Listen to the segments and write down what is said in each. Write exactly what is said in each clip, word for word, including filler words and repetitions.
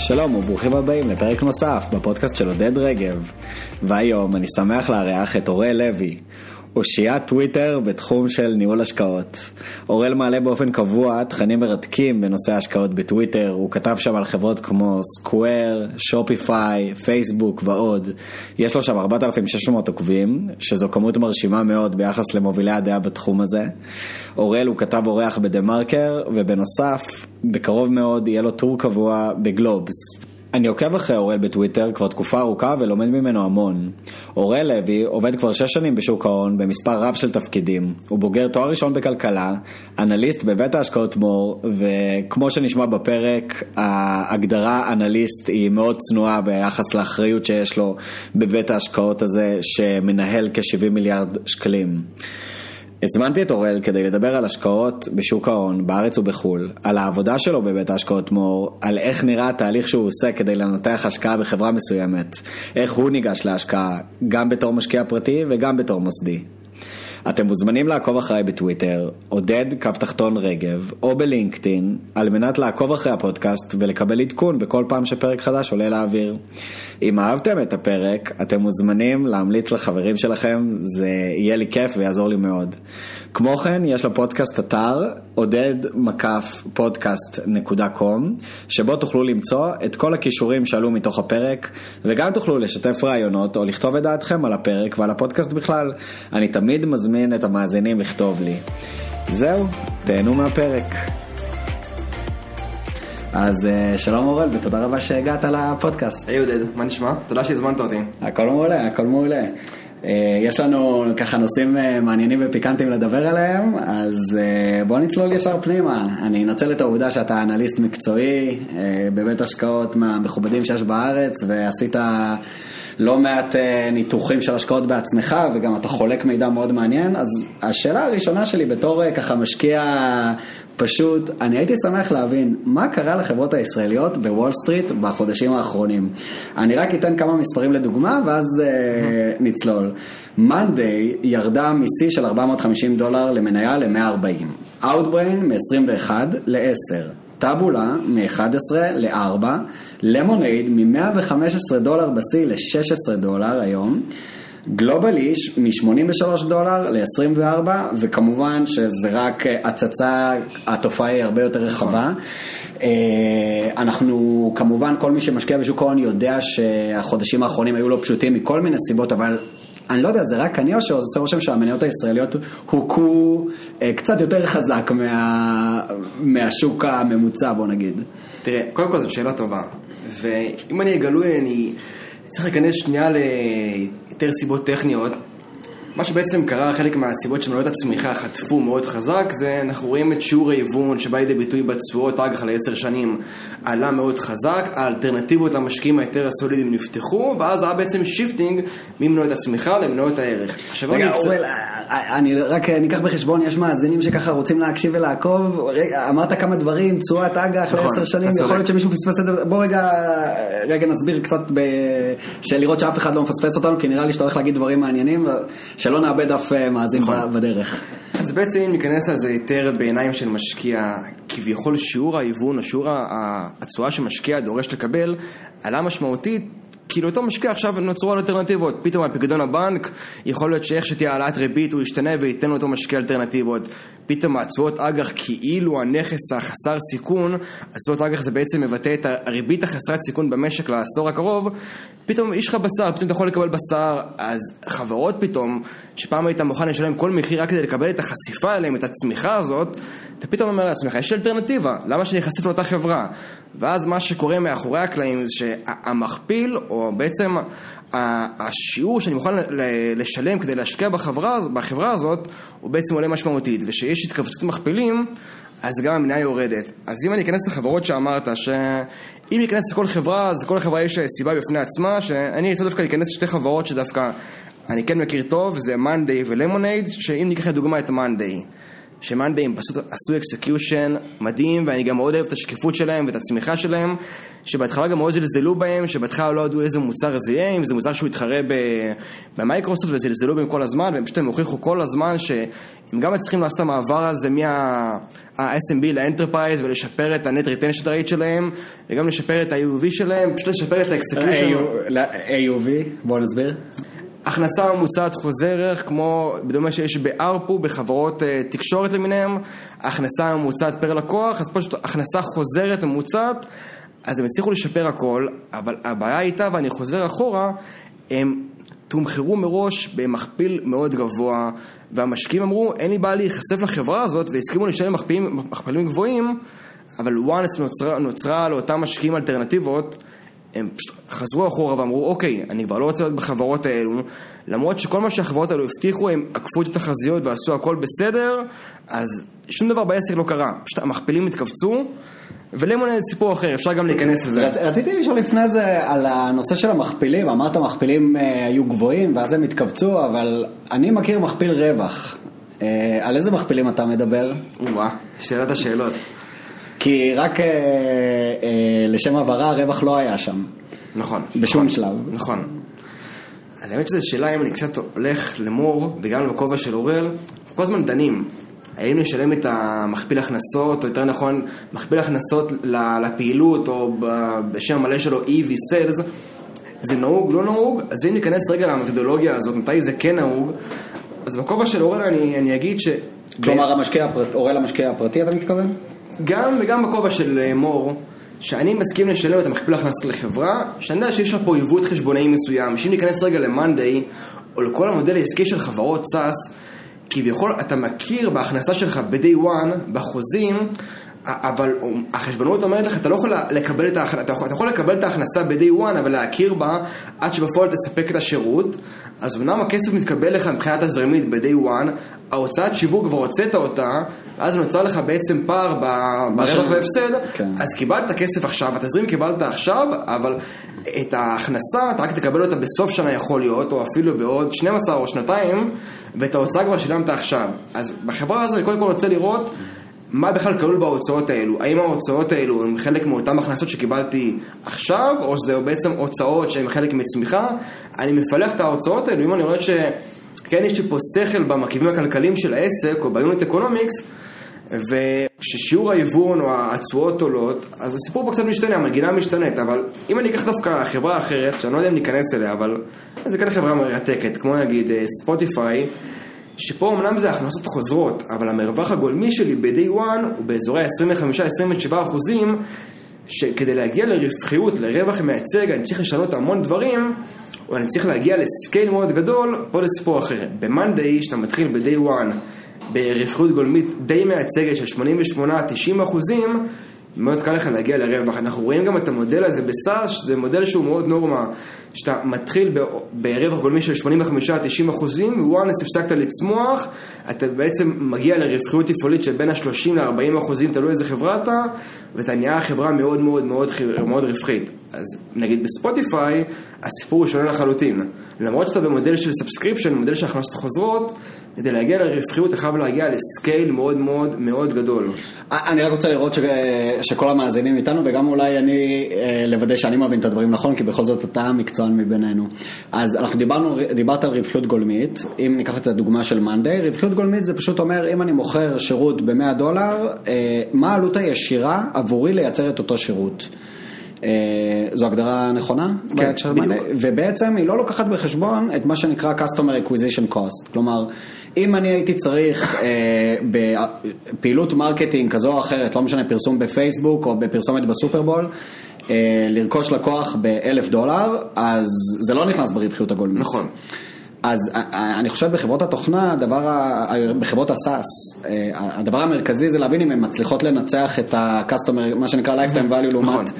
שלום וברוכים הבאים לפרק נוסף בפודקאסט של עודד רגב, והיום אני שמח לארח את אורל לוי, אושיית טוויטר בתחום של ניהול השקעות. אורל מעלה באופן קבוע תכנים מרתקים בנושא השקעות בטוויטר, הוא כתב שם על חברות כמו Square, Shopify, פייסבוק ועוד. יש לו שם ארבעת אלפים ושש מאות עוקבים, שזו כמות מרשימה מאוד ביחס למובילי הדעה בתחום הזה. אורל הוא כתב אורח בדמרקר, ובנוסף, בקרוב מאוד יהיה לו טור קבוע בגלובס. אני עוקב אחרי אורל בטוויטר כבר תקופה ארוכה ולומד ממנו המון. אורל לוי עובד כבר שש שנים בשוק ההון במספר רב של תפקידים. הוא בוגר תואר ראשון בכלכלה, אנליסט בבית ההשקעות מור, וכמו שנשמע בפרק, ההגדרה אנליסט היא מאוד צנועה ביחס לאחריות שיש לו בבית ההשקעות הזה שמנהל כ-שבעים מיליארד שקלים. הזמנתי את אורל כדי לדבר על השקעות בשוק ההון, בארץ ובחול, על העבודה שלו בבית ההשקעות מור, על איך נראה התהליך שהוא עושה כדי לנתח השקעה בחברה מסוימת, איך הוא ניגש להשקעה, גם בתור משקיע פרטי וגם בתור מוסדי. אתם מוזמנים לעקוב אחריי בטוויטר, עודד קו תחתון רגב, או בלינקדאין, על מנת לעקוב אחרי הפודקאסט ולקבל עדכון בכל פעם שפרק חדש עולה לאוויר. אם אהבתם את הפרק, אתם מוזמנים להמליץ לחברים שלכם, זה יהיה לי כיף ויעזור לי מאוד. כמו כן, יש לפודקאסט אתר, עודד מקף פודקאסט נקודה קום, שבו תוכלו למצוא את כל הכישורים שעלו מתוך הפרק, וגם תוכלו לשתף רעיונות או לכתוב את דעתכם על הפרק ועל הפודקאסט בכלל. אני תמיד מזמין את המאזינים לכתוב לי. זהו, תהנו מהפרק. אז שלום אורל, ותודה רבה שהגעת לפודקאסט. היי עודד, מה נשמע? תודה שהזמנת אותי. הכל מעולה, הכל מעולה. יש לנו ככה נושאים מעניינים ופיקנטים לדבר עליהם, אז בוא נצלול ישר פנימה. אני אנצל את העובדה שאתה אנליסט מקצועי בבית השקעות מהמכובדים שיש בארץ, ועשית לא מעט ניתוחים של השקעות בעצמך, וגם אתה חולק מידע מאוד מעניין. אז השאלה הראשונה שלי בתור ככה משקיע פשוט, אני הייתי שמח להבין מה קרה לחברות הישראליות בוול סטריט בחודשים האחרונים. אני רק אתן כמה מספרים לדוגמה ואז uh, נצלול. Monday ירדה מ-C של ארבע מאות וחמישים דולר למניה ל-מאה וארבעים. Outbrain מ-עשרים ואחת ל-עשר. טאבולה מ-אחת עשרה ל-ארבע. Lemonade מ-מאה וחמש עשרה דולר ב-C ל-שש עשרה דולר היום. גלובליש מ-שמונים ושלושה דולר ל-עשרים וארבע, וכמובן שזה רק הצצה, התופעה היא הרבה יותר רחבה. אנחנו כמובן, כל מי שמשקיע בשוק ההון יודע שהחודשים האחרונים היו לא פשוטים מכל מיני סיבות, אבל אני לא יודע, זה רק אני או שעושה רושם שהמניות הישראליות הוקו קצת יותר חזק מה, מהשוק הממוצע, בוא נגיד. תראה, קודם כל זו שאלה טובה, ואם אני אגלוי, אני צריך להיכנס שנייה ליותר סיבות טכניות. מה שבעצם קרה, חלק מהסיבות שמנויות הצמיחה חטפו מאוד חזק, זה אנחנו רואים את שיעור היוון שבא לידי ביטוי בתשואות אג"ח לעשר שנים עלה מאוד חזק, האלטרנטיבות למשקיעים היותר הסולידים נפתחו, ואז היה בעצם שיפטינג ממנויות הצמיחה למנויות הערך. רגע, אורל, אני רק ניקח בחשבון, יש מאזינים שככה רוצים להקשיב ולעקוב. אמרת כמה דברים, תשואת אג"ח לעשר שנים, יכול להיות שמישהו פספס את זה. בוא רגע, רגע נסביר קצת שלראות שאף אחד לא מפספס אותנו, כי נראה לי שאתה הולך להגיד דברים מעניינים, שלא נאבד אף מאזין בדרך. אז בעצם אם ניכנס לזה יותר בעיניים של משקיע, כביכול שיעור ההיוון או שיעור התשואה שמשקיע דורש לקבל עלה משמעותית, כי לאותו משקיע עכשיו נוצרו אלטרנטיבות. פתאום הפקדון הבנק, יכול להיות שאיך שתהיה העלאת ריבית הוא ישתנה וייתן לאותו משקיע אלטרנטיבות. פתאום התשואות אג"ח, כאילו הנכס החסר סיכון, התשואות אג"ח זה בעצם מבטא את הריבית החסרת סיכון במשק לעשור הקרוב, פתאום יש לך בשר, פתאום אתה יכול לקבל בשר, אז חברות פתאום, שפעם היית מוכן לשלם כל מחיר רק כדי לקבל את החשיפה עליהם, את הצמיחה הזאת, אתה פתאום אומר לעצמך, יש אלטרנטיבה, למה שאני אחשוף לאותה חברה? ואז מה שקורה מאחורי הקלעים זה שהמכפיל, או בעצם השיעור שאני מוכן לשלם כדי להשקיע בחברה, בחברה הזאת, הוא בעצם עולה משמעותית, ושיש התכווצות מכפילים, אז גם המניה יורדת. אז אם אני אכנס לחברות שאמרת, שאם אכנס לכל חברה, אז כל חברה יש סיבה בפני עצמה, שאני רוצה דווקא להיכנס לשתי חברות שדווקא אני כן מכיר טוב, זה Monday ו-Lemonade, שאם ניקח לדוגמה את Monday, שמאנדיי הם פשוט עשו אקסקיושן מדהים, ואני גם מאוד אוהב את השקיפות שלהם ואת הצמיחה שלהם, שבהתחלה גם מאוד זלזלו בהם, שבהתחלה לא ידעו איזה מוצר זה יהיה, אם זה מוצר שהוא יתחרה במייקרוסופט, וזלזלו בהם כל הזמן, והם פשוט הם הוכיחו כל הזמן שהם גם צריכים לעשות את המעבר הזה מה-אס אם בי לאנטרפרייז, ולשפר את הנט ריטנשן רייט שלהם, וגם לשפר את ה-איי יו וי שלהם, פשוט לשפר את האקסקיושן. איי יו וי, בואו נסביר. הכנסה ממוצעת חוזרת, כמו בדומה שיש בארפו, בחברות תקשורת למיניהם, הכנסה ממוצעת פר לקוח, אז פשוט הכנסה חוזרת ממוצעת, אז הם הצליחו לשפר הכל, אבל הבעיה הייתה, ואני חוזר אחורה, הם תומחרו מראש במכפיל מאוד גבוה, והמשקיעים אמרו, אין לי בעיה להיחשף לחברה הזאת, והסכימו לשלם מכפילים גבוהים, אבל וואנס נוצרה, נוצרה לאותם משקיעים אלטרנטיבות, הם חזרו אחורה ואמרו, אוקיי, אני כבר לא רוצה להיות בחברות האלו, למרות שכל מה שהחברות האלו הבטיחו, הם עקפו את התחזיות ועשו הכל בסדר, אז שום דבר בעסק לא קרה, פשוט המכפילים התכווצו, ולמונד סיפור אחר, אפשר גם להיכנס לזה. רציתי לשאול לפני זה על הנושא של המכפילים, אמרת המכפילים היו גבוהים ואז הם התכווצו, אבל אני מכיר מכפיל רווח, על איזה מכפילים אתה מדבר? וואה, שאלת השאלות. כי רק אה, אה, לשם העברה הרווח לא היה שם. נכון. בשום נכון, שלב. נכון. אז האמת שזו שאלה אם אני קצת הולך למור, וגם למקובה של אורל, כל הזמן דנים. האם נשלם את המכפיל הכנסות, או יותר נכון, מכפיל הכנסות לפעילות, או בשם המלא שלו אי וי סלס, זה נהוג, לא נהוג? אז אם ניכנס רגע למתודולוגיה הזאת, מתי זה כן נהוג, אז במקובה של אורל אני, אני אגיד ש... כלומר, המשקיע הפרט, אורל המשקיע הפרטי, אתה מתכוון? גם וגם בכובע של מור, שאני מסכים לשלם את המכפיל הכנסות לחברה, שאני יודע שיש לה פה עיוות חשבונאי מסוים, שאם ניכנס רגע למאנדיי, או לכל המודל העסקי של חברות סאס, כביכול אתה מכיר בהכנסה שלך ב-Day One, בחוזים, אבל החשבונאות אומרת לך, אתה לא יכול לקבל את, ההכ... אתה יכול לקבל את ההכנסה ב-Day One, אבל להכיר בה עד שבפועל תספק את השירות, אז אמנם הכסף מתקבל לך מבחינת הזרמית ב-Day One, ההוצאת שיווק כבר הוצאת אותה, אז נוצר לך בעצם פער ברווח והפסד, אז קיבלת כסף עכשיו, התזרים קיבלת עכשיו, אבל את ההכנסה, אתה רק תקבל אותה בסוף שנה יכול להיות, או אפילו בעוד שתים עשרה או שנתיים, ואת ההוצאה כבר שילמת עכשיו. אז בחברה הזו אני קודם כל רוצה לראות מה בכלל כלול בהוצאות האלו, האם ההוצאות האלו הם חלק מאותן הכנסות שקיבלתי עכשיו, או שזה בעצם הוצאות שהן חלק מצמיחה, אני מפלח את ההוצאות האלו, אם אני רואה ש... כן, יש לי פה שכל במרכיבים הכלכליים של העסק, או ביונט אקונומיקס, וכששיעור היבון או הצועות עולות, אז הסיפור פה קצת משתנה, המנגינה משתנית, אבל אם אני אקח דווקא חברה אחרת, שאני לא יודע אם ניכנס אליה, אבל זה כאן חברה מרתקת, כמו נגיד ספוטיפיי, שפה אמנם זה הכנסות חוזרות, אבל המרווח הגולמי שלי ב-Day One הוא באזורי עשרים וחמישה עד עשרים ושבעה אחוזים, שכדי להגיע לרווחיות, לרווח מייצג, אני צריך לשנות המון דברים, או אני צריך להגיע לסקייל מאוד גדול, פה לסיפור אחר. במאנדיי, שאתה מתחיל ב-Day One, ברווחיות גולמית די מייצגת של שמונים ושמונה עד תשעים אחוזים, מאוד קל לך להגיע לרווח. אנחנו רואים גם את המודל הזה בסאס, זה מודל שהוא מאוד נורמה, שאתה מתחיל ברווח גולמי של שמונים וחמישה עד תשעים אחוזים, וואנס הפסקת לצמוח, אתה בעצם מגיע לרווחיות תפעולית של בין ה-שלושים עד ארבעים אחוזים, תלוי איזה חברה אתה, ואתה נהיה חברה מאוד מאוד מאוד, מאוד רווחית. אז נגיד בספוטיפיי, הסיפור הוא שונה לחלוטין. למרות שאתה במודל של סאבסקריפשן, מודל של הכנסות חוזרות, כדי להגיע לרווחיות, אתה חייב להגיע לסקייל מאוד מאוד מאוד גדול. אני רק רוצה לראות ש... שכל המאזינים איתנו, וגם אולי אני לוודא שאני מבין את הדברים נכון, כי בכל זאת אתה המקצוען מבינינו. אז אנחנו דיברנו, דיברת על רווחיות גולמית, אם ניקח את הדוגמה של מאנדיי, רווחיות גולמית זה פשוט אומר, אם אני מוכר שירות ב-מאה דולר, מה העלות הישירה עבורי לייצר את אותו שירות? זו הגדרה נכונה? כן, בדיוק. ובעצם היא לא לוקחת בחשבון את מה שנקרא Customer Acquisition Cost. כלומר, אם אני הייתי צריך בפעילות מרקטינג כזו או אחרת, לא משנה פרסום בפייסבוק או בפרסומת בסופרבול, לרכוש לקוח באלף דולר, אז זה לא נכנס ברווחיות הגולמית. נכון. אז אני חושב בחברות התוכנה, בחברות הסאס, הדבר המרכזי זה להבין אם הן מצליחות לנצח את ה-customer, מה שנקרא lifetime value לעומת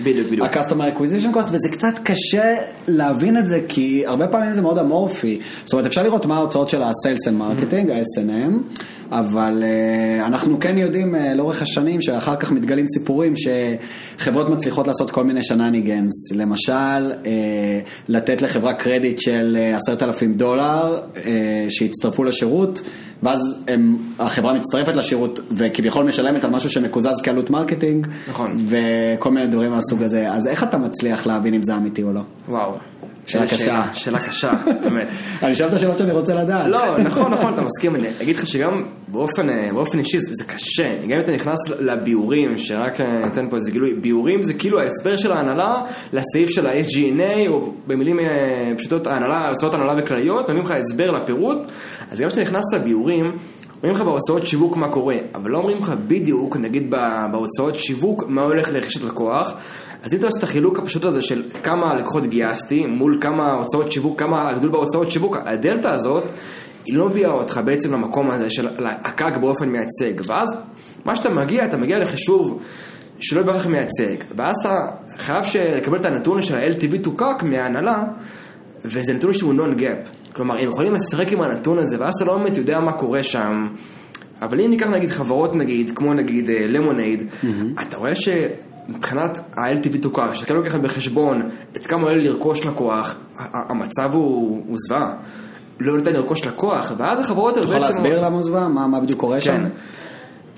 ה-customer acquisition cost, וזה קצת קשה להבין את זה, כי הרבה פעמים זה מאוד אמורפי. זאת אומרת, אפשר לראות מה ההוצאות של ה-sales and marketing, ה-אס אנד אם, אבל אנחנו כן יודעים לאורך השנים שאחר כך מתגלים סיפורים שחברות מצליחות לעשות כל מיני שנניגנס, למשל לתת לחברה קרדיט של עשרת אלפים דולר, מספר שהצטרפו לשירות, ואז החברה מצטרפת לשירות וכביכול משלמת על משהו שמקוזז כעלות מרקטינג, וכל מיני דברים מהסוג הזה. אז איך אתה מצליח להבין אם זה אמיתי או לא? וואו, שאלה קשה. שאלה קשה, באמת. אני שואל את השאלות שאני רוצה לדעת. לא, נכון, נכון, אתה מסכים. אני אגיד לך שגם באופן אישי זה קשה. גם אם אתה נכנס לביאורים, שרק נתן פה איזה גילוי, ביאורים זה כאילו ההסבר של ההנהלה לסעיף של ה-אס ג'י אן איי, או במילים פשוטות, ההנהלה, הוצאות הנהלה וכלליות, פעמים לך הסבר לפירוט. אז גם כשאתה נכנס לביאורים, אומרים לך בהוצאות שיווק מה קורה, אבל לא אומרים לך בדיוק, נגיד בהוצאות שיווק, מה הולך לרכישת לקוח. אז אם אתה עושה את החילוק הפשוט הזה של כמה לקוחות גייסתי מול כמה הוצאות שיווק, כמה הגדול בהוצאות שיווק, הדלטה הזאת היא לא מביאה אותך בעצם למקום הזה של הקג באופן מייצג, ואז מה שאתה מגיע, אתה מגיע לחישוב שלא בהכרח מייצג, ואז אתה חייב לקבל את הנתון של ה-אל טי וי to קג מההנהלה, וזה נתון שהוא non-gap, כלומר הם יכולים לשחק עם הנתון הזה, ואז אתה לא באמת יודע מה קורה שם. אבל אם ניקח נגיד חברות נגיד, כמו נגיד Lemonade, אתה רואה ש מבחינת ה-אל טי וי תוקר, שאתה לא לוקחת בחשבון את כמה עולה לרכוש לקוח, המצב הוא זווה, לא נתן לרכוש לקוח, ואז החברות... אתה יכול להסביר למה זווה? מה בדיוק קורה שם?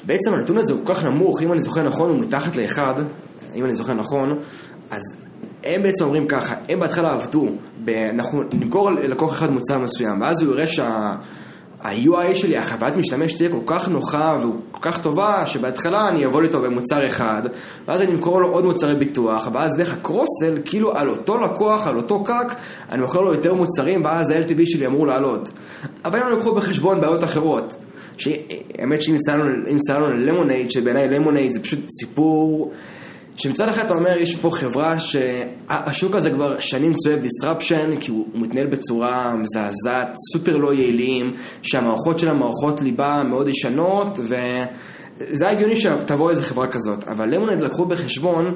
בעצם הנתון הזה הוא כל כך נמוך, אם אני זוכר נכון, הוא מתחת לאחד, אם אני זוכר נכון, אז הם בעצם אומרים ככה, הם בהתחלה עבדו, אנחנו נמכור לקוח אחד מוצר מסוים, ואז הוא יראה שה... ה-יו איי שלי, החוויית משתמש תהיה כל כך נוחה וכל כך טובה, שבהתחלה אני אבוא איתו במוצר אחד, ואז אני אמכור לו עוד מוצרי ביטוח, ואז דרך הקרוסל, כאילו על אותו לקוח, על אותו קק, אני אוכל לו יותר מוצרים, ואז ה-אל טי וי שלי אמור לעלות. אבל אם אני לוקחו בחשבון בעיות אחרות, שהאמת שאם נצטענו ללמונייד, שבעיניי למונייד זה פשוט סיפור... שמצד אחד אתה אומר, יש פה חברה שהשוק הזה כבר שנים צועב דיסטרפשן, כי הוא מתנהל בצורה מזעזעת, סופר לא יעילים, שהמערכות שלה מערכות ליבה מאוד ישנות, וזה הגיוני שתבוא איזה חברה כזאת. אבל למונד לקחו בחשבון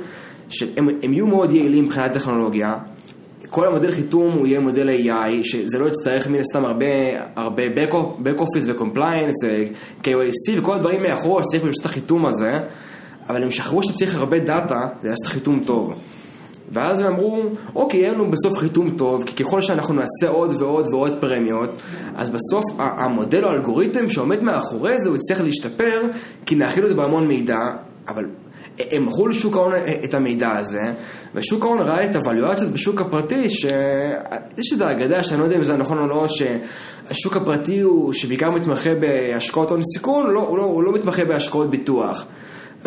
שהם יהיו מאוד יעילים מבחינת טכנולוגיה, כל המודל חיתום הוא יהיה מודל איי איי, שזה לא יצטרך מן הסתם הרבה, הרבה back-office ו-compliance, קיי וואי סי וכל הדברים מאחור, שצריך פשוט את החיתום הזה, אבל הם שחררו שצריך הרבה דאטה לעשות חיתום טוב. ואז הם אמרו, אוקיי, אין לנו בסוף חיתום טוב, כי ככל שאנחנו נעשה עוד ועוד ועוד פרמיות, אז בסוף המודל או האלגוריתם שעומד מאחורי זה, הוא יצטרך להשתפר, כי נאכיל את זה בהמון מידע, אבל הם מכרו לשוק ההון את המידע הזה, ושוק ההון ראה את הוואלואציות בשוק הפרטי, שיש את ההגדה, שאני לא יודע אם זה נכון או לא, שהשוק הפרטי הוא שבעיקר מתמחה בהשקעות הון סיכון, הוא לא, הוא לא, הוא לא מתמחה בהשקעות ביטוח.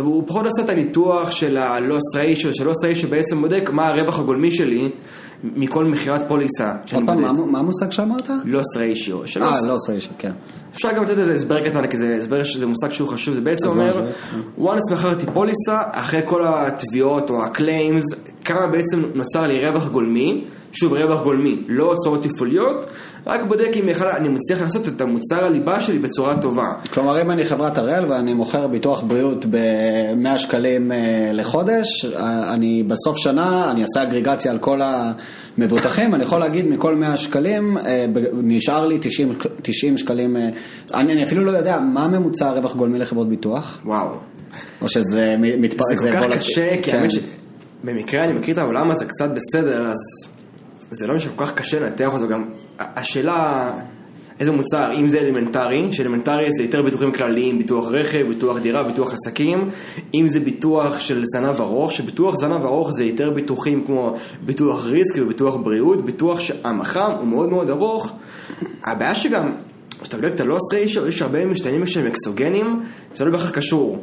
והוא פחות עושה את הניתוח של ה-Loss Ratio, של ה-Loss Ratio שבעצם מודק מה הרווח הגולמי שלי מכל מחירת פוליסה. עוד פעם, מה המושג שאמרת? Loss Ratio. אה, Loss Ratio, כן. אפשר גם לתת איזה הסבר קטן, כי זה הסבר שזה מושג שהוא חשוב, זה בעצם אומר, once מכרתי פוליסה, אחרי כל התביעות או הקליימס, כמה בעצם נוצר לי רווח גולמי, שוב רווח גולמי, לא הוצאות תפעוליות, רק בודק אם אני מצליח לעשות את המוצר הליבה שלי בצורה טובה. כלומר, אם אני חברת הראל ואני מוכר ביטוח בריאות ב-מאה שקלים לחודש, אני בסוף שנה, אני אעשה אגריגציה על כל המבוטחים, אני יכול להגיד מכל מאה שקלים, נשאר לי תשעים שקלים, אני אפילו לא יודע מה ממוצע הרווח גולמי לחברות ביטוח. וואו. או שזה מתפרק. זה כל כך קשה, כי האמת ש... במקרה אני מכיר את העולם הזה קצת בסדר, אז זה לא משהו כל כך קשה לנתח אותו. גם השאלה איזה מוצר, אם זה אלמנטרי, שאלמנטרי זה יותר ביטוחים כלליים, ביטוח רכב, ביטוח דירה, ביטוח עסקים, אם זה ביטוח של זנב ארוך, שביטוח זנב ארוך זה יותר ביטוחים כמו ביטוח ריסק וביטוח בריאות, ביטוח שהמח"מ הוא מאוד מאוד ארוך. הבעיה שגם, כשאתה בודק את הלוס ריישו, יש הרבה משתנים שהם אקסוגנים, זה לא בהכרח קשור.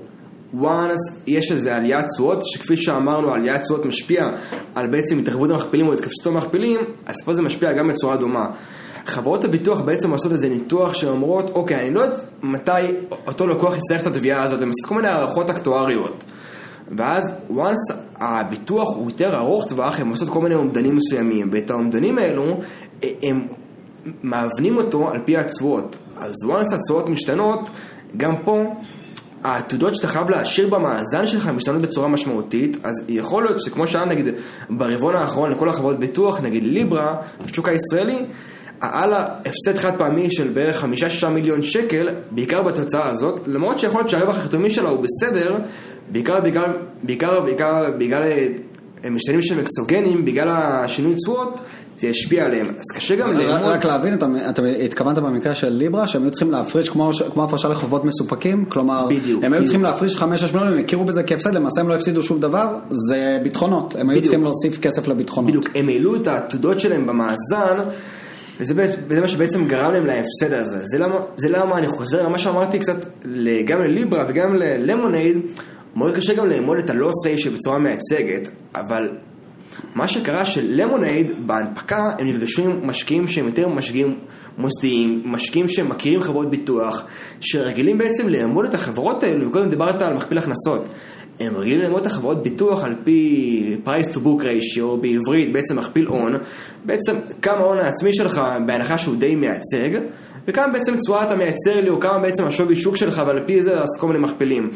once יש איזה עליית צועות, שכפי שאמרנו, עליית צועות משפיע על בעצם התרחבות המכפילים או התקפסות המכפילים, אז פה זה משפיע גם בצורה דומה. חברות הביטוח בעצם עושות איזה ניתוח שאומרות, אוקיי, אני לא יודע מתי אותו לקוח יצטרך את התביעה הזאת, הם עושים כל מיני הערכות אקטואריות. ואז once הביטוח הוא יותר ארוך טווח, הם עושות כל מיני אומדנים מסוימים, ואת האומדנים האלו, הם מאבנים אותו על פי הצועות. אז once הצועות משתנות, גם פה, העתודות שאתה חייב להשאיר במאזן שלך משתנות בצורה משמעותית, אז יכול להיות שכמו שהיה נגיד ברבעון האחרון לכל החברות ביטוח, נגיד ליברה, בשוק הישראלי, על ההפסד חד פעמי של בערך חמישה עשר מיליון שקל, בעיקר בתוצאה הזאת, למרות שיכול להיות שהרווח החתומי שלה הוא בסדר, בעיקר בגלל, בעיקר, בעיקר, בגלל משתנים של אקסוגנים, בגלל השינוי צורות, זה ישפיע עליהם, אז קשה גם לאמור. רק להבין, אתה התכוונת במקרה של ליברה, שהם היו צריכים להפריש כמו הפרשה לחובות מסופקים, כלומר, הם היו צריכים להפריש חמש עשרה מיליון, הם הכירו בזה כהפסד, למעשה הם לא הפסידו שום דבר, זה ביטחונות, הם היו צריכים להוסיף כסף לביטחונות. בדיוק, הם העלו את העתודות שלהם במאזן, וזה מה שבעצם גרם להם להפסד הזה. זה למה אני חוזר, מה שאמרתי קצת, גם לליברה וגם ללמונייד, מאוד קשה גם לאמוד את הלוסי שבצורה מייצגת, אבל מה שקרה של למונייד בהנפקה הם נפגשו עם משקיעים שהם יותר משקיעים מוסדיים, משקיעים שהם מכירים חברות ביטוח, שרגילים בעצם לאמוד את החברות האלו, וקודם דיברת על מכפיל הכנסות, הם רגילים לאמוד את החברות ביטוח על פי price to book ratio, בעברית בעצם מכפיל הון, בעצם כמה הון העצמי שלך בהנחה שהוא די מייצג, וכמה בעצם תשואה אתה מייצר לי, או כמה בעצם השווי שוק שלך, ועל פי זה אז כל מיני מכפילים.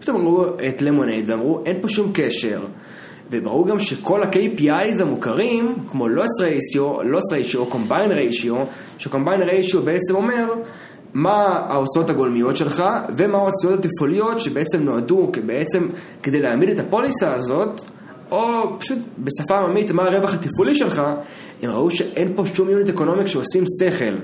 פתאום אמרו את למונייד ואמרו אין פה שום קשר, ובררו גם שכל ה-K P Is המוכרים, כמו loss ratio, loss ratio, combine ratio, ש-combine ratio בעצם אומר מה ההוצאות הגולמיות שלך, ומה ההוצאות התפעוליות שבעצם נועדו בעצם כדי להעמיד את הפוליסה הזאת, או פשוט בשפה עממית מה הרווח התפעולי שלך, הם ראו שאין פה שום יוניט אקונומיק שעושים שכל.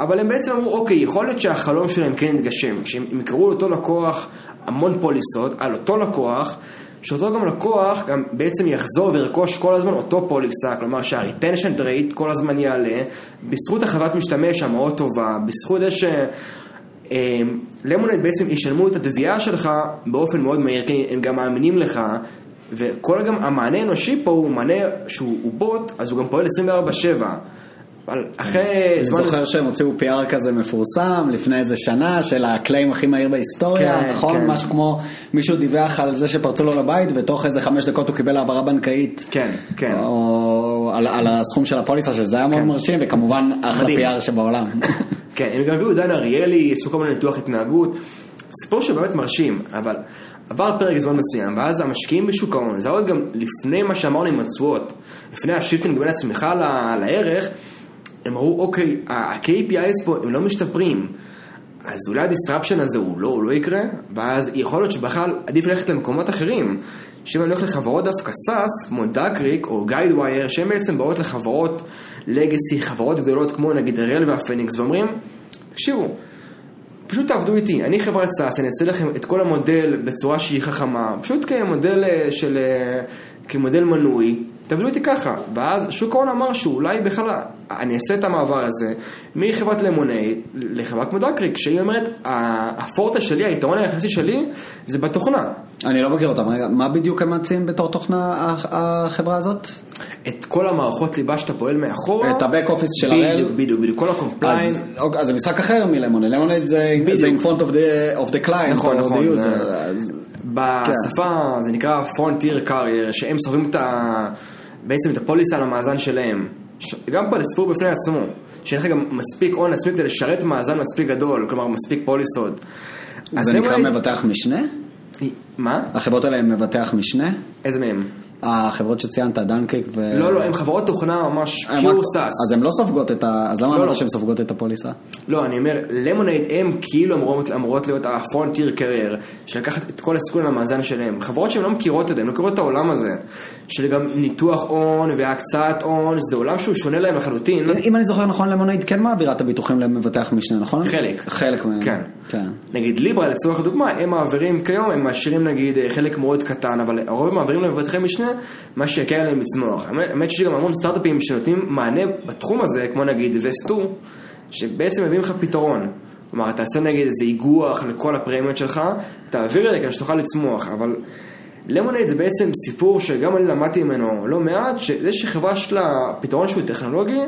אבל הם בעצם אמרו, אוקיי, יכול להיות שהחלום שלהם כן יתגשם, שהם יקראו לאותו לקוח המון פוליסות על אותו לקוח, שאותו גם לקוח גם בעצם יחזור וירכוש כל הזמן אותו פוליסה, כלומר שהריטנשן רייט כל הזמן יעלה, בזכות החוות משתמש המאוד טובה, בזכות זה שלמונייד בעצם ישלמו את התביעה שלך באופן מאוד מהיר, כי הם גם מאמינים לך, וכל גם המענה האנושי פה הוא מענה שהוא בוט, אז הוא גם פועל עשרים וארבע שבע. אני זוכר שהם הוציאו פי אר כזה מפורסם לפני איזה שנה של הקליים הכי מהיר בהיסטוריה, נכון? משהו כמו מישהו דיווח על זה שפרצו לו לבית ותוך איזה חמש דקות הוא קיבל העברה בנקאית על הסכום של הפוליסה, שזה היה מאוד מרשים, וכמובן אחלה פי אר שבעולם. כן, הם גם הביאו דן אריאלי, עשו כל מיני ניתוח התנהגות, סיפור שבאמת מרשים, אבל עבר פרק זמן מסוים, ואז המשקיעים בשוק ההון, זה עוד גם לפני מה שאמרנו עם התשואות, לפני השיפטינג בין הצמיחה לערך, הם אמרו, אוקיי, ה-K P Is פה הם לא משתפרים, אז אולי הדיסטרפשן הזה הוא לא, הוא לא יקרה, ואז יכול להיות שבכלל עדיף ללכת למקומות אחרים, שאם אני הולך לחברות דווקא סאס, כמו דאקריק או גיידווייר, שהן בעצם באות לחברות לגסי, חברות גדולות כמו נגיד הרל והפניקס, ואומרים, תקשיבו, פשוט תעבדו איתי, אני חברת סאס, אני אעשה לכם את כל המודל בצורה שהיא חכמה, פשוט כמודל של, כמודל מנוי, תעבדו איתי ככה, ואז שוק ההון אמר שאולי בכלל אני אעשה את המעבר הזה מחברת למונייד לחברה כמו דאקריק, שהיא אומרת הפורטה שלי, היתרון היחסי שלי זה בתוכנה. אני לא מכיר אותם, מה בדיוק הם מציעים בתור תוכנה החברה הזאת? את כל המערכות ליבה שאתה פועל מאחורה, את הבק אופיס של הראל, בדיוק, בדיוק, כל הקומפליין. אז זה משחק אחר מלמונייד, למונייד זה in front of the client, נכון, נכון, בשפה זה נקרא frontier carrier, שהם סוחבים בעצם את הפוליסה על המאזן שלהם, גם פה לספור בפני עצמו, שאין לך גם מספיק און עצמי כדי לשרת מאזן מספיק גדול, כלומר מספיק פוליסות. זה נקרא מבטח משנה? מה? החברות האלה הם מבטח משנה? איזה מהם? החברות שציינת, דנקיק ו... לא, לא, הם חברות תוכנה ממש פיור סאס. אז הם לא סופגות את ה... אז למה אמרת שהן סופגות את הפוליסה? לא, אני אומר, למונייד הם כאילו אמורות להיות ה-frontier carrier, שלקחת את כל הסיכון למאזן שלהם. חברות שהן לא מכירות את זה, הן לא מכירות את העולם הזה, שגם ניתוח הון והקצאת הון, זה עולם שהוא שונה להם לחלוטין. אם אני זוכר נכון, למונייד כן מעבירה את הביטוחים למבטח משנה, נכון? חלק. חלק מהם. כן. כן. נגיד ליברה, לצורך הדוגמה, הם מעבירים כיום, הם מעשירים נגיד חלק מאוד קטן, אבל הרוב מעבירים למבטחי משנה, מה שיקל עליהם לצמוח. האמת שיש גם המון סטארט-אפים שנותנים מענה בתחום הזה, כמו נגיד וסטו, שבעצם מביאים לך פתרון. כלומר, אתה עושה נגיד איזה איגוח לכל הפרמיות שלך, תעביר את זה כדי שתוכל לצמוח, אבל למונייד זה בעצם סיפור שגם אני למדתי ממנו לא מעט, שזה שחברה שלה פתרון שהוא טכנולוגי,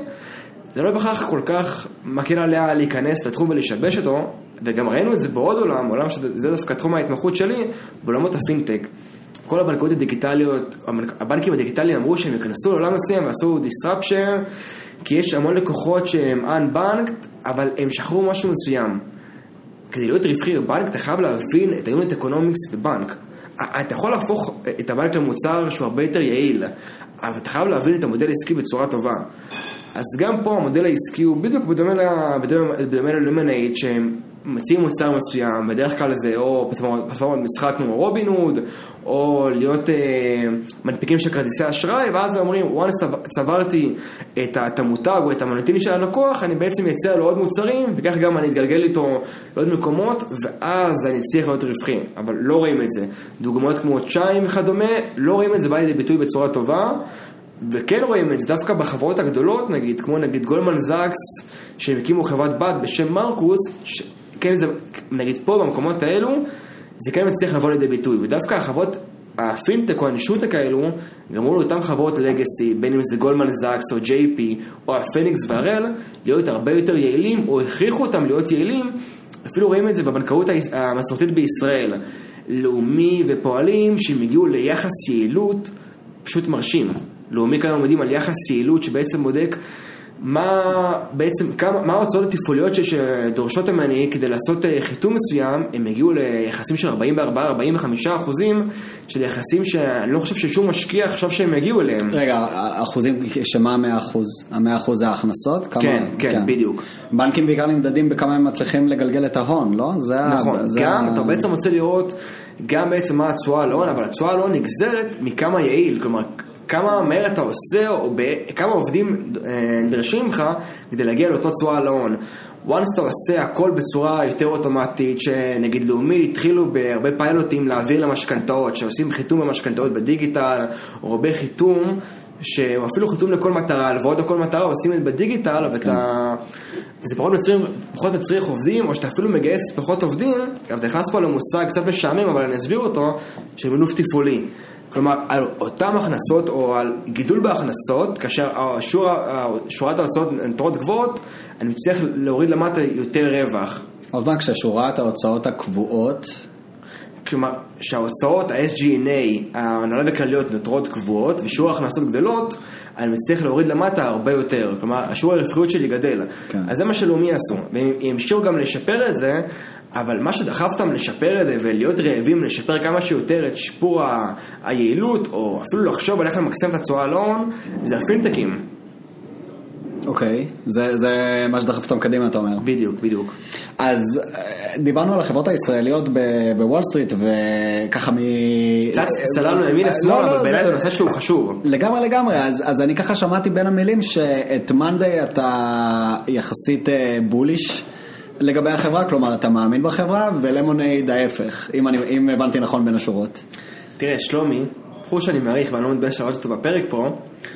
זה לא בכך כל כך מכיר עליה להיכנס לתחום ולשבש אותו, וגם ראינו את זה בעוד עולם, עולם שזה דווקא תחום ההתמחות שלי, בעולמות הפינטק. כל הבנקאות הדיגיטליות, הבנקים הדיגיטליים אמרו שהם יכנסו לעולם מסוים ועשו דיסטרפשן, כי יש המון לקוחות שהם unbanked, אבל הם שחרו משהו מסוים. כדי להיות רווחי בבנק, אתה חייב להבין את ה-unit economics בבנק. אתה יכול להפוך את הבנק למוצר שהוא הרבה יותר יעיל, אבל אתה חייב להבין את המודל העסקי בצורה טובה. אז גם פה המודל העסקי הוא בדיוק בדומה ללומנייד, שהם מציעים מוצר מסוים, בדרך כלל זה או פלטפורמת משחק כמו רובין-הוד, או להיות אה, מנפיקים של כרטיסי אשראי, ואז אומרים, וואנס צברתי את, את המותג או את המוניטיני של הלקוח, אני בעצם יצא לו עוד מוצרים, וכך גם אני אתגלגל איתו לעוד מקומות, ואז אני צריך להיות רווחי, אבל לא רואים את זה. דוגמאות כמו צ'יים וכדומה, לא רואים את זה, בא לידי ביטוי בצורה טובה, וכן רואים את זה דווקא בחברות הגדולות, נגיד, כמו נגיד גולמן זאקס, שהם הקימו חברת בת בשם מרקוס, ש... כן, זה, נגיד פה במקומות האלו, זה כן מצליח לבוא לידי ביטוי, ודווקא החברות, הפינטק או הנשוטק האלו, גרמו לאותן חברות לגסי, בין אם זה גולמן זאקס או ג'יי פי, או הפניקס והרל, להיות הרבה יותר יעילים, או הכריחו אותם להיות יעילים, אפילו רואים את זה בבנקאות המסורתית בישראל, לאומי ופועלים, שהם הגיעו ליחס יעילות פשוט מרשים. לאומי כאן עומדים על יחס יעילות, שבעצם בודק, מה בעצם, כמה, מה ההוצאות התפעוליות שדורשות המעני כדי לעשות חיתום מסוים, הם הגיעו ליחסים של ארבעים וארבע עד ארבעים וחמישה אחוזים, של יחסים שאני לא חושב ששום משקיע חשב שהם יגיעו אליהם. רגע, אחוזים, שמה מאה אחוז? ה-מאה אחוז זה ההכנסות? כמה, כן, כן, כן, בדיוק. בנקים בעיקר נמדדים בכמה הם מצליחים לגלגל את ההון, לא? זה נכון, זה גם, זה... אתה בעצם רוצה לראות גם בעצם מה הצועה על הון, אבל הצועה על הון נגזרת מכמה יעיל, כלומר... כמה מהר אתה עושה, או כמה עובדים דרשים ממך כדי להגיע לאותו צורה להון. once אתה עושה הכל בצורה יותר אוטומטית, שנגיד לאומי התחילו בהרבה פיילוטים להעביר למשכנתאות, שעושים חיתום במשכנתאות בדיגיטל, או הרבה חיתום, או אפילו חיתום לכל מטרה, לברות לכל מטרה, עושים את בדיגיטל, ואתה... זה פחות מצריך, פחות מצריך עובדים, או שאתה אפילו מגייס פחות עובדים, אבל אתה נכנס פה למושג קצת משעמם, אבל אני אסביר אותו, של מינוף טיפולי. כלומר, על אותם הכנסות או על גידול בהכנסות, כאשר שורת ההוצאות נותרות גבוהות, אני מצליח להוריד למטה יותר רווח. עוד פעם, כששורת ההוצאות הקבועות? כלומר, שההוצאות, ה-אס ג'י אן איי, ההנהלה וכלליות נותרות קבועות, ושיעור ההכנסות גדלות, אני מצליח להוריד למטה הרבה יותר. כלומר, השיעור הרווחיות שלי גדל. כן. אז זה מה שלאומי עשו. והם המשיכו גם לשפר את זה, אבל מה שדחפתם לשפר את זה ולהיות רעבים לשפר כמה שיותר את שיפור ה- היעילות, או אפילו לחשוב על איך למקסם את הצועה להון, זה הפינטקים. אוקיי, okay. זה, זה מה שדחפתם קדימה, אתה אומר. בדיוק, בדיוק. אז דיברנו על החברות הישראליות בוול סטריט, וככה מ... קצת סללנו ימין השמאל, אבל בעיניי זה נושא שהוא חשוב. לגמרי, לגמרי. אז אני ככה שמעתי בין המילים שאת מונדיי אתה יחסית בוליש, לגבי החברה, כלומר, אתה מאמין בחברה, ולמונייד ההפך, אם, אני, אם הבנתי נכון בין השורות. תראה, שלומי, חוש שאני מעריך, ואני לא מתבייש להראות אותו בפרק פה.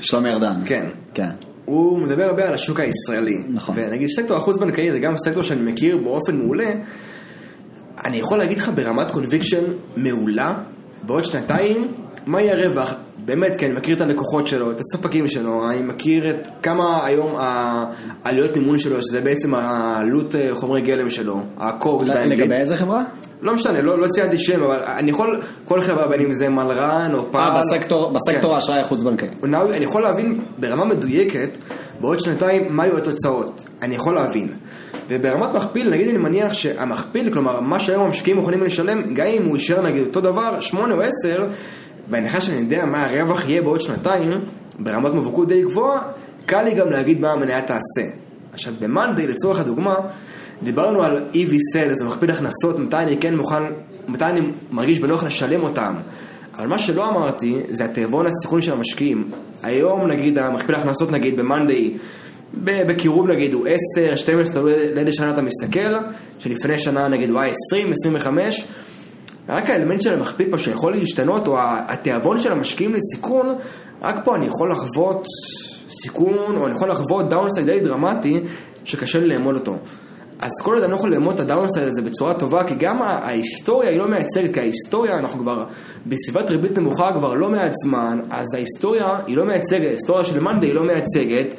שלומי ארדן. כן. כן. הוא מדבר הרבה על השוק הישראלי. נכון. ונגיד, סקטור החוץ-בנקאי, זה גם סקטור שאני מכיר באופן מעולה. אני יכול להגיד לך ברמת קונביקשן מעולה, בעוד שנתיים, מה יהיה הרווח? באמת, כי אני מכיר את הלקוחות שלו, את הספקים שלו, אני מכיר את כמה היום העלויות מימון שלו, שזה בעצם העלות חומרי גלם שלו, הקורס באנגלית. לגבי איזה חברה? לא משנה, לא, לא ציינתי שם, אבל אני יכול, כל חברה בין אם זה מלרן או פעל. אה, בסקטור, בסקטור האשראי החוץ-בנקאי. אני יכול להבין ברמה מדויקת, בעוד שנתיים, מה יהיו התוצאות. אני יכול להבין. וברמת מכפיל, נגיד אני מניח שהמכפיל, כלומר, מה שהיום המשקיעים יכולים לשלם, גם אם הוא יישאר, נגיד, אותו דבר, שמונה או עשר, בהנחה שאני יודע מה הרווח יהיה בעוד שנתיים, ברמת מבוקות די גבוהה, קל לי גם להגיד מה המניה תעשה. עכשיו, במונדיי, לצורך הדוגמה, דיברנו על אי וי סלס, זה מכפיל הכנסות, מתי אני כן מוכן, מתי אני מרגיש בנוח לשלם אותם. אבל מה שלא אמרתי, זה התיאבון הסיכון של המשקיעים. היום, נגיד, המכפיל הכנסות, נגיד, במונדיי, בקירוב, נגיד, הוא עשר, שתים עשרה, לידי שנה אתה מסתכל, שלפני שנה, נגיד, הוא עשרים, עשרים וחמש, רק האלמנט של המכפיל פה שיכול להשתנות, או התיאבון של המשקיעים לסיכון, רק פה אני יכול לחוות סיכון, או אני יכול לחוות דאונסייד די דרמטי, שקשה לי לאמוד אותו. אז כל עוד אני לא יכול לאמוד את הדאונסייד הזה בצורה טובה, כי גם ההיסטוריה היא לא מייצרת, כי ההיסטוריה אנחנו כבר, בסביבת ריבית נמוכה כבר לא מעט זמן, אז ההיסטוריה היא לא מייצגת, ההיסטוריה של מונדיי היא לא מייצגת,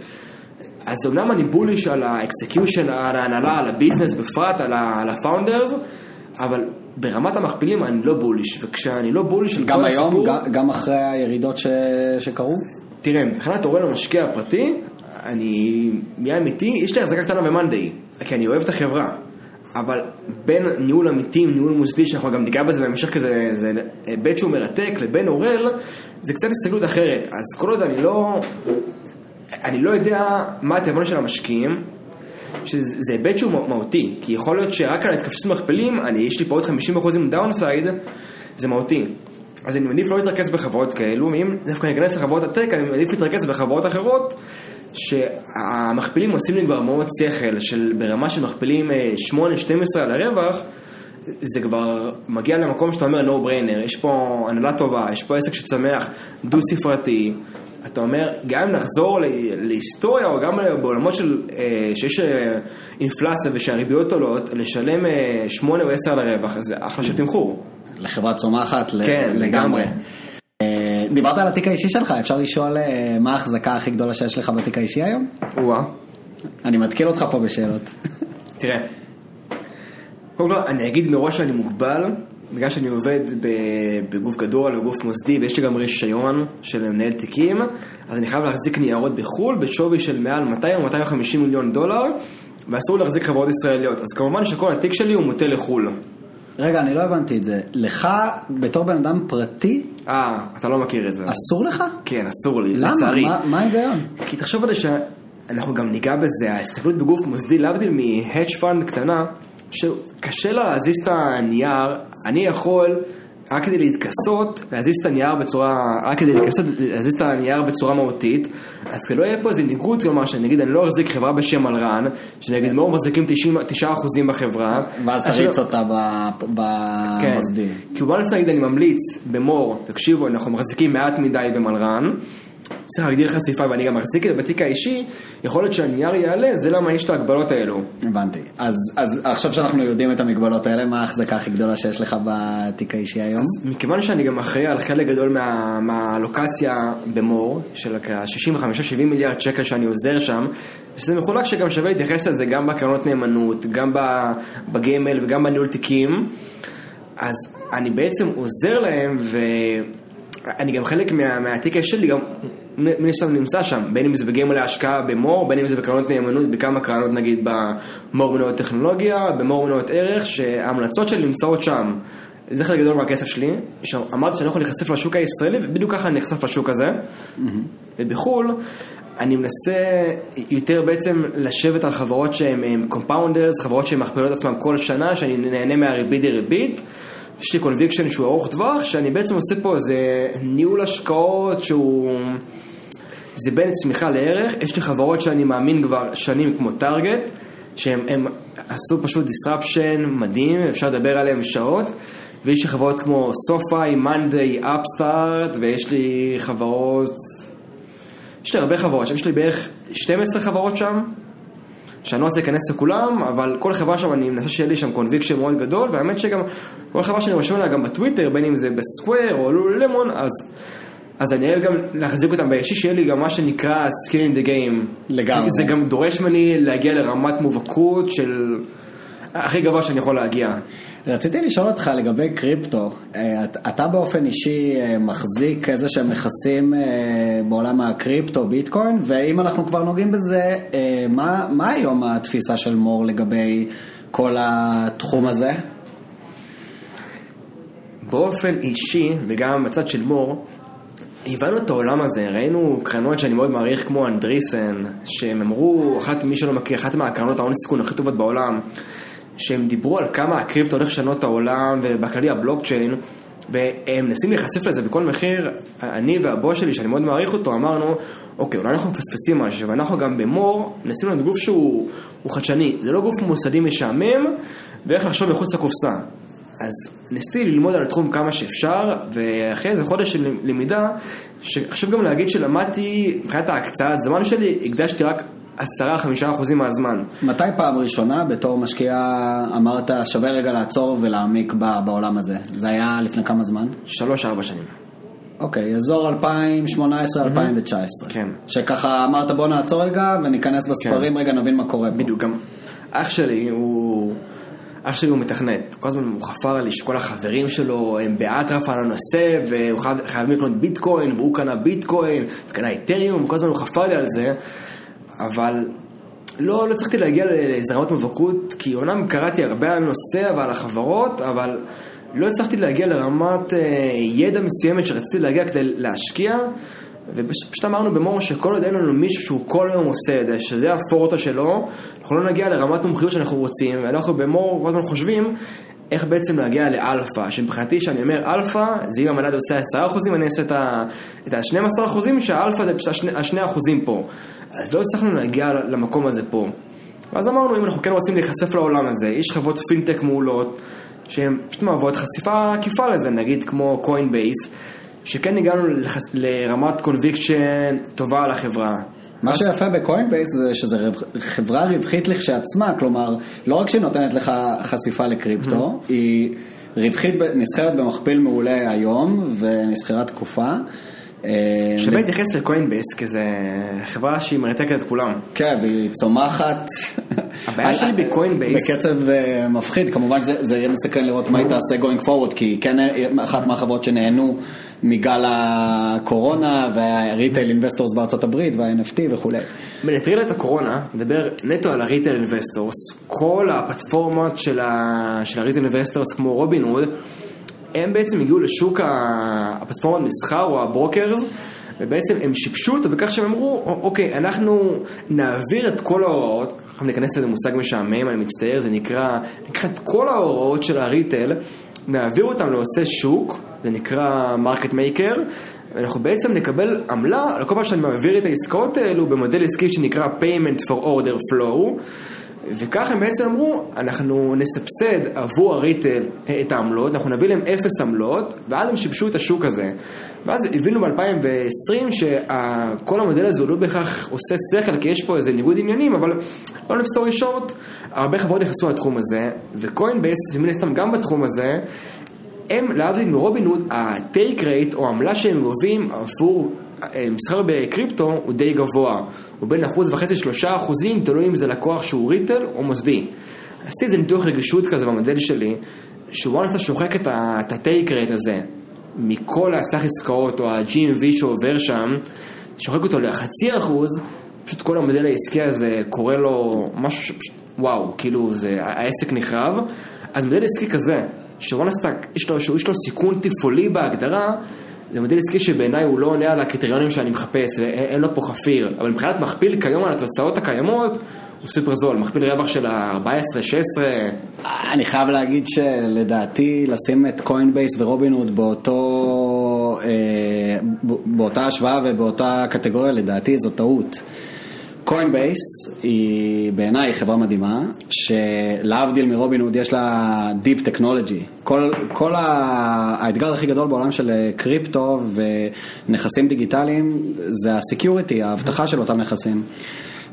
אז אומנם אני בוליש על האקסקיושן, על ההנהלה, על הביזנס בפרט, על הפאונדרס, אבל ברמת המכפילים אני לא בוליש, וכשאני לא בוליש על כל היום, הסיפור... גם היום, גם אחרי הירידות ש... שקרו? תראה, מבחינת אורל המשקיע הפרטי, אני מי האמיתי, יש לי החזקה קטנה במונדיי, כי אני אוהב את החברה, אבל בין ניהול אמיתי עם ניהול מוסדי, שאנחנו גם ניגע בזה בהמשך כזה, זה בית שהוא מרתק לבין אורל, זה קצת הסתכלות אחרת, אז כל עוד אני לא... אני לא יודע מה התיאבון של המשקיעים, שזה היבט שהוא מהותי, כי יכול להיות שרק על התקפסות מכפלים, אני יש לי פה עוד חמישים אחוז דאונסייד, זה מהותי. אז אני מעדיף לא להתרכז בחברות כאלו, אם דווקא אני אכנס לחברות הטק, אני מעדיף להתרכז בחברות אחרות, שהמכפילים עושים לי כבר מאוד שכל, של ברמה של מכפילים שמונה עד שתים עשרה על הרווח, זה כבר מגיע למקום שאתה אומר no brainer, יש פה הנהלה טובה, יש פה עסק שצמח, דו ספרתי, אתה אומר, גם אם נחזור להיסטוריה או גם בעולמות של, שיש אינפלציה ושהריביות עולות, לשלם שמונה או עשר על הרווח, זה אחלה של תמחור. לחברה צומחת כן, לגמרי. דיברת על התיק האישי שלך, אפשר לשאול מה ההחזקה הכי גדולה שיש לך בתיק האישי היום? וואה. אני מתקיל אותך פה בשאלות. תראה, קודם כל, אני אגיד מראש שאני מוגבל, בגלל שאני עובד בגוף גדול או גוף מוסדי, ויש לי גם רישיון של מנהל תיקים, אז אני חייב להחזיק ניירות בחול בשווי של מעל מאתיים או מאתיים וחמישים מיליון דולר, ואסור להחזיק חברות ישראליות. אז כמובן שכל התיק שלי הוא מוטה לחול. רגע, אני לא הבנתי את זה. לך, בתור בן אדם פרטי... אה, אתה לא מכיר את זה. אסור לך? כן, אסור לי. למה? לצערי. מה, מה ההיגיון? כי תחשוב על זה שאנחנו גם ניגע בזה. ההסתכלות בגוף מוסדי, להבדיל מהדג' פאנד קטנה, שקשה לה להזיז את הנייר, אני יכול רק כדי להתכסות, להזיז את הנייר בצורה, רק כדי להתכסות, להזיז את הנייר בצורה מהותית, אז לא יהיה פה איזה ניגוד, כלומר, שנגיד, אני לא אחזיק חברה בשם אלרן, שנגיד, מור מחזיקים תשעה אחוז בחברה. ואז תריץ אותה במוסדי. כי הוא בלס, נגיד, אני ממליץ במור, תקשיבו, אנחנו מחזיקים מעט מדי במלרן, צריך להגדיל חשיפה, ואני גם מחזיק את בתיק האישי, יכול להיות שהנייר יעלה, זה למה יש את ההגבלות האלו. הבנתי. אז, אז עכשיו שאנחנו יודעים את המגבלות האלה, מה ההחזקה הכי גדולה שיש לך בתיק האישי היום? אז, מכיוון שאני גם אחראי על חלק גדול מה, מהלוקציה במור, של שישים וחמישה עד שבעים מיליארד שקל שאני עוזר שם, שזה מחולק שגם שווה להתייחס לזה גם בקרנות נאמנות, גם בגמל וגם בניהול תיקים, אז אני בעצם עוזר להם ו... אני גם חלק מהתיקה שלי, גם נמצא שם, בין אם זה בגמל להשקעה במור, בין אם זה בקרנות נאמנות, בכמה קרנות נגיד במור מניות טכנולוגיה, במור מניות ערך, שההמלצות שלי נמצאות שם. זה חלק גדול מהכסף שלי, שאמרתי שאני לא יכול להיחשף לשוק הישראלי, ובדיוק ככה אני נחשף לשוק הזה. ובחול, אני מנסה יותר בעצם לשבת על חברות שהן קומפאונדרס, חברות שהן מכפילות עצמם כל שנה, שאני נהנה מהריבית לריבית, יש לי קונביקשן שהוא ארוך טווח, שאני בעצם עושה פה איזה ניהול השקעות שהוא... זה בין צמיחה לערך. יש לי חברות שאני מאמין כבר שנים כמו טארגט, שהם עשו פשוט דיסטרפשן מדהים, אפשר לדבר עליהם שעות, ויש לי חברות כמו סופי, מונדיי, אפסטארט, ויש לי חברות... יש לי הרבה חברות שם, יש לי בערך שתים עשרה חברות שם, שאני לא רוצה להיכנס לכולם, אבל כל חברה שם, אני מנסה שיהיה לי שם קונביקשן מאוד גדול, והאמת שגם כל חברה שאני רשום לה גם בטוויטר, בין אם זה בסקוואר או ללמון, אז, אז אני אוהב גם להחזיק אותם באישי, שיהיה לי גם מה שנקרא skin in the game. לגמרי. זה גם דורש ממני להגיע לרמת מובהקות של הכי גבוה שאני יכול להגיע. רציתי לשאול אותך לגבי קריפטו, אתה באופן אישי מחזיק איזה שהם נכסים בעולם הקריפטו, ביטקוין, ואם אנחנו כבר נוגעים בזה, מה, מה היום התפיסה של מור לגבי כל התחום הזה? באופן אישי, וגם בצד של מור, הבנו את העולם הזה, ראינו קרנות שאני מאוד מעריך כמו אנדריסן, שהם אמרו, אחת, מי שלא מכיר, אחת מהקרנות ההון סיכון הכי טובות בעולם, שהם דיברו על כמה הקריפטו הולך לשנות את העולם, ובכללי הבלוקצ'יין, והם מנסים להיחשף לזה בכל מחיר. אני והבוס שלי, שאני מאוד מעריך אותו, אמרנו, אוקיי, אולי אנחנו מפספסים משהו, ואנחנו גם במור, מנסים לנו גוף שהוא חדשני, זה לא גוף מוסדי משעמם, ואיך לחשוב מחוץ לקופסה. אז ניסיתי ללמוד על התחום כמה שאפשר, ואחרי איזה חודש של למידה, שחשוב גם להגיד שלמדתי, מבחינת ההקצאת זמן שלי, הקדשתי רק עשרה, חמישה אחוזים מהזמן. מתי פעם ראשונה בתור משקיעה אמרת שווה רגע לעצור ולהעמיק בעולם הזה? זה היה לפני כמה זמן? שלוש, ארבע שנים. אוקיי, אזור אלפיים שמונה עשרה, אלפיים תשע עשרה. כן. שככה אמרת בוא נעצור רגע וניכנס בספרים רגע נבין מה קורה פה. בדיוק, גם אח שלי הוא... אח שלי הוא מתכנת, כל הזמן הוא חפר עלי שכל החברים שלו הם באטרף על הנושא, והוא חייב, חייב לקנות ביטקוין, והוא קנה ביטקוין, וקנה איתריום, וכל הזמן הוא חפר עלי על זה, אבל לא, לא צריכתי להגיע לזרעות מבוקות, כי אומנם קראתי הרבה על הנושא ועל החברות, אבל לא צריכתי להגיע לרמת ידע מסוימת שרציתי להגיע כדי להשקיע, ופשוט אמרנו במור שכל עוד אין לנו מישהו שהוא כל היום עושה את זה, שזה הפורטה שלו, אנחנו לא נגיע לרמת מומחיות שאנחנו רוצים, ואנחנו במור כל הזמן חושבים איך בעצם להגיע לאלפא, שבחינתי שאני אומר אלפא, זה אם המדד עושה עשרה אחוזים, אני אעשה את ה-שנים עשר אחוזים, שהאלפא זה פשוט ה-שני אחוזים פה. אז לא הצלחנו להגיע למקום הזה פה. ואז אמרנו, אם אנחנו כן רוצים להיחשף לעולם הזה, יש חברות פינטק מעולות, שהן פשוט מעבוד חשיפה עקיפה לזה, נגיד כמו Coinbase, שכן הגענו לחס... לרמת קונביקשן טובה על החברה. מה שיפה בקוינבייס זה שזה חברה רווחית לכשעצמה, כלומר, לא רק שהיא נותנת לך חשיפה לקריפטו, היא רווחית, נסחרת במכפיל מעולה היום, ונסחרת תקופה. שווה להתייחס לקוינבייס, כי זה חברה שהיא מרתקת את כולם. כן, והיא צומחת. הבעיה שלי בקוינבייס... בקצב מפחיד, כמובן זה יהיה מסכן לראות מה היא תעשה going forward, כי כן אחת מהחברות שנהנו מגל הקורונה והריטייל אינבסטורס בארצות הברית וה-אן אף טי וכו'. מנטריל את הקורונה, מדבר נטו על הריטייל אינבסטורס, כל הפלטפורמות של הריטייל אינבסטורס כמו רובין-הוד, הם בעצם הגיעו לשוק הפלטפורמת מסחר או הברוקרס, ובעצם הם שיפשו אותו בכך שהם אמרו, אוקיי, אנחנו נעביר את כל ההוראות, אנחנו ניכנס לזה מושג משעמם, אני מצטער, זה נקרא, נקרא את כל ההוראות של הריטייל, נעביר אותם לעושה שוק, זה נקרא מרקט מייקר, ואנחנו בעצם נקבל עמלה על כל פעם שאני מעביר את העסקאות האלו במודל עסקי שנקרא payment for order flow, וכך הם בעצם אמרו, אנחנו נסבסד עבור הריטל את העמלות, אנחנו נביא להם אפס עמלות, ואז הם שיבשו את השוק הזה. ואז הבינו ב-אלפיים ועשרים שכל המודל הזה הוא לא בכך עושה שכל, כי יש פה איזה ניגוד עניינים, אבל לא נפסטור ראשות, הרבה חברות נכנסו לתחום הזה, וקוינבייס, שמין הסתם גם בתחום הזה, הם להבדיל מרובין-הוד, הטייק רייט או העמלה שהם גובים עבור מסחר בקריפטו הוא די גבוה, הוא בין אחוז וחצי שלושה אחוזים, תלוי אם זה לקוח שהוא ריטל או מוסדי. עשיתי איזה ניתוח רגישות כזה במדל שלי, שהוא נסתה שוחק את הטייק רייט הזה, מכל הסך עסקאות או ה-ג'י אם וי שעובר שם, שוחק אותו לחצי אחוז, פשוט כל המדל העסקי הזה קורא לו משהו, וואו, כאילו זה, העסק נחרב, אז מדל עסקי כזה, שהוא נסתה, יש לו, יש לו סיכון טיפולי בהגדרה, זה מודל עסקי שבעיניי הוא לא עונה על הקריטריונים שאני מחפש, ואין לו פה חפיר, אבל מבחינת מכפיל כיום על התוצאות הקיימות, הוא סופר זול, מכפיל רווח של ה-ארבע עשרה שש עשרה. אני חייב להגיד שלדעתי, לשים את קוינבייס ורובין-הוד באותו, באותה השוואה ובאותה קטגוריה, לדעתי זו טעות. קוינבייס היא בעיניי חברה מדהימה, שלהבדיל מרובין-הוד יש לה דיפ טכנולוגי. כל, כל האתגר הכי גדול בעולם של קריפטו ונכסים דיגיטליים זה הסקיוריטי, ההבטחה של אותם נכסים.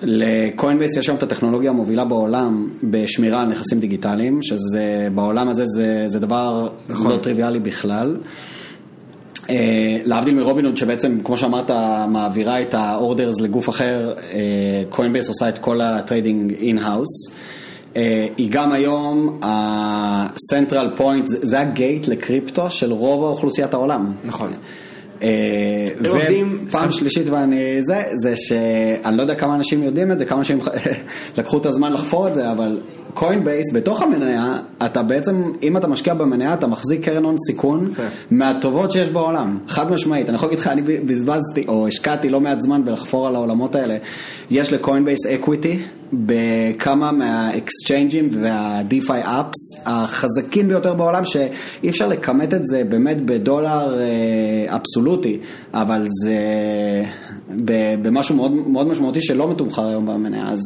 לקוינבייס יש היום את הטכנולוגיה המובילה בעולם בשמירה על נכסים דיגיטליים, שזה בעולם הזה זה, זה דבר נכון. לא טריוויאלי בכלל. להבדיל מרובין-הוד שבעצם כמו שאמרת מעבירה את האורדרס לגוף אחר, קוינבייס עושה את כל הטריידינג אין-האוס, היא גם היום הסנטרל פוינט, זה הגייט לקריפטו של רוב האוכלוסיית העולם. נכון. ופעם שלישית ואני זה, זה שאני לא יודע כמה אנשים יודעים את זה, כמה אנשים לקחו את הזמן לחפור את זה, אבל קוינבייס בתוך המניה, אתה בעצם, אם אתה משקיע במניה, אתה מחזיק קרן הון סיכון מהטובות שיש בעולם, חד משמעית. אני יכול להגיד לך, אני בזבזתי או השקעתי לא מעט זמן בלחפור על העולמות האלה. יש לקוינבייס אקוויטי בכמה מהאקסצ'יינג'ים והדיפיי אפס החזקים ביותר בעולם, שאי אפשר לקמת את זה באמת בדולר אבסולוטי, אבל זה במשהו מאוד, מאוד משמעותי שלא מתומחר היום במניה. אז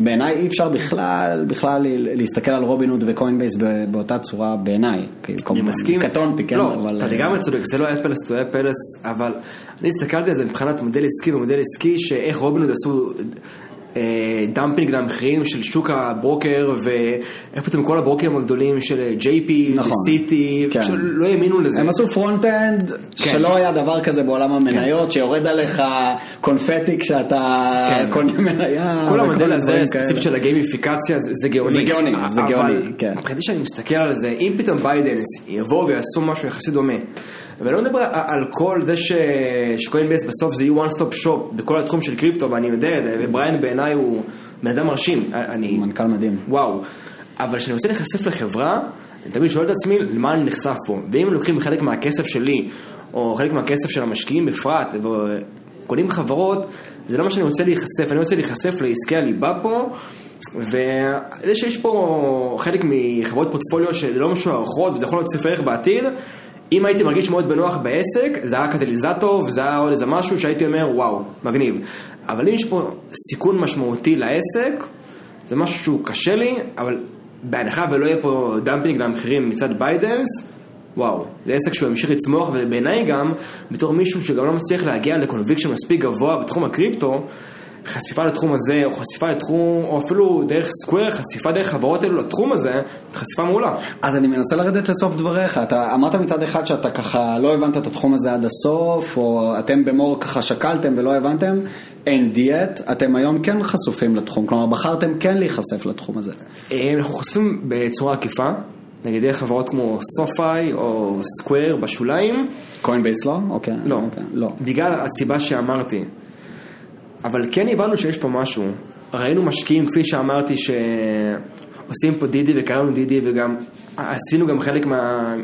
בעיניי אי אפשר בכלל, בכלל להסתכל על רובין-הוד וקוינבייס באותה צורה בעיניי. אני מסכים. קטונתי, כן, לא, אבל... אתה גם מצודק, זה לא אפלס טו אפלס, אבל אני הסתכלתי על זה מבחינת מודל עסקי ומודל עסקי, שאיך רובין-הוד עשו... דמפינג למחירים של שוק הברוקר, ואיך פתאום כל הברוקרים הגדולים של ג'יי פי, סיטי, שלא האמינו לזה. הם עשו פרונט-אנד שלא היה דבר כזה בעולם המניות, שיורד עליך קונפטי כשאתה קונה מניה. כל המודל הזה הספציפי של הגיימיפיקציה זה גאוני. זה גאוני, זה גאוני. מבחינתי שאני מסתכל על זה, אם פתאום ביידן יבוא ויעשו משהו יחסי דומה, ולא מדבר על כל זה שקוינבייס בסוף זה יהיה one stop shop בכל התחום של קריפטו, ואני יודע את זה, ובריין בעיניי הוא מאדם מרשים. אני... מנכ"ל מדהים. וואו. אבל כשאני רוצה להיחשף לחברה, אני תמיד שואל את עצמי למה אני נחשף פה. ואם לוקחים חלק מהכסף שלי, או חלק מהכסף של המשקיעים בפרט, קונים חברות, זה לא מה שאני רוצה להיחשף, אני רוצה להיחשף לעסקי הליבה פה, וזה שיש פה חלק מחברות פורטפוליו שלא משוערכות, וזה יכול להיות ספר ערך בעתיד, אם הייתי מרגיש מאוד בנוח בעסק, זה היה קטליזטור, וזה היה עוד איזה משהו שהייתי אומר, וואו, מגניב. אבל אם יש פה סיכון משמעותי לעסק, זה משהו שהוא קשה לי, אבל בהנחה ולא יהיה פה דמפינג למחירים מצד ביידנס, וואו, זה עסק שהוא המשיך לצמוח, ובעיניי גם, בתור מישהו שגם לא מצליח להגיע לקונביקשן מספיק גבוה בתחום הקריפטו, חשיפה לתחום הזה, או חשיפה לתחום, או אפילו דרך סקוואר, חשיפה דרך חברות אלו לתחום הזה, חשיפה מעולה. אז אני מנסה לרדת לסוף דבריך. אתה אמרת מצד אחד שאתה ככה לא הבנת את התחום הזה עד הסוף, או אתם במור ככה שקלתם ולא הבנתם, אין דיאט, אתם היום כן חשופים לתחום, כלומר בחרתם כן להיחשף לתחום הזה. אנחנו חושפים בצורה עקיפה, נגיד דרך חברות כמו SoFi או Square בשוליים. Coinbase לא? אוקיי. לא, לא. בגלל הסיבה שאמרתי, אבל כן הבנו שיש פה משהו, ראינו משקיעים כפי שאמרתי שעושים פה דידי וקראנו דידי וגם עשינו גם חלק מה...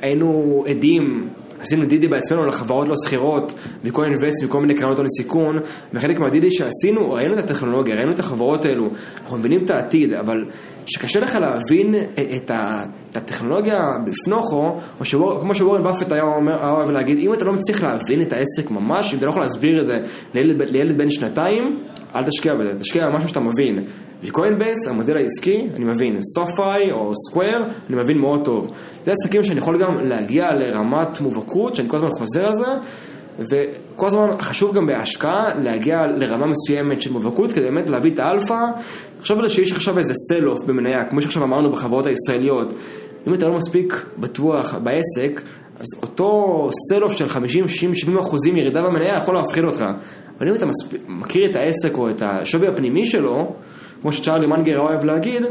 היינו עדים, עשינו דידי בעצמנו לחברות לא סחירות, מכל אינבסט, מכל מיני קרנות או לסיכון, וחלק מהדידי שעשינו, ראינו את הטכנולוגיה, ראינו את החברות האלו, אנחנו מבינים את העתיד, אבל שקשה לך להבין את הטכנולוגיה בפנוחו, או שבו, כמו שבורן באפט היה אומר, ולהגיד, אם אתה לא מצליח להבין את העסק ממש, אם אתה לא יכול להסביר את זה לילד, לילד בן שנתיים, אל תשקיע בזה, תשקיע על משהו שאתה מבין. וקוינבייס, המודל העסקי, אני מבין. SoFi או Square, אני מבין מאוד טוב. זה עסקים שאני יכול גם להגיע לרמת מובהקות, שאני כל הזמן חוזר על זה, וכל הזמן חשוב גם בהשקעה להגיע לרמה מסוימת של מובהקות, כדי באמת להביא את האלפא. חשוב על זה שיש עכשיו איזה סלוף במניה, כמו שעכשיו אמרנו בחברות הישראליות. אם אתה לא מספיק בטוח בעסק, אז אותו סלוף של חמישים, שישים, שבעים אחוזים ירידה במניה יכול להפחיד אותך. אבל אם אתה מספ... מכיר את העסק או את השווי הפנימי שלו, כמו שצ'ארלי מנגר אוהב להגיד,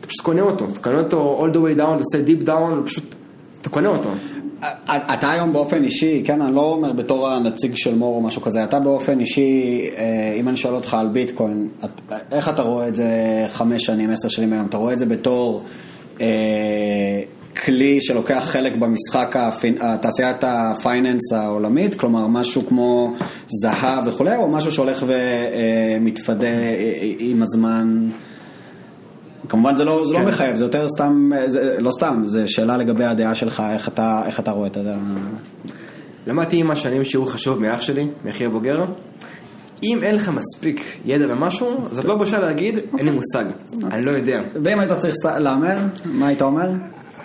אתה פשוט קונה אותו, אתה קונה אותו all the way down, אתה עושה deep down, פשוט אתה קונה אותו. אתה היום באופן אישי, כן, אני לא אומר בתור הנציג של מור או משהו כזה, אתה באופן אישי, אם אני שואל אותך על ביטקוין, איך אתה רואה את זה חמש שנים, עשר שנים היום, אתה רואה את זה בתור כלי שלוקח חלק במשחק התעשיית הפייננס העולמית, כלומר משהו כמו זהב וכו', או משהו שהולך ומתפדה עם הזמן? כמובן זה לא, זה לא מחייב, זה יותר סתם, זה, לא סתם, זה שאלה לגבי הדעה שלך, איך אתה, איך אתה רואה את הדעה. למדתי עם השנים שהוא חשוב מאח שלי, מאחי הבוגר. אם אין לך מספיק ידע במשהו, אז את לא בושה להגיד, אין לי מושג, אני לא יודע. ואם היית צריך לאמר, מה היית אומר?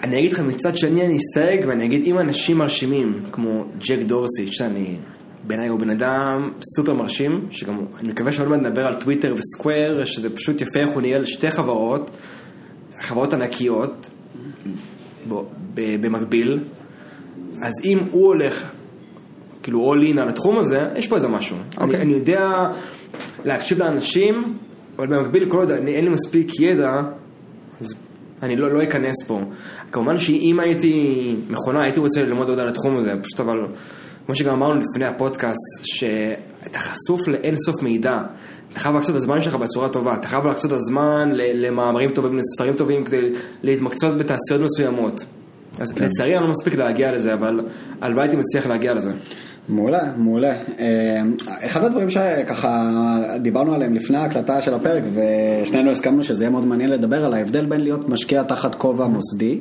אני אגיד לך מצד שני, אני אסתייג, ואני אגיד, אם אנשים מרשימים, כמו ג'ק דורסי, שאני בעיניי הוא בן אדם סופר מרשים, שגם אני מקווה שעוד מעט נדבר על טוויטר וסקוואר, שזה פשוט יפה, הוא ניהל שתי חברות, חברות ענקיות, במקביל, אז אם הוא הולך, כאילו, all in על התחום הזה, יש פה איזה משהו. אני יודע להקשיב לאנשים, אבל במקביל, כל עוד אין לי מספיק ידע, אז אני לא, לא אכנס פה. כמובן שאם הייתי מכונה, הייתי רוצה ללמוד עוד על התחום הזה, פשוט אבל, כמו שגם אמרנו לפני הפודקאסט, שאתה חשוף לאין סוף מידע, אתה חייב להקצות את הזמן שלך בצורה טובה, אתה חייב להקצות את הזמן למאמרים טובים, לספרים טובים, כדי להתמקצות בתעשיות מסוימות. אז כן. לצערי אני לא מספיק להגיע לזה, אבל הלוואי הייתי מצליח להגיע לזה. מעולה, מעולה. אחד הדברים שככה דיברנו עליהם לפני ההקלטה של הפרק, ושנינו הסכמנו שזה יהיה מאוד מעניין לדבר על ההבדל בין להיות משקיע תחת כובע מוסדי,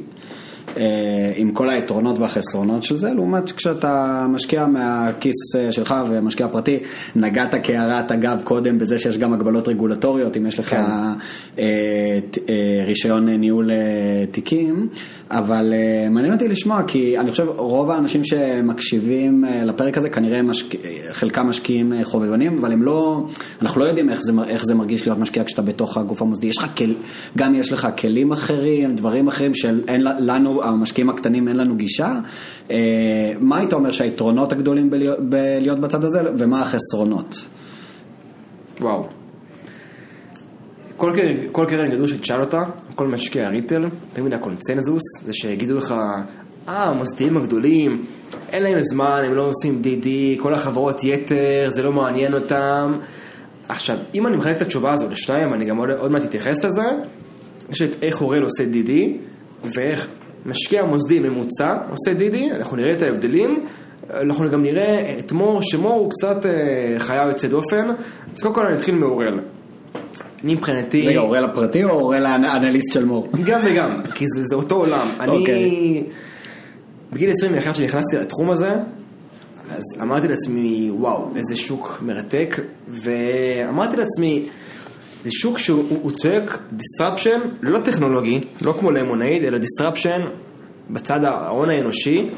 עם כל היתרונות והחסרונות של זה, לעומת כשאתה משקיע מהכיס שלך ומשקיע פרטי, נגעת כהערת אגב קודם בזה שיש גם הגבלות רגולטוריות, אם יש לך רישיון ניהול תיקים, אבל מעניין אותי לשמוע, כי אני חושב רוב האנשים שמקשיבים לפרק הזה, כנראה חלקם משקיעים חובבנים, אבל אנחנו לא יודעים איך זה מרגיש להיות משקיע כשאתה בתוך הגוף המוסדי, גם יש לך כלים אחרים, דברים אחרים שאין לנו, המשקיעים הקטנים אין לנו גישה. מה היית אומר שהיתרונות הגדולים בלהיות בצד הזה, ומה החסרונות? וואו. כל קרן גדול שתשאל אותה, כל משקיע הריטל, תמיד הקונצנזוס זה שיגידו לך, אה, המוסדיים הגדולים, אין להם זמן, הם לא עושים די-די, כל החברות יתר, זה לא מעניין אותם. עכשיו, אם אני מחלק את התשובה הזו לשניים, אני גם עוד מעט אתייחס לזה, יש את איך אורל עושה די-די, ואיך משקיע מוסדי ממוצע עושה די-די, אנחנו נראה את ההבדלים, אנחנו גם נראה את מור, שמור הוא קצת חייב יוצא דופן. אז קודם כל אני אתחיל מאורל. אני מבחינתי... רגע, אורל הפרטי או אורל האנליסט של מור? גם וגם, כי זה, זה אותו עולם. אני... בגיל עשרים ואחת שנכנסתי לתחום הזה, אז אמרתי לעצמי, וואו, איזה שוק מרתק, ואמרתי לעצמי, זה שוק שהוא צועק דיסטרפשן, לא טכנולוגי, לא כמו לימונייד, אלא דיסטרפשן בצד ההון האנושי,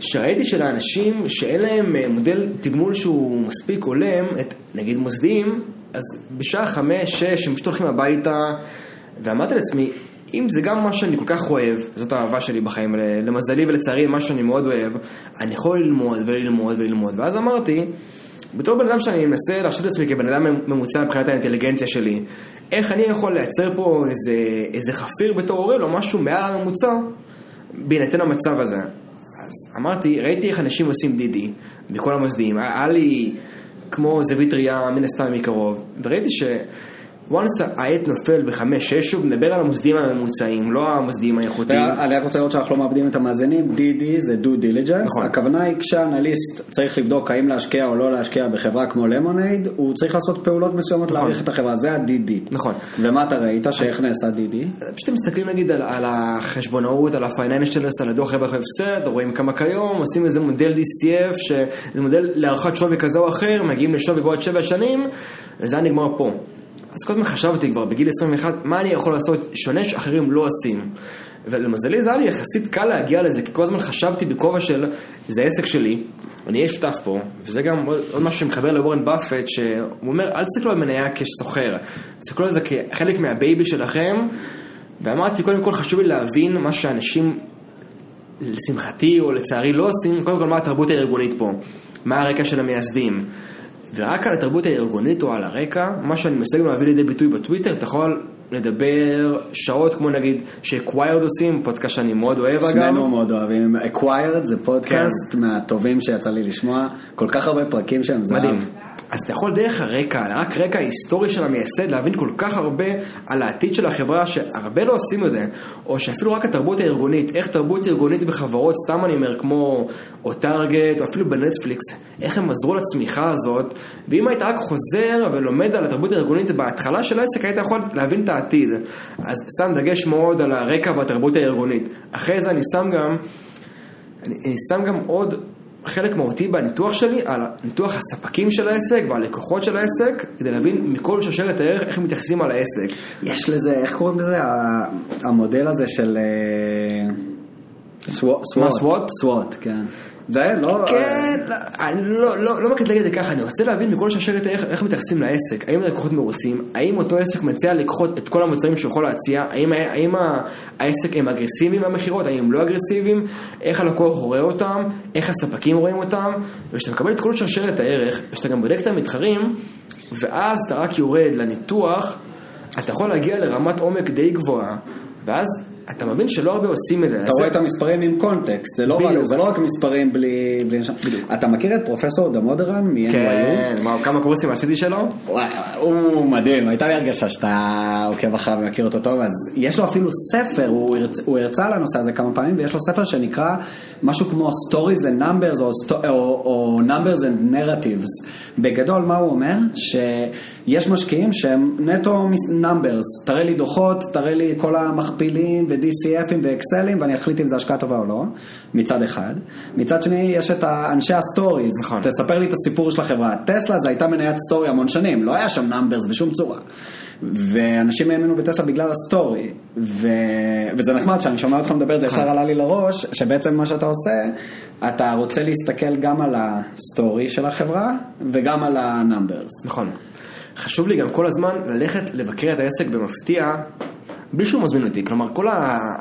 שראיתי של האנשים שאין להם מודל תגמול שהוא מספיק עולם, את, נגיד מוסדים, אז בשעה חמש, שש, הם פשוט הולכים הביתה, ואמרתי לעצמי, אם זה גם מה שאני כל כך אוהב, זאת האהבה שלי בחיים, למזלי ולצערי, מה שאני מאוד אוהב, אני יכול ללמוד וללמוד וללמוד. ואז אמרתי, בתור בן אדם שאני מנסה להחשיב את עצמי כבן אדם ממוצע מבחינת האינטליגנציה שלי, איך אני יכול לייצר פה איזה, איזה חפיר בתור אורל או משהו מעל הממוצע בהינתן המצב הזה. אז אמרתי, ראיתי איך אנשים עושים דידי בכל המוסדים, היה לי כמו זווית ראייה מן הסתם מקרוב, וראיתי ש... once העט נופל בחמש, שש, שוב נדבר על המוסדים הממוצעים, לא המוסדים האיכותיים. אני רק רוצה לראות שאנחנו לא מאבדים את המאזנים. די די זה due diligence. הכוונה היא כשאנליסט צריך לבדוק האם להשקיע או לא להשקיע בחברה כמו למונייד, הוא צריך לעשות פעולות מסוימות להעריך את החברה, זה ה-די די. נכון. ומה אתה ראית שאיך נעשה די די? פשוט מסתכלים נגיד על החשבונאות, על ה-financials, על הדוח רווח והפסד, רואים כמה כיום, עושים איזה מודל די סי אף, שזה מודל להערכת שווי כזה או אחר, מגיעים לשווי בעוד שבע שנים, וזה נגמר פה. אז קודם חשבתי כבר בגיל עשרים ואחת, מה אני יכול לעשות שונה שאחרים לא עושים. ולמזלי זה היה לי יחסית קל להגיע לזה, כי כל הזמן חשבתי בכובע של, זה העסק שלי, אני אהיה שותף פה, וזה גם עוד, עוד משהו שמחבר לוורן באפט, שהוא אומר, אל תסתכלו על מניה כשסוחר, תסתכלו על זה כחלק מהבייבי שלכם, ואמרתי, קודם כל חשוב לי להבין מה שאנשים, לשמחתי או לצערי לא עושים, קודם כל מה התרבות הארגונית פה, מה הרקע של המייסדים, ורק על התרבות הארגונית או על הרקע, מה שאני מסתכל להביא לידי ביטוי בטוויטר, אתה יכול לדבר שעות כמו נגיד ש-Acquired עושים, פודקאסט שאני מאוד אוהב אגב. שנינו מאוד אוהבים. Acquired זה פודקאסט מהטובים שיצא לי לשמוע, כל כך הרבה פרקים שהם זהב. מדהים. אז אתה יכול דרך הרקע, רק רקע היסטורי של המייסד, להבין כל כך הרבה על העתיד של החברה שהרבה לא עושים את זה, או שאפילו רק התרבות הארגונית, איך תרבות ארגונית בחברות, סתם אני אומר, כמו או טארגט, או אפילו בנטפליקס, איך הם עזרו לצמיחה הזאת, ואם היית רק חוזר ולומד על התרבות הארגונית בהתחלה של העסק, היית יכול להבין את העתיד. אז שם דגש מאוד על הרקע והתרבות הארגונית. אחרי זה אני שם גם, אני שם גם עוד חלק מהותי בניתוח שלי על ניתוח הספקים של העסק ועל לקוחות של העסק, כדי להבין מכל שרשרת הערך איך מתייחסים על העסק. יש לזה, איך קוראים לזה? המודל הזה של סוואט, סוואט, כן. זה לא... כן, אני לא מקטלג את זה ככה, אני רוצה להבין מכל שרשרת הערך איך מתייחסים לעסק, האם הלקוחות מרוצים, האם אותו עסק מציע לקוחות את כל המוצרים שהוא יכול להציע, האם העסק הם אגרסיביים במחירות, האם הם לא אגרסיביים, איך הלקוח רואה אותם, איך הספקים רואים אותם, ושאתה מקבל את כל שרשרת הערך, ושאתה גם בודק את המתחרים, ואז אתה רק יורד לניתוח, אתה יכול להגיע לרמת עומק די גבוהה, ואז... אתה מבין שלא הרבה עושים את זה. אתה רואה את המספרים עם קונטקסט, זה לא רק מספרים בלי... אתה מכיר את פרופסור דמודרן מ-אן וואי יו? כן, כמה קורסים עשיתי שלו? הוא מדהים, הייתה לי הרגשה שאתה עוקב אחריו ומכיר אותו טוב, אז יש לו אפילו ספר, הוא הרצה על הנושא הזה כמה פעמים, ויש לו ספר שנקרא משהו כמו Stories and Numbers או Numbers and Narratives. בגדול מה הוא אומר? שיש משקיעים שהם נטו numbers, תראה לי דוחות, תראה לי כל המכפילים ו-די סי אפים ואקסלים, ואני אחליט אם זה השקעה טובה או לא, מצד אחד. מצד שני, יש את האנשי הסטוריז. נכון. תספר לי את הסיפור של החברה. טסלה, זה הייתה מניית סטורי המון שנים, לא היה שם נאמברס בשום צורה. ואנשים האמינו בטסלה בגלל הסטורי. ו... וזה נחמד, שאני שומע אותך מדבר, זה ישר עלה לי לראש, שבעצם מה שאתה עושה, אתה רוצה להסתכל גם על הסטורי של החברה, וגם על הנאמברס. נכון. חשוב לי גם כל הזמן ללכת לבקר את העסק במפתיע, בלי שהוא מזמין אותי, כלומר כל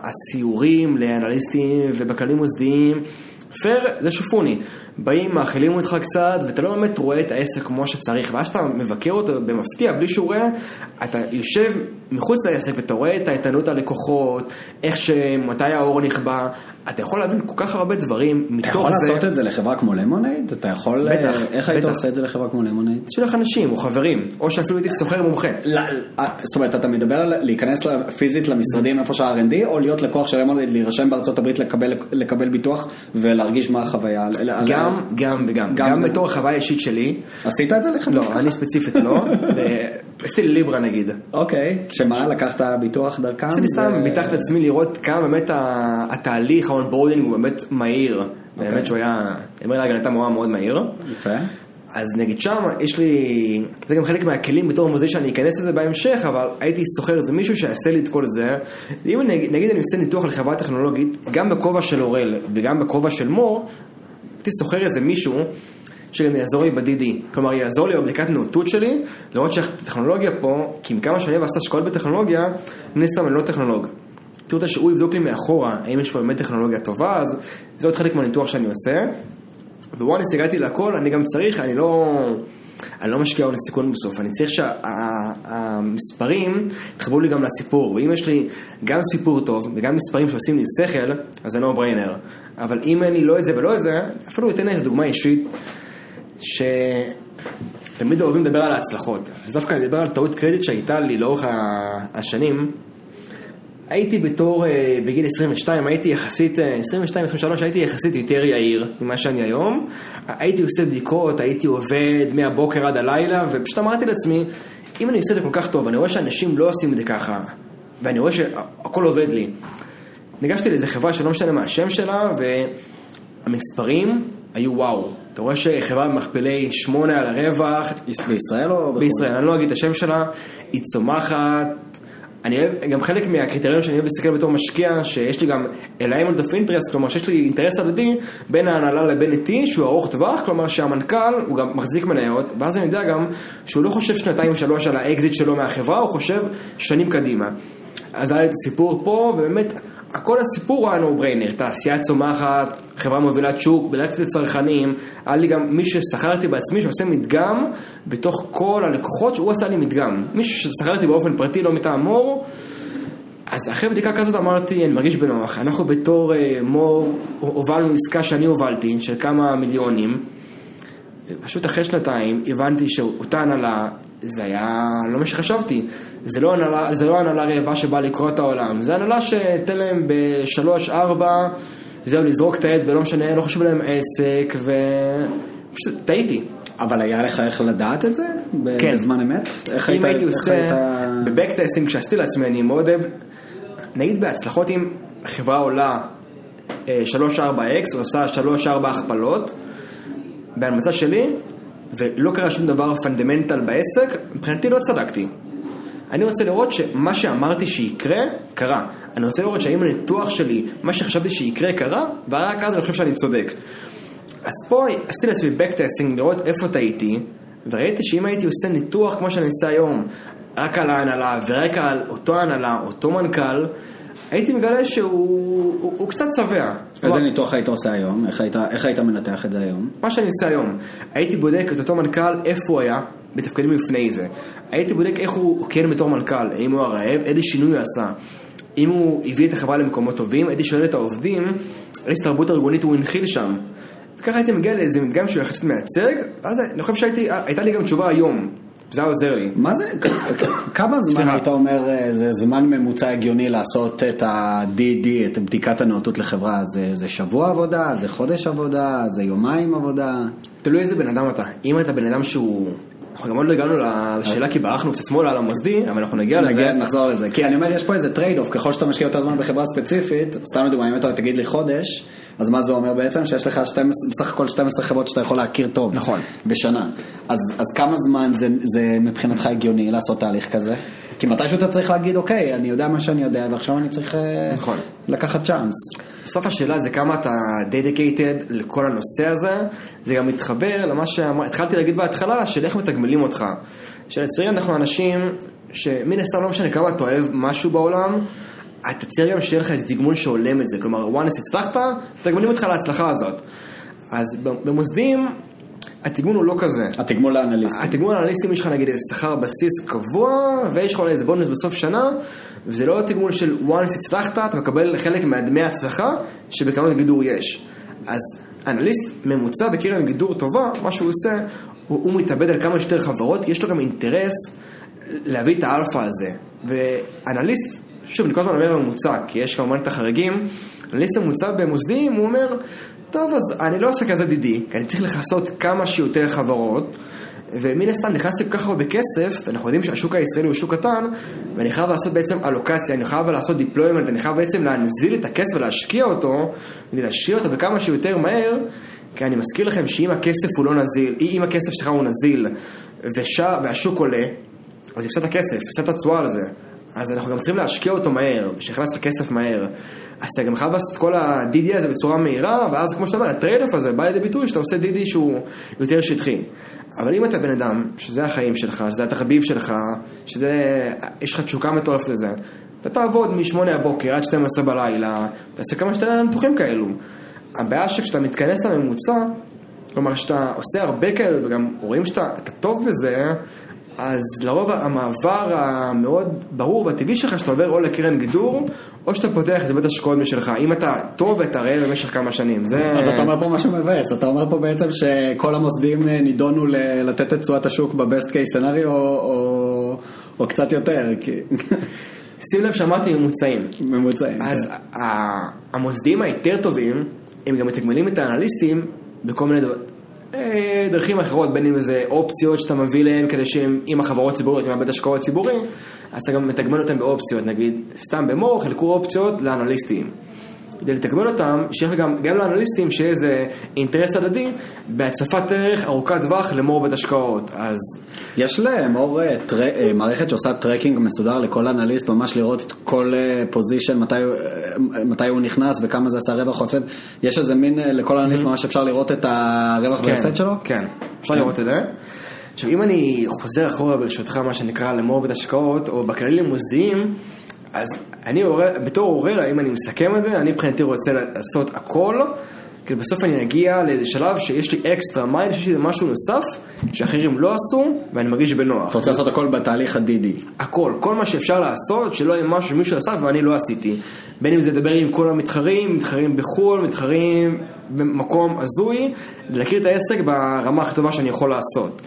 הסיורים לאנליסטים ובכלים מוסדיים, פר זה שופוני, באים, מאכילים אותך קצת, ואתה לא באמת רואה את העסק כמו שצריך, ואז שאתה מבקר אותו במפתיע, בלי שהוא רואה, אתה יושב מחוץ לעסק, ואתה רואה את ההתנות הלקוחות, איך שמתי האור נכבה, אתה יכול להבין כל כך הרבה דברים מתוך זה. אתה יכול לעשות את זה לחברה כמו לימונייד? אתה יכול... בטח. איך היית עושה את זה לחברה כמו לימונייד? שלך אנשים או חברים, או שאפילו הייתי סוחר מומחה. זאת אומרת, אתה מדבר על להיכנס פיזית למשרדים איפה שה-אר אנד די, או להיות לקוח של לימונייד, להירשם בארצות הברית, לקבל ביטוח ולהרגיש מה החוויה? גם, גם וגם. גם בתור החוויה האישית שלי. עשית את זה לחברה? לא, אני ספציפית לא. עשיתי ליברה נגיד. אוקיי, שמה לקחת ביטוח דרכם? עשיתי סתם, ביטחת עצמי לראות כמה באמת התהליך, האונבורדינג הוא באמת מהיר. באמת שהוא היה, אמרי להגן, הייתה מאוד מאוד מהיר. יפה. אז נגיד שם, יש לי, זה גם חלק מהכלים בתור מוזיאי שאני אכנס לזה בהמשך, אבל הייתי סוחר את זה, מישהו שעשה לי את כל זה. אם נגיד, נגיד אני עושה ניתוח לחברה טכנולוגית, גם בכובע של אורל וגם בכובע של מור, הייתי סוחר את זה מישהו, שגם יעזור לי בדידי, כלומר יעזור לי בבדיקת נאותות שלי, לראות שהטכנולוגיה פה, כי מכמה שאני ועשתה שקועות בטכנולוגיה, אני סתם אני לא טכנולוג. תראו אותה שהוא יבדוק לי מאחורה, האם יש פה באמת טכנולוגיה טובה, אז זה עוד חלק מהניתוח שאני עושה, ווואני סגעתי לכל, אני גם צריך, אני לא, אני לא משקיע עוד לסיכון בסוף, אני צריך שהמספרים יתחברו לי גם לסיפור, ואם יש לי גם סיפור טוב, וגם מספרים שעושים לי שכל, אז זה לא בריינר, אבל אם אני לא את זה ולא את זה, אפילו ייתן לי דוגמה אישית, שתמיד אוהבים לדבר על ההצלחות. אז דווקא אני מדבר על טעות קרדיט שהייתה לי לאורך השנים. הייתי בתור, בגיל עשרים ושתיים, הייתי יחסית, עשרים ושתיים עשרים ושלוש, הייתי יחסית יותר יעיר ממה שאני היום. הייתי עושה בדיקות, הייתי עובד מהבוקר עד הלילה, ופשוט אמרתי לעצמי, אם אני עושה את זה כל כך טוב, אני רואה שאנשים לא עושים את זה ככה, ואני רואה שהכל עובד לי. ניגשתי לאיזה חברה שלא משנה מה השם שלה, והמספרים היו וואו. אתה רואה שחברה במכפלי שמונה על הרווח. בישראל או? בישראל, אני לא אגיד את השם שלה. היא צומחת. אני אוהב, גם חלק מהקריטריון שאני אוהב להסתכל בתור משקיע, שיש לי גם alignment of interest, כלומר שיש לי אינטרס הדדי בין ההנהלה לבין איתי, שהוא ארוך טווח, כלומר שהמנכ"ל הוא גם מחזיק מניות, ואז אני יודע גם שהוא לא חושב שנתיים שלוש על האקזיט שלו מהחברה, הוא חושב שנים קדימה. אז היה את הסיפור פה, ובאמת... הכל הסיפור הוא ה-no-brainer, תעשייה צומחת, חברה מובילת שוק, בלקת לצרכנים, היה לי גם מי ששכרתי בעצמי שעושה מדגם, בתוך כל הלקוחות שהוא עשה לי מדגם, מי ששכרתי באופן פרטי לא מטעם מור, אז אחרי בדיקה כזאת אמרתי, אני מרגיש בנוח, אנחנו בתור מור הובלנו עסקה שאני הובלתי, של כמה מיליונים, פשוט אחרי שנתיים הבנתי שאותה הנהלה, זה היה, לא מה שחשבתי, זה לא הנהלה, זה לא הנהלה רעבה שבאה לקרוא את העולם, זה הנהלה שתן להם בשלוש, ארבע, זהו לזרוק את העד ולא משנה, לא חשוב להם עסק, ופשוט טעיתי. אבל היה לך איך לדעת את זה? כן. בזמן אמת? איך אם היית, הייתי איך עושה, היית... בבקטסטינג שעשיתי לעצמי, אני מאוד אוהב, נגיד בהצלחות אם חברה עולה שלוש, ארבע אקס, הוא עושה שלוש, ארבע הכפלות, בהמצא שלי, ולא קרה שום דבר פנדמנטל בעסק, מבחינתי לא צדקתי. אני רוצה לראות שמה שאמרתי שיקרה, קרה. אני רוצה לראות שהאם הניתוח שלי, מה שחשבתי שיקרה, קרה, ורק אז אני חושב שאני צודק. אז פה עשיתי לעצמי בקטסטינג, לראות איפה טעיתי, וראיתי שאם הייתי עושה ניתוח כמו שאני עושה היום, רק על ההנהלה ורק על אותו ההנהלה, אותו מנכ"ל, הייתי מגלה שהוא הוא, הוא קצת צבע. איזה מה... ניתוח היית עושה היום? איך היית, איך היית מנתח את זה היום? מה שאני עושה היום, הייתי בודק את אותו מנכ"ל, איפה הוא היה, בתפקדים לפני זה. הייתי בודק איך הוא, הוא כן בתור מנכ"ל, האם הוא הרעב, איזה שינוי הוא עשה. אם הוא הביא את החברה למקומות טובים, הייתי שואל את העובדים, איזה תרבות ארגונית הוא הנחיל שם. וככה הייתי מגיע לאיזה מדגם שהוא יחסית מהצג, אז אני חושב שהייתה לי גם תשובה היום. זה עוזר לי. מה זה? כמה זמן היית אומר, זה זמן ממוצע הגיוני לעשות את ה-די די, את בדיקת הנאותות לחברה? זה שבוע עבודה? זה חודש עבודה? זה יומיים עבודה? תלוי איזה בן אדם אתה. אם אתה בן אדם שהוא... אנחנו גם עוד לא הגענו לשאלה כי ברחנו קצת שמאלה על המוסדי, אבל אנחנו נגיע לזה. נחזור לזה. כי אני אומר, יש פה איזה טרייד-אוף, ככל שאתה משקיע יותר זמן בחברה ספציפית, סתם לדוגמה, אם אתה תגיד לי חודש, אז מה זה אומר בעצם? שיש לך בסך הכל שתים עשרה חברות שאתה יכול להכיר טוב. נכון. בשנה. אז כמה זמן זה מבחינתך הגיוני לעשות תהליך כזה? כי מתישהו אתה צריך להגיד, אוקיי, אני יודע מה שאני יודע, ועכשיו אני צריך לקחת צ'אנס. בסוף השאלה זה כמה אתה dedicated לכל הנושא הזה, זה גם מתחבר למה שהתחלתי להגיד בהתחלה, של איך מתגמלים אותך. שלצערי אנחנו אנשים שמן הסתם לא משנה כמה אתה אוהב משהו בעולם, אתה צריך גם שיהיה לך איזה דגמון שעולם את זה, כלומר, once הצלחת, תגמלים אותך להצלחה הזאת. אז במוסדים התגמול הוא לא כזה. התגמול לאנליסטים. התגמול לאנליסטים יש לך נגיד איזה שכר בסיס קבוע, ויש לך אולי איזה בונוס בסוף שנה, וזה לא תגמול של once הצלחת, אתה מקבל חלק מהדמי ההצלחה, שבקרנות גידור יש. אז אנליסט ממוצע בקרן גידור טובה, מה שהוא עושה, הוא, הוא מתאבד על כמה שתי חברות, כי יש לו גם אינטרס להביא את האלפה הזה. ואנליסט, שוב, אני כל הזמן אומר ממוצע, כי יש כמובן את החריגים, אנליסט ממוצע במוסדים, הוא אומר, טוב, אז אני לא עושה כזה דידי, כי אני צריך לחסות כמה שיותר חברות, ומן הסתם נכנסתי כל כך הרבה כסף, ואנחנו יודעים שהשוק הישראלי הוא שוק קטן, ואני חייב לעשות בעצם אלוקציה, אני חייב לעשות דיפלוימנט, ואני חייב בעצם להנזיל את הכסף ולהשקיע אותו, ולהשקיע אותו בכמה שיותר מהר, כי אני מזכיר לכם שאם הכסף הוא לא נזיל, אם הכסף שלך הוא נזיל, והשוק עולה, אז יפסד הכסף, יפסד הצועה על זה. אז אנחנו גם צריכים להשקיע אותו מהר, שיכנס לכסף מהר. אז אתה גם חייב לעשות את כל ה-די די הזה בצורה מהירה, ואז כמו שאתה אומר, הטרייד-אוף הזה בא לידי ביטוי שאתה עושה די די שהוא יותר שטחי. אבל אם אתה בן אדם, שזה החיים שלך, שזה התחביב שלך, שזה, יש לך תשוקה מטורפת לזה, אתה תעבוד משמונה הבוקר עד שתים עשרה בלילה, תעשה כמה שאתה נתוחים כאלו. הבעיה שכשאתה מתכנס לממוצע, כלומר שאתה עושה הרבה כאלו, וגם רואים שאתה אתה טוב בזה, אז לרוב המעבר המאוד ברור והטבעי שלך, שאתה עובר או לקרן גידור, או שאתה פותח את זה בית השקעות משלך, אם אתה טוב ואתה ראה במשך כמה שנים. אז אתה אומר פה משהו מבאס, אתה אומר פה בעצם שכל המוסדים נידונו לתת את תשואת השוק בבסט קייס סנאריו, או קצת יותר. שים לב, שמעתי ממוצעים. ממוצעים. אז המוסדים היותר טובים, הם גם מתגמלים את האנליסטים בכל מיני דברים. דרכים אחרות, בין אם זה אופציות שאתה מביא להם כדי שאם החברות ציבוריות, אם הבית השקעות ציבורי, אז אתה גם מתגמל אותם באופציות, נגיד סתם במור חלקו אופציות לאנליסטים כדי לתגמל אותם, שיש גם, גם לאנליסטים שיהיה איזה אינטרס הדדי בהצפת ערך ארוכת טווח למור בית השקעות. אז יש למור טרי, מערכת שעושה טרקינג מסודר לכל אנליסט, ממש לראות את כל פוזישן, מתי, מתי הוא נכנס וכמה זה עשה רווח והפסד. יש איזה מין לכל אנליסט mm-hmm. ממש אפשר לראות את הרווח כן, והפסד שלו? כן, אפשר כן. לראות את זה. עכשיו אם אני חוזר אחורה ברשותך מה שנקרא למור בית השקעות או בכללים מוסדיים, אז אני בתור אורל, אם אני מסכם את זה, אני מבחינתי רוצה לעשות הכל, כי בסוף אני אגיע לאיזה שלב שיש לי אקסטרה מייל, שיש לי משהו נוסף שאחרים לא עשו, ואני מרגיש בנוח. אתה רוצה לעשות הכל בתהליך הדידי. הכל, כל מה שאפשר לעשות, שלא יהיה משהו שמישהו עשה ואני לא עשיתי. בין אם זה לדבר עם כל המתחרים, מתחרים בחול, מתחרים במקום עזוי, להכיר את העסק ברמה הכי טובה שאני יכול לעשות.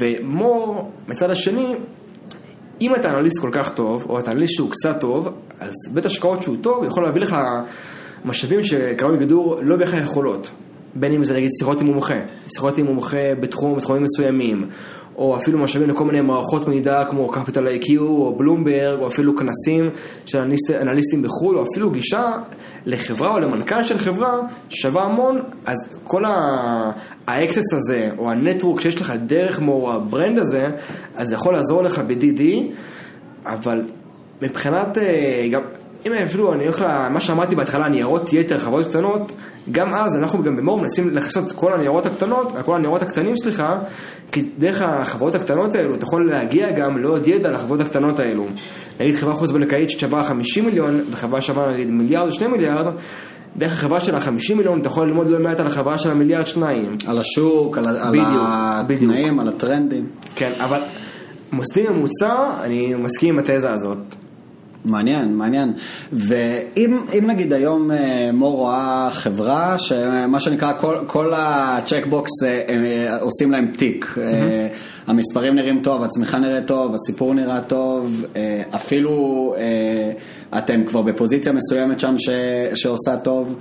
ומור, מצד השני, אם אתה אנליסט כל כך טוב, או אתה אנליסט שהוא קצת טוב, אז בית השקעות שהוא טוב יכול להביא לך משאבים שקרנות גידור לא בהכרח יכולות. בין אם זה נגיד שיחות עם מומחה, שיחות עם מומחה בתחום, בתחומים מסוימים, או אפילו משאבים לכל מיני מערכות מידע כמו Capital איי קיו, או בלומברג, או אפילו כנסים של אנליסט, אנליסטים בחול, או אפילו גישה לחברה או למנכ"ל של חברה שווה המון. אז כל האקסס הזה, או הנטוורק שיש לך דרך מור הברנד הזה, אז זה יכול לעזור לך ב-די די, אבל מבחינת, גם, אם אפילו אני הולך למה שאמרתי בהתחלה, ניירות יתר, חברות קטנות, גם אז אנחנו גם במור מנסים לחסות את כל הניירות הקטנות, כל הניירות הקטנים סליחה, כי דרך החברות הקטנות האלו אתה יכול להגיע גם לעוד ידע לחברות הקטנות האלו. נגיד חברה חוץ-בנקאית ששווה חמישים מיליון, וחברה שווה נגיד מיליארד או שני מיליארד, דרך החברה של החמישים מיליון אתה יכול ללמוד לא מעט על החברה של המיליארד שניים. על השוק, על, בדיוק, על התנאים, בדיוק. על הטרנדים. כן, אבל מוסדים ממוצע, אני מסכים עם התזה הזאת. מעניין, מעניין. ואם אם נגיד היום מור רואה חברה שמה שנקרא כל, כל הצ'קבוקס עושים להם תיק, mm-hmm. המספרים נראים טוב, הצמיחה נראה טוב, הסיפור נראה טוב, אפילו אתם כבר בפוזיציה מסוימת שם ש, שעושה טוב,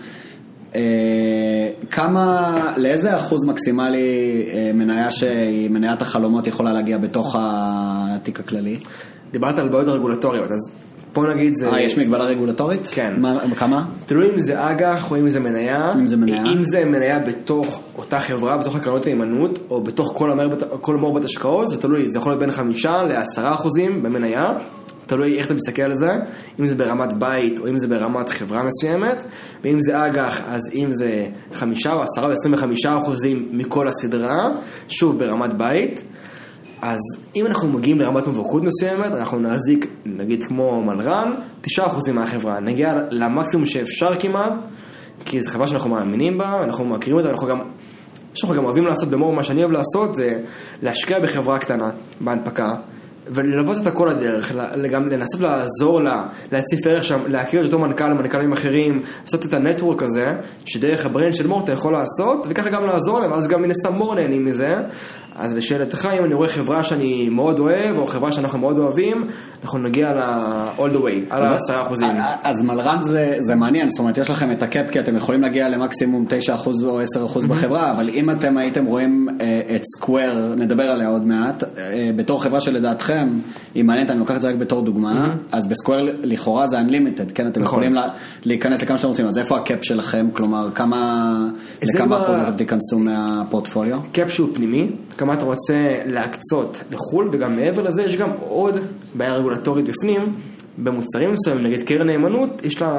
כמה, לאיזה אחוז מקסימלי מניה שהיא מניית החלומות יכולה להגיע בתוך התיק הכללי? דיברת על בעיות רגולטוריות, אז בוא נגיד זה... אה, יש מגבלה רגולטורית? כן. כמה? תלוי אם זה אג"ח או אם זה מניה. אם זה מניה. אם זה מניה בתוך אותה חברה, בתוך הקרנות הימנות, או בתוך כל מור בית השקעות, זה תלוי, זה יכול להיות בין חמישה לעשרה אחוזים במניה, תלוי איך אתה מסתכל על זה, אם זה ברמת בית או אם זה ברמת חברה מסוימת, ואם זה אג"ח, אז אם זה חמישה או עשרה או עשרים וחמישה אחוזים מכל הסדרה, שוב ברמת בית. אז אם אנחנו מגיעים לרמת מבוקות מסוימת, אנחנו נעזיק, נגיד כמו מלרן, תשעה אחוזים מהחברה. נגיע למקסימום שאפשר כמעט, כי זו חברה שאנחנו מאמינים בה, אנחנו מכירים אותה, אנחנו גם, שאנחנו גם אוהבים לעשות במור, מה שאני אוהב לעשות זה להשקיע בחברה קטנה, בהנפקה, וללוות אותה כל הדרך, גם לנסות לעזור לה, להציף ערך שם, להכיר את אותו מנכ"ל, מנכ"לים אחרים, לעשות את הנטוורק הזה, שדרך הברנד של מור אתה יכול לעשות, וככה גם לעזור להם, אז גם מן הסתם מור נהנים מזה. אז לשאלתך, אם אני רואה חברה שאני מאוד אוהב, או חברה שאנחנו מאוד אוהבים, אנחנו נגיע ל-all the way, על ה-עשרה אחוז. אז מלרן זה מעניין, זאת אומרת, יש לכם את הקאפ, כי אתם יכולים להגיע למקסימום תשעה אחוז או עשרה אחוז בחברה, אבל אם אתם הייתם רואים את Square, נדבר עליה עוד מעט, בתור חברה שלדעתכם, היא מעניינת, אני לוקח את זה רק בתור דוגמה, אז ב-Square לכאורה זה unlimited, כן, אתם יכולים להיכנס לכמה שאתם רוצים, אז איפה הקאפ שלכם? כלומר, כמה אחוז אתם תיכנסו מהפורטפוליו? קאפ שהוא פנימי, מה אתה רוצה להקצות לחול, וגם מעבר לזה יש גם עוד בעיה רגולטורית בפנים, במוצרים מסוים, נגיד קרן נאמנות, יש לה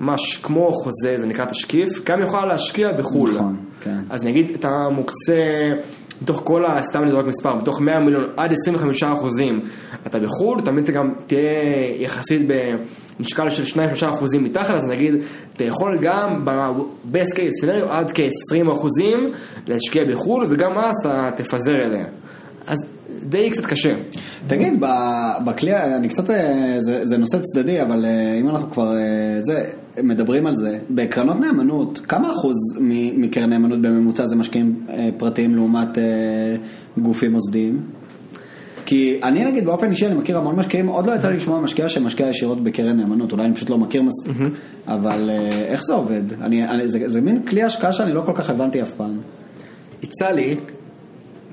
ממש כמו חוזה, זה נקרא תשקיף, גם יכולה להשקיע בחול. נכון, כן. אז נגיד אתה מוקצה, בתוך כל הסתם נדורק מספר, בתוך מאה מיליון עד עשרים וחמישה אחוזים, אתה בחול, תמיד אתה גם תהיה יחסית במשקל של שתיים עד שלושה אחוזים מתחת, אז נגיד, אתה יכול גם ב-best case scenario עד כ-עשרים אחוזים להשקיע בחול, וגם אז אתה תפזר אליה. אז די קצת קשה. תגיד, בכלי, אני קצת, זה, זה נושא צדדי, אבל אם אנחנו כבר, זה, מדברים על זה, בקרנות נאמנות, כמה אחוז מקרן נאמנות בממוצע זה משקיעים פרטיים לעומת גופים מוסדיים? כי אני נגיד באופן אישי, אני מכיר המון משקיעים, עוד לא הייתה לי לשמוע משקיעה שמשקיעה ישירות בקרן נאמנות, אולי אני פשוט לא מכיר מספיק, אבל איך זה עובד? אני, אני, זה, זה מין כלי השקעה שאני לא כל כך הבנתי אף פעם. יצא לי,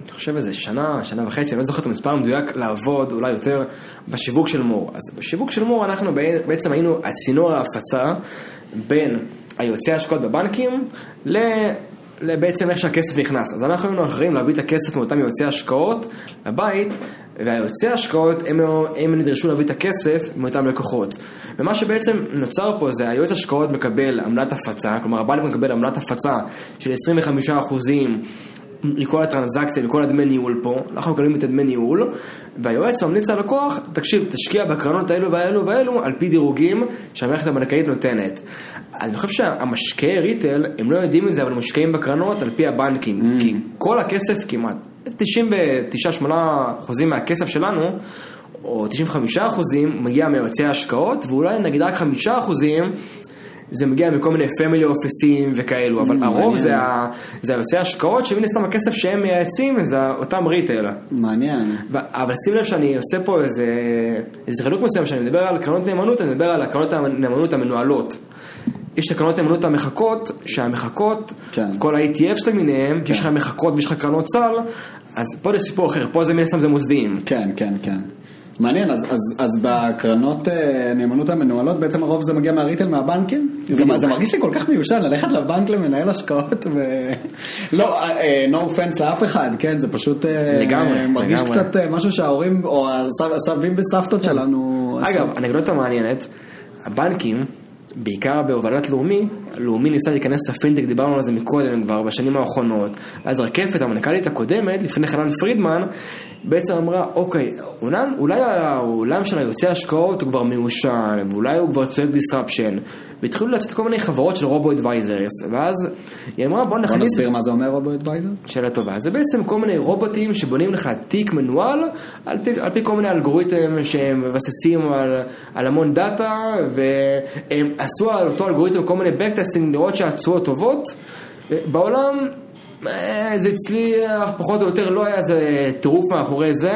אני חושב איזה שנה, שנה וחצי, אני לא זוכר את המספר מדויק, לעבוד אולי יותר בשיווק של מור. אז בשיווק של מור אנחנו בעצם היינו הצינור ההפצה בין היוצאי השקעות בבנקים ל... בעצם איך שהכסף נכנס. אז אנחנו היינו אחרים להביא את הכסף מאותם יוצאי השקעות לבית, והיוצאי השקעות הם, הם נדרשו להביא את הכסף מאותם לקוחות. ומה שבעצם נוצר פה זה היועץ השקעות מקבל עמלת הפצה, כלומר הבנק מקבל עמלת הפצה של עשרים וחמישה אחוז לכל הטרנזקציה, לכל הדמי ניהול פה, אנחנו מקבלים את הדמי ניהול, והיועץ ממליץ על לקוח, תקשיב, תשקיע בקרנות האלו והאלו והאלו, על פי דירוגים שהמערכת הבנקאית נותנת. אני חושב שהמשקיעי ריטל, הם לא יודעים את זה, אבל משקיעים בקרנות על פי הבנקים, mm. כי כל הכסף כמעט, תשעים ותשע נקודה שמונה אחוז מהכסף שלנו, או תשעים וחמישה אחוז מגיע מיועצי ההשקעות, ואולי נגיד רק חמישה אחוז זה מגיע מכל מיני פמילי אופיסים וכאלו, אבל הרוב זה היוצאי השקעות, שמן הסתם הכסף שהם מייעצים, זה אותם ריטייל. מעניין. אבל שים לב שאני עושה פה איזה חילוק מסוים, שאני מדבר על קרנות נאמנות, אני מדבר על הקרנות הנאמנות המנוהלות. יש את הקרנות נאמנות המחכות, שהמחכות, כל ה-E T F שאתה מיניהם, יש לך מחכות ויש לך קרנות סל, אז פה זה סיפור אחר, פה זה מן הסתם זה מוסדים. כן, כן, כן. מעניין, אז, אז, אז בקרנות נאמנות המנוהלות, בעצם הרוב זה מגיע מהריטל, מהבנקים? זה, זה מרגיש לי כל כך מיושן, ללכת לבנק למנהל השקעות ו... לא, no offense לאף אחד, כן, זה פשוט לגמרי, מרגיש לגמרי. קצת משהו שההורים או הסבים וסבתות שלנו... אגב, הנקודה המעניינת, הבנקים, בעיקר בהובלת לאומי, לאומי ניסה להיכנס לפינטק, דיברנו על זה מקודם כבר בשנים האחרונות, אז רקפת המנכ"לית הקודמת, לפני חנן פרידמן, בעצם אמרה, אוקיי, אולם, אולי העולם של היוצאי השקעות הוא כבר מיושן, ואולי הוא כבר צועק דיסטרפשן, והתחילו לצאת כל מיני חברות של רובו-אדוויזרס, ואז היא אמרה, בוא נחליט... בוא נסביר מה זה אומר רובו-אדוויזר? שאלה טובה. זה בעצם כל מיני רובוטים שבונים לך תיק מנואל, על פי, על פי כל מיני אלגוריתם שהם מבססים על, על המון דאטה, והם עשו על אותו אלגוריתם כל מיני בקטסטינג לראות שהצועות טובות. בעולם... זה הצליח, פחות או יותר לא היה איזה טירוף מאחורי זה,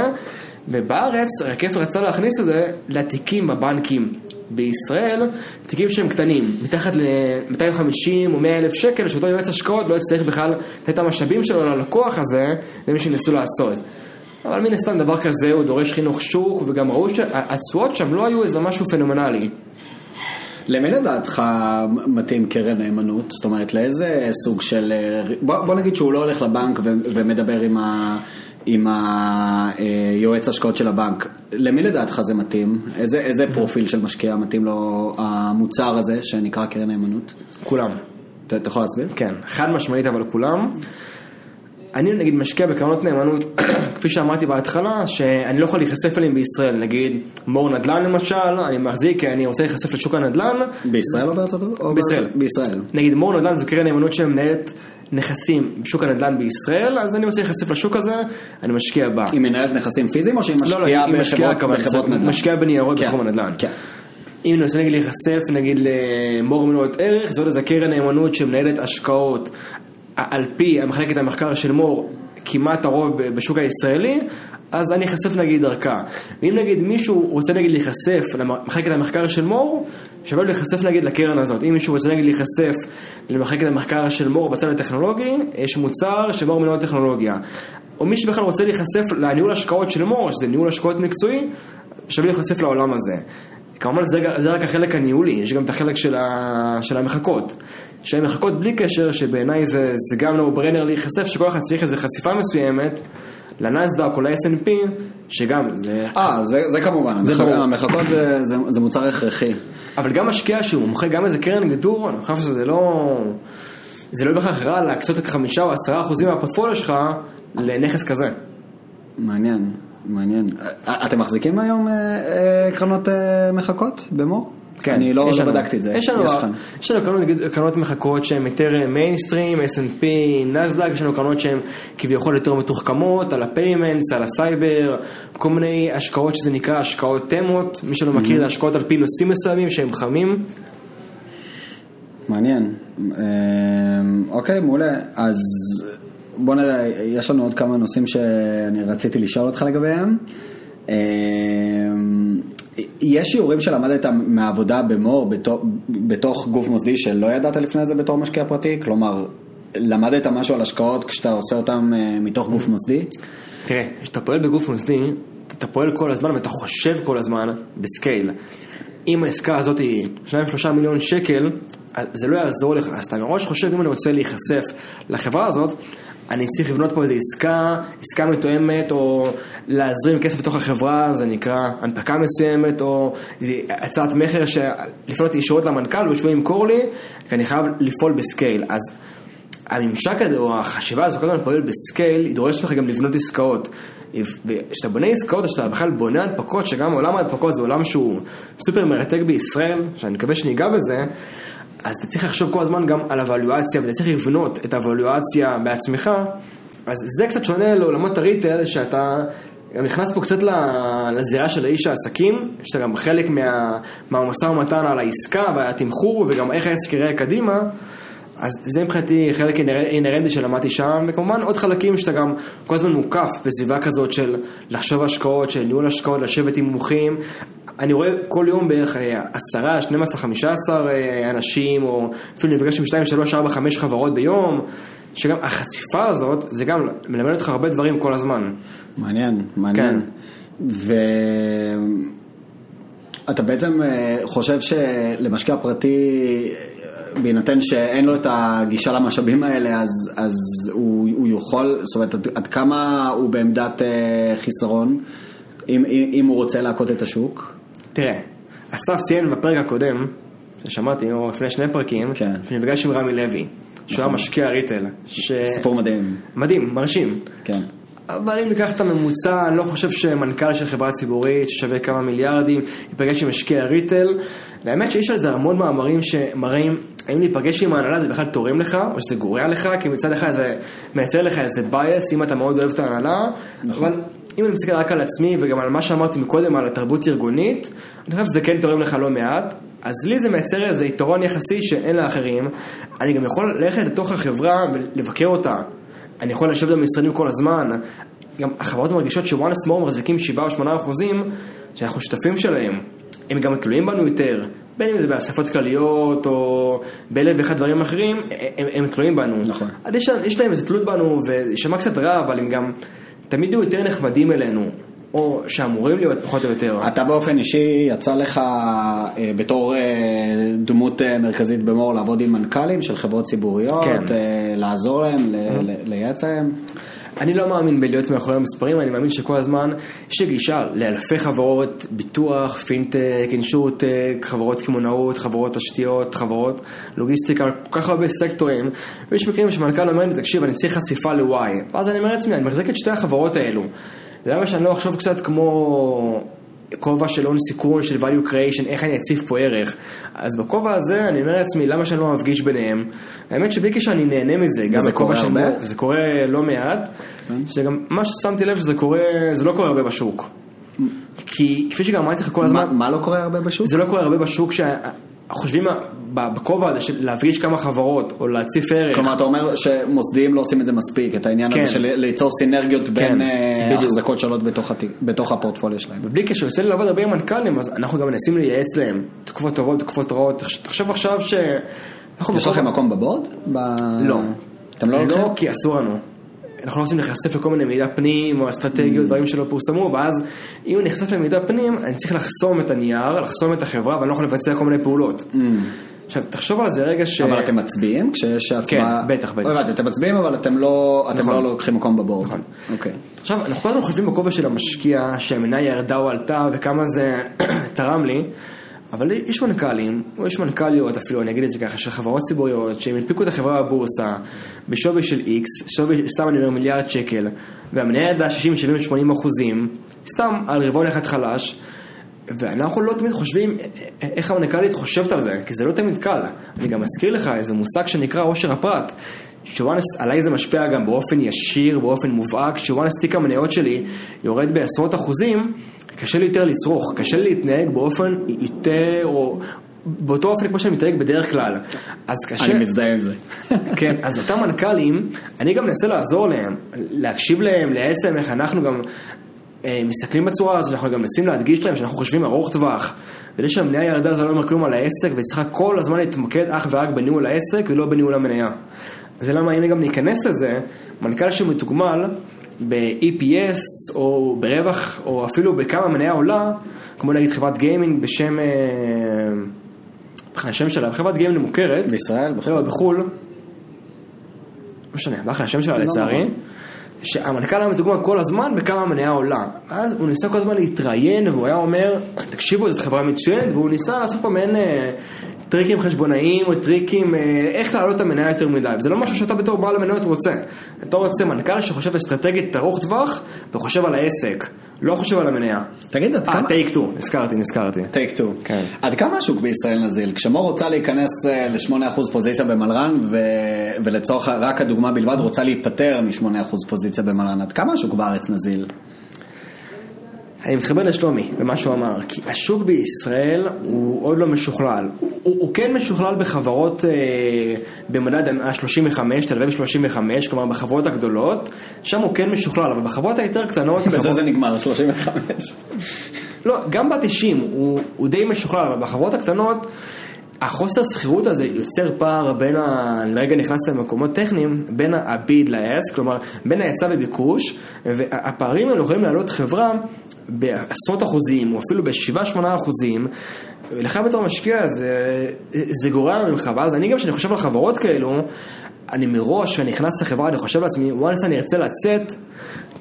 ובארץ רקפת רצה להכניס את זה לתיקים בבנקים בישראל, תיקים שהם קטנים, מתחת ל-מאתיים וחמישים או מאה אלף שקל, שאותו יועץ השקעות לא יצטרך בכלל את המשאבים שלו ללקוח הזה, זה מי שניסו לעשות. אבל מן הסתם דבר כזה הוא דורש חינוך שוק, וגם ראו שהצועות שם לא היו איזה משהו פנומנלי. למי לדעתך מתאים קרן נאמנות? זאת אומרת, לאיזה סוג של... בוא, בוא נגיד שהוא לא הולך לבנק ו- ומדבר עם, ה- עם היועץ השקעות של הבנק. למי לדעתך זה מתאים? איזה, איזה פרופיל של משקיע מתאים לו המוצר הזה שנקרא קרן נאמנות? כולם. ת- אתה יכול להסביר? כן, חד משמעית אבל כולם. אני נגיד משקיע בקרנות נאמנות כפי שאמרתי בהתחלה, שאני לא יכול להיחשף אליהם בישראל. נגיד, מור נדל"ן למשל, אני מחזיק, אני רוצה להיחשף לשוק הנדל"ן. בישראל או בארצות הברית? בישראל. בישראל. נגיד, מור נדל"ן זו קרן נאמנות שמנהלת נכסים בשוק הנדל"ן בישראל, אז אני רוצה להיחשף לשוק הזה, אני משקיע בה. היא מנהלת נכסים פיזיים או שהיא משקיעה בחברות נדל"ן? משקיעה בניירות בתחום הנדל"ן. כן. אם אני רוצה נגיד להיחשף, נגיד למור מניות ערך, זאת איזו קרן נאמנות שמנהלת השקעות על פי המחלקת המחקר של מור, כמעט הרוב בשוק הישראלי, אז אני אחשף נגיד דרכה. ואם נגיד מישהו רוצה נגיד להיחשף למחלקת המחקר של מור, שווה לו להיחשף נגיד לקרן הזאת. אם מישהו רוצה נגיד להיחשף למחלקת המחקר של מור בצד הטכנולוגי, יש מוצר שמור מנהל טכנולוגיה. או מי שבכלל רוצה להיחשף לניהול השקעות של מור, שזה ניהול השקעות מקצועי, שווה להיחשף לעולם הזה. כמובן זה רק החלק הניהולי, יש גם את החלק של, ה... של המחקות, שהן מחקות בלי קשר, שבעיניי זה, זה גם לא ברנר להיחשף, שכל אחד צריך איזו חשיפה מסוימת, לנסדק או ל-אס אנד פי, שגם זה... אה, זה, זה כמובן, זה כמובן. המחקות זה, זה, זה מוצר הכרחי. אבל גם משקיע שהוא מומחה, גם איזה קרן גדור, אני חושב שזה לא... זה לא בכך רע להקצות את חמישה או עשרה אחוזים מהפורטפוליו שלך לנכס כזה. מעניין. מעניין. אתם מחזיקים היום קרנות מחכות במור? כן. אני לא בדקתי את זה. יש לנו קרנות מחכות שהן יותר מיינסטרים, אס אנד פי, נזדק, יש לנו קרנות שהן כביכול יותר מתוחכמות, על הפיימנטס, על הסייבר, כל מיני השקעות שזה נקרא השקעות תמות, מי שלא מכיר להשקעות על פי נושאים מסוימים שהם חמים. מעניין. אוקיי, מעולה. אז... בוא נראה, יש לנו עוד כמה נושאים שאני רציתי לשאול אותך לגביהם. יש שיעורים שלמדת מהעבודה במור בתוך גוף מוסדי שלא ידעת לפני זה בתור משקיע פרטי? כלומר, למדת משהו על השקעות כשאתה עושה אותם מתוך גוף מוסדי? תראה, כשאתה פועל בגוף מוסדי, אתה פועל כל הזמן ואתה חושב כל הזמן בסקייל. אם העסקה הזאת היא שניים עד שלושה מיליון שקל, זה לא יעזור לך. אז אתה מראש חושב, אם אני רוצה להיחשף לחברה הזאת, אני צריך לבנות פה איזו עסקה, עסקה מתואמת, או להזרים כסף בתוך החברה, זה נקרא הנפקה מסוימת, או הצעת מחר שלפנות ישירות למנכ"ל, ושהוא ימכור לי, כי אני חייב לפעול בסקייל. אז הממשק הזה, או החשיבה הזו, כל הזמן פועל בסקייל, היא דורשת לך גם לבנות עסקאות. כשאתה בונה עסקאות, כשאתה בכלל בונה הדפקות, שגם עולם ההדפקות זה עולם שהוא סופר מרתק בישראל, שאני מקווה שניגע בזה, אז אתה צריך לחשוב כל הזמן גם על הוואלואציה, ואתה צריך לבנות את הוואלואציה בעצמך, אז זה קצת שונה לעולמות הריטל, שאתה נכנס פה קצת לזירה של האיש העסקים, שאתה גם חלק מהמשא ומתן על העסקה, והתמחור, וגם איך העסק יראה קדימה, אז זה מבחינתי חלק אינרנטי שלמדתי שם, וכמובן עוד חלקים שאתה גם כל הזמן מוקף בסביבה כזאת של לחשוב השקעות, של ניהול השקעות, לשבת עם מומחים, אני רואה כל יום בערך עשרה, שנים עשר, חמישה עשר אנשים, או אפילו נפגש עם שתיים, שלוש, ארבע, חמש חברות ביום, שגם החשיפה הזאת, זה גם מלמד אותך הרבה דברים כל הזמן. מעניין, מעניין. כן. ואתה בעצם חושב שלמשקיע פרטי, בהינתן שאין לו את הגישה למשאבים האלה, אז, אז הוא, הוא יוכל, זאת אומרת, עד, עד כמה הוא בעמדת חיסרון, אם, אם הוא רוצה להקות את השוק? תראה, אסף ציין בפרק הקודם, ששמעתי, או לפני שני פרקים, שנפגש עם רמי לוי, שהוא היה משקיע ריטל. סיפור מדהים. מדהים, מרשים. כן. אבל אם ניקח את הממוצע, אני לא חושב שמנכ"ל של חברה ציבורית, ששווה כמה מיליארדים, ייפגש עם משקיע ריטל. באמת שיש על זה המון מאמרים שמראים, האם להיפגש עם ההנהלה זה בכלל תורם לך, או שזה גורע לך, כי מצד לך זה מייצר לך איזה בייס, אם אתה מאוד אוהב את ההנהלה. נכון. אם אני מסתכל רק על עצמי, וגם על מה שאמרתי מקודם, על התרבות ארגונית, אני חושב שזה כן תורם לך לא מעט, אז לי זה מייצר איזה יתרון יחסי שאין לאחרים, אני גם יכול ללכת לתוך החברה ולבקר אותה, אני יכול לשבת במשרדים כל הזמן, גם החברות מרגישות שוואנס מור מרזיקים שבעה או שמונה אחוזים, שאנחנו שותפים שלהם, הם גם תלויים בנו יותר, בין אם זה באספות כלליות, או בלב אחד דברים אחרים, הם, הם תלויים בנו. נכון. אז יש, יש להם איזה תלות בנו, ושמע קצת רע, אבל הם גם תמיד יהיו יותר נחמדים אלינו, או שאמורים להיות פחות או יותר. אתה באופן אישי יצא לך אה, בתור אה, דמות אה, מרכזית במור לעבוד עם מנכ"לים של חברות ציבוריות, כן. אה, לעזור להם, ל- mm-hmm. ל- לייעץ להם. אני לא מאמין בלהיות מאחורי המספרים, אני מאמין שכל הזמן יש גישה לאלפי חברות ביטוח, פינטק, אינשורטק, חברות קמעונאות, חברות תשתיות, חברות לוגיסטיקה, כל כך הרבה סקטורים, ויש מקרים שמנכ"ל אומר לי, תקשיב, אני צריך חשיפה ל-Y, ואז אני אומר לעצמי, אני מחזיק את שתי החברות האלו, למה שאני לא עכשיו קצת כמו כובע של הון סיכון, של value creation, איך אני אציף פה ערך. אז בכובע הזה אני אומר לעצמי, למה שאני לא מפגיש ביניהם? האמת שבלי כשאני נהנה מזה, גם בכובע של מור, וזה קורה לא מעט, שגם מה ששמתי לב שזה קורה, זה לא קורה הרבה בשוק. כי כפי שגם אמרתי לך כל הזמן, מה לא קורה הרבה בשוק? זה לא קורה הרבה בשוק שחושבים בכובע הזה של להפגיש כמה חברות, או להציף ערך. כלומר, אתה אומר שמוסדים לא עושים את זה מספיק, את העניין הזה של ליצור סינרגיות בין החזקות שונות בתוך הפורטפוליו שלהם. ובלי קשר, יוצא לי לעבוד הרבה עם מנכ"לים, אז אנחנו גם מנסים לייעץ להם, תקופות טובות, תקופות רעות. תחשב עכשיו ש... יש לכם מקום בבורד? לא. אתם לא הולכים? לא, כי אסור לנו. אנחנו לא רוצים להיחשף לכל מיני מידע פנים או אסטרטגיות, דברים שלא פורסמו, ואז אם אני נחשף למידע פנים, אני צריך לחסום את הנייר, לחסום את החברה, ואני לא יכול לבצע כל מיני פעולות. עכשיו, תחשוב על זה רגע ש... אבל אתם מצביעים? כשיש עצמה... כן, בטח, בטח. רגע, אתם מצביעים, אבל אתם לא לוקחים מקום בבורד. נכון. אוקיי. עכשיו, אנחנו כולנו חושבים בכובע של המשקיע, שהמנה ירדה או עלתה, וכמה זה תרם לי, אבל יש מנכ"לים, או יש מנכ"ליות אפילו, אני אגיד את זה ככה, של חברות ציבוריות, שהם הנפיקו את החברה בבורסה, בשווי של X, שווי, סתם אני אומר מיליארד שקל, והמניה ירדה שישים שבעים שמונים אחוזים, סתם על רבעון אחד חלש, ואנחנו לא תמיד חושבים איך המנכ"לית חושבת על זה, כי זה לא תמיד קל. אני גם אזכיר לך איזה מושג שנקרא עושר הפרט, שוואנס, עליי זה משפיע גם באופן ישיר, באופן מובהק, שוואנס תיק המניות שלי יורד בעשרות אחוזים, קשה לי יותר לצרוך, קשה לי להתנהג באופן יותר, או באותו אופן כמו שאני מתנהג בדרך כלל. אז קשה... אני מזדהה עם זה. כן, אז אותם מנכ"לים, אני גם ננסה לעזור להם, להקשיב להם, לייעץ להם, איך אנחנו גם אה, מסתכלים בצורה הזאת, אנחנו גם מנסים להדגיש להם שאנחנו חושבים ארוך טווח, וזה שהמניה ירדה זה לא אומר כלום על העסק, וצריך כל הזמן להתמקד אך ורק בניהול העסק, ולא בניהול המניה. זה למה אם גם ניכנס לזה, מנכ"ל שמתוגמל ב-E P S או ברווח או אפילו בכמה מניה עולה, כמו נגיד חברת גיימינג בשם בכלל השם שלה, חברת גיימינג מוכרת בישראל, בחול, לא משנה, בכלל השם שלה לצערי, שהמנכ"ל היה מתוגמל כל הזמן בכמה מניה עולה, אז הוא ניסה כל הזמן להתראיין והוא היה אומר, תקשיבו, זאת חברה מצוינת, והוא ניסה לעשות פעם אין טריקים חשבונאיים או טריקים איך להעלות את המניה יותר מדי, וזה לא משהו שאתה בתור בעל המניות רוצה. אתה רוצה מנכ"ל שחושב אסטרטגית ארוך טווח וחושב על העסק, לא חושב על המניה. תגיד, עד כמה... טייק טו, נזכרתי, נזכרתי. טייק טו. כן. עד כמה השוק בישראל נזיל? כשמור רוצה להיכנס ל-שמונה אחוז פוזיציה במלרן, ו... ולצורך רק הדוגמה בלבד רוצה להיפטר מ-שמונה אחוז פוזיציה במלרן, עד כמה השוק בארץ נזיל? אני מתחבר לשלומי במה שהוא אמר, כי השוק בישראל הוא עוד לא משוכלל. הוא, הוא, הוא כן משוכלל בחברות אה, במדד ה-שלושים וחמש, תל אביב שלושים וחמש, כלומר בחברות הגדולות, שם הוא כן משוכלל, אבל בחברות היותר קטנות... בזה בחברות... זה נגמר, שלושים וחמש. לא, גם ב-תשעים הוא, הוא די משוכלל, אבל בחברות הקטנות, החוסר סחירות הזה יוצר פער בין, ה... לרגע נכנס למקומות טכניים, בין הביד ל-S, כלומר בין היצע וביקוש, והפערים האלו יכולים לעלות חברה, בעשרות אחוזים, או אפילו בשבעה, שמונה אחוזים, ולך בתור משקיע זה, זה גורם ממך, ואז אני גם שאני חושב על חברות כאלו, אני מראש, כשאני נכנס לחברה, אני חושב לעצמי, וואנס אני ארצה לצאת,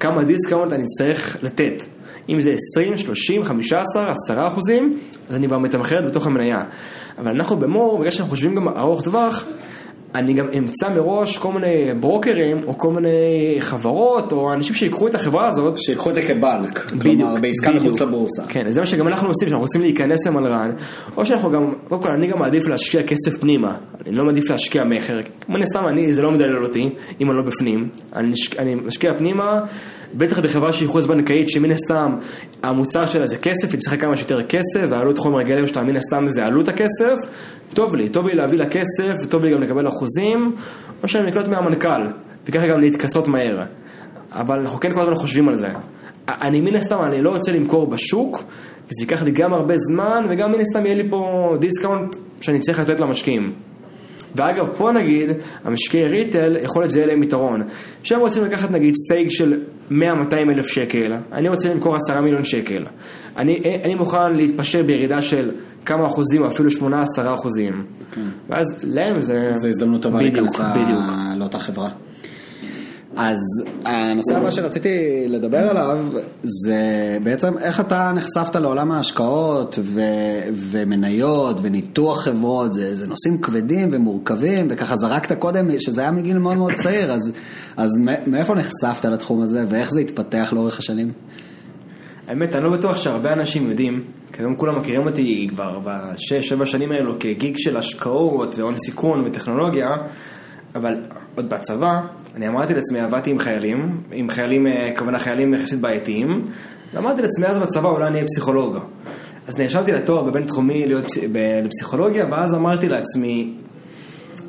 כמה דיסקאונט אני צריך לתת. אם זה עשרים, שלושים, חמש עשרה, עשרה אחוזים, אז אני כבר מתמחרת בתוך המניה. אבל אנחנו במור, בגלל שאנחנו חושבים גם ארוך טווח, אני גם אמצא מראש כל מיני ברוקרים, או כל מיני חברות, או אנשים שיקחו את החברה הזאת. שיקחו את זה כבלק. בדיוק. כלומר, בעסקה מחוץ לבורסה. כן, זה מה שגם אנחנו עושים, שאנחנו רוצים להיכנס למלרן, או שאנחנו גם, קודם כל, אני גם מעדיף להשקיע כסף פנימה. אני לא מעדיף להשקיע מחר. כמו נסתם, אני, זה לא מדלל אותי, אם אני לא בפנים. אני, אני משקיע פנימה, בטח בחברה שהיא חוץ בנקאית, שמן הסתם המוצר שלה זה כסף, היא צריכה כמה שיותר כסף, והעלות חומר הגלם שלה, מן הסתם זה עלות הכסף, טוב לי, טוב לי להביא לה כסף, וטוב לי גם לקבל אחוזים, או שאני נקלוט מהמנכ"ל, וככה גם להתכסות מהר. אבל אנחנו כן כל הזמן חושבים על זה. אני מן הסתם, אני לא רוצה למכור בשוק, כי זה ייקח לי גם הרבה זמן, וגם מן הסתם יהיה לי פה דיסקאונט שאני צריך לתת למשקיעים. ואגב, פה נגיד, המשקיעי ריטל, יכול להיות זה יהיה להם יתרון. שהם רוצים לקחת נגיד סטייק של מאה מאתיים אלף שקל, אני רוצה למכור עשרה מיליון שקל. אני, אני מוכן להתפשר בירידה של כמה אחוזים, או אפילו שמונה עשרה אחוזים. ואז להם זה... זה הזדמנות טובה להיכנס לאותה חברה. אז הנושא הבא שרציתי לדבר עליו זה בעצם איך אתה נחשפת לעולם ההשקעות ומניות וניתוח חברות, זה, זה נושאים כבדים ומורכבים, וככה זרקת קודם שזה היה מגיל מאוד מאוד צעיר, אז, אז מאיפה נחשפת לתחום הזה ואיך זה התפתח לאורך השנים? האמת, אני לא בטוח שהרבה אנשים יודעים, כיום כולם מכירים אותי כבר בשש, שבע שנים האלו כגיג של השקעות והון סיכון וטכנולוגיה, אבל עוד בצבא, אני אמרתי לעצמי, עבדתי עם חיילים, עם חיילים, כוונה חיילים יחסית בעייתיים, ואמרתי לעצמי, אז בצבא אולי אני אהיה פסיכולוג. אז נרשמתי לתואר בבין תחומי להיות לפסיכולוגיה, ואז אמרתי לעצמי,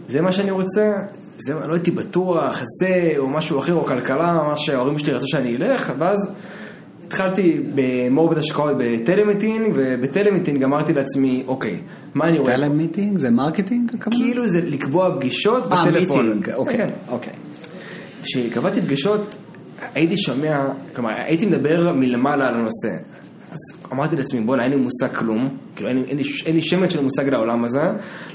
זה מה שאני רוצה, זה, לא הייתי בטוח, זה או משהו אחר, או כלכלה, מה שההורים שלי רצו שאני אלך, ואז התחלתי במור בית השקעות בטלמיטינג, ובטלמיטינג אמרתי לעצמי, אוקיי, מה אני רואה? טלמיטינג זה מרקטינג? כאילו זה לקבוע פגישות בטלפון. אה, מיטינג, אוקיי, אוקיי. כשקבעתי פגישות, הייתי שומע, כלומר, הייתי מדבר מלמעלה על הנושא. אז אמרתי לעצמי, בואו, אין לי מושג כלום, כאילו אין לי שמץ של מושג לעולם הזה,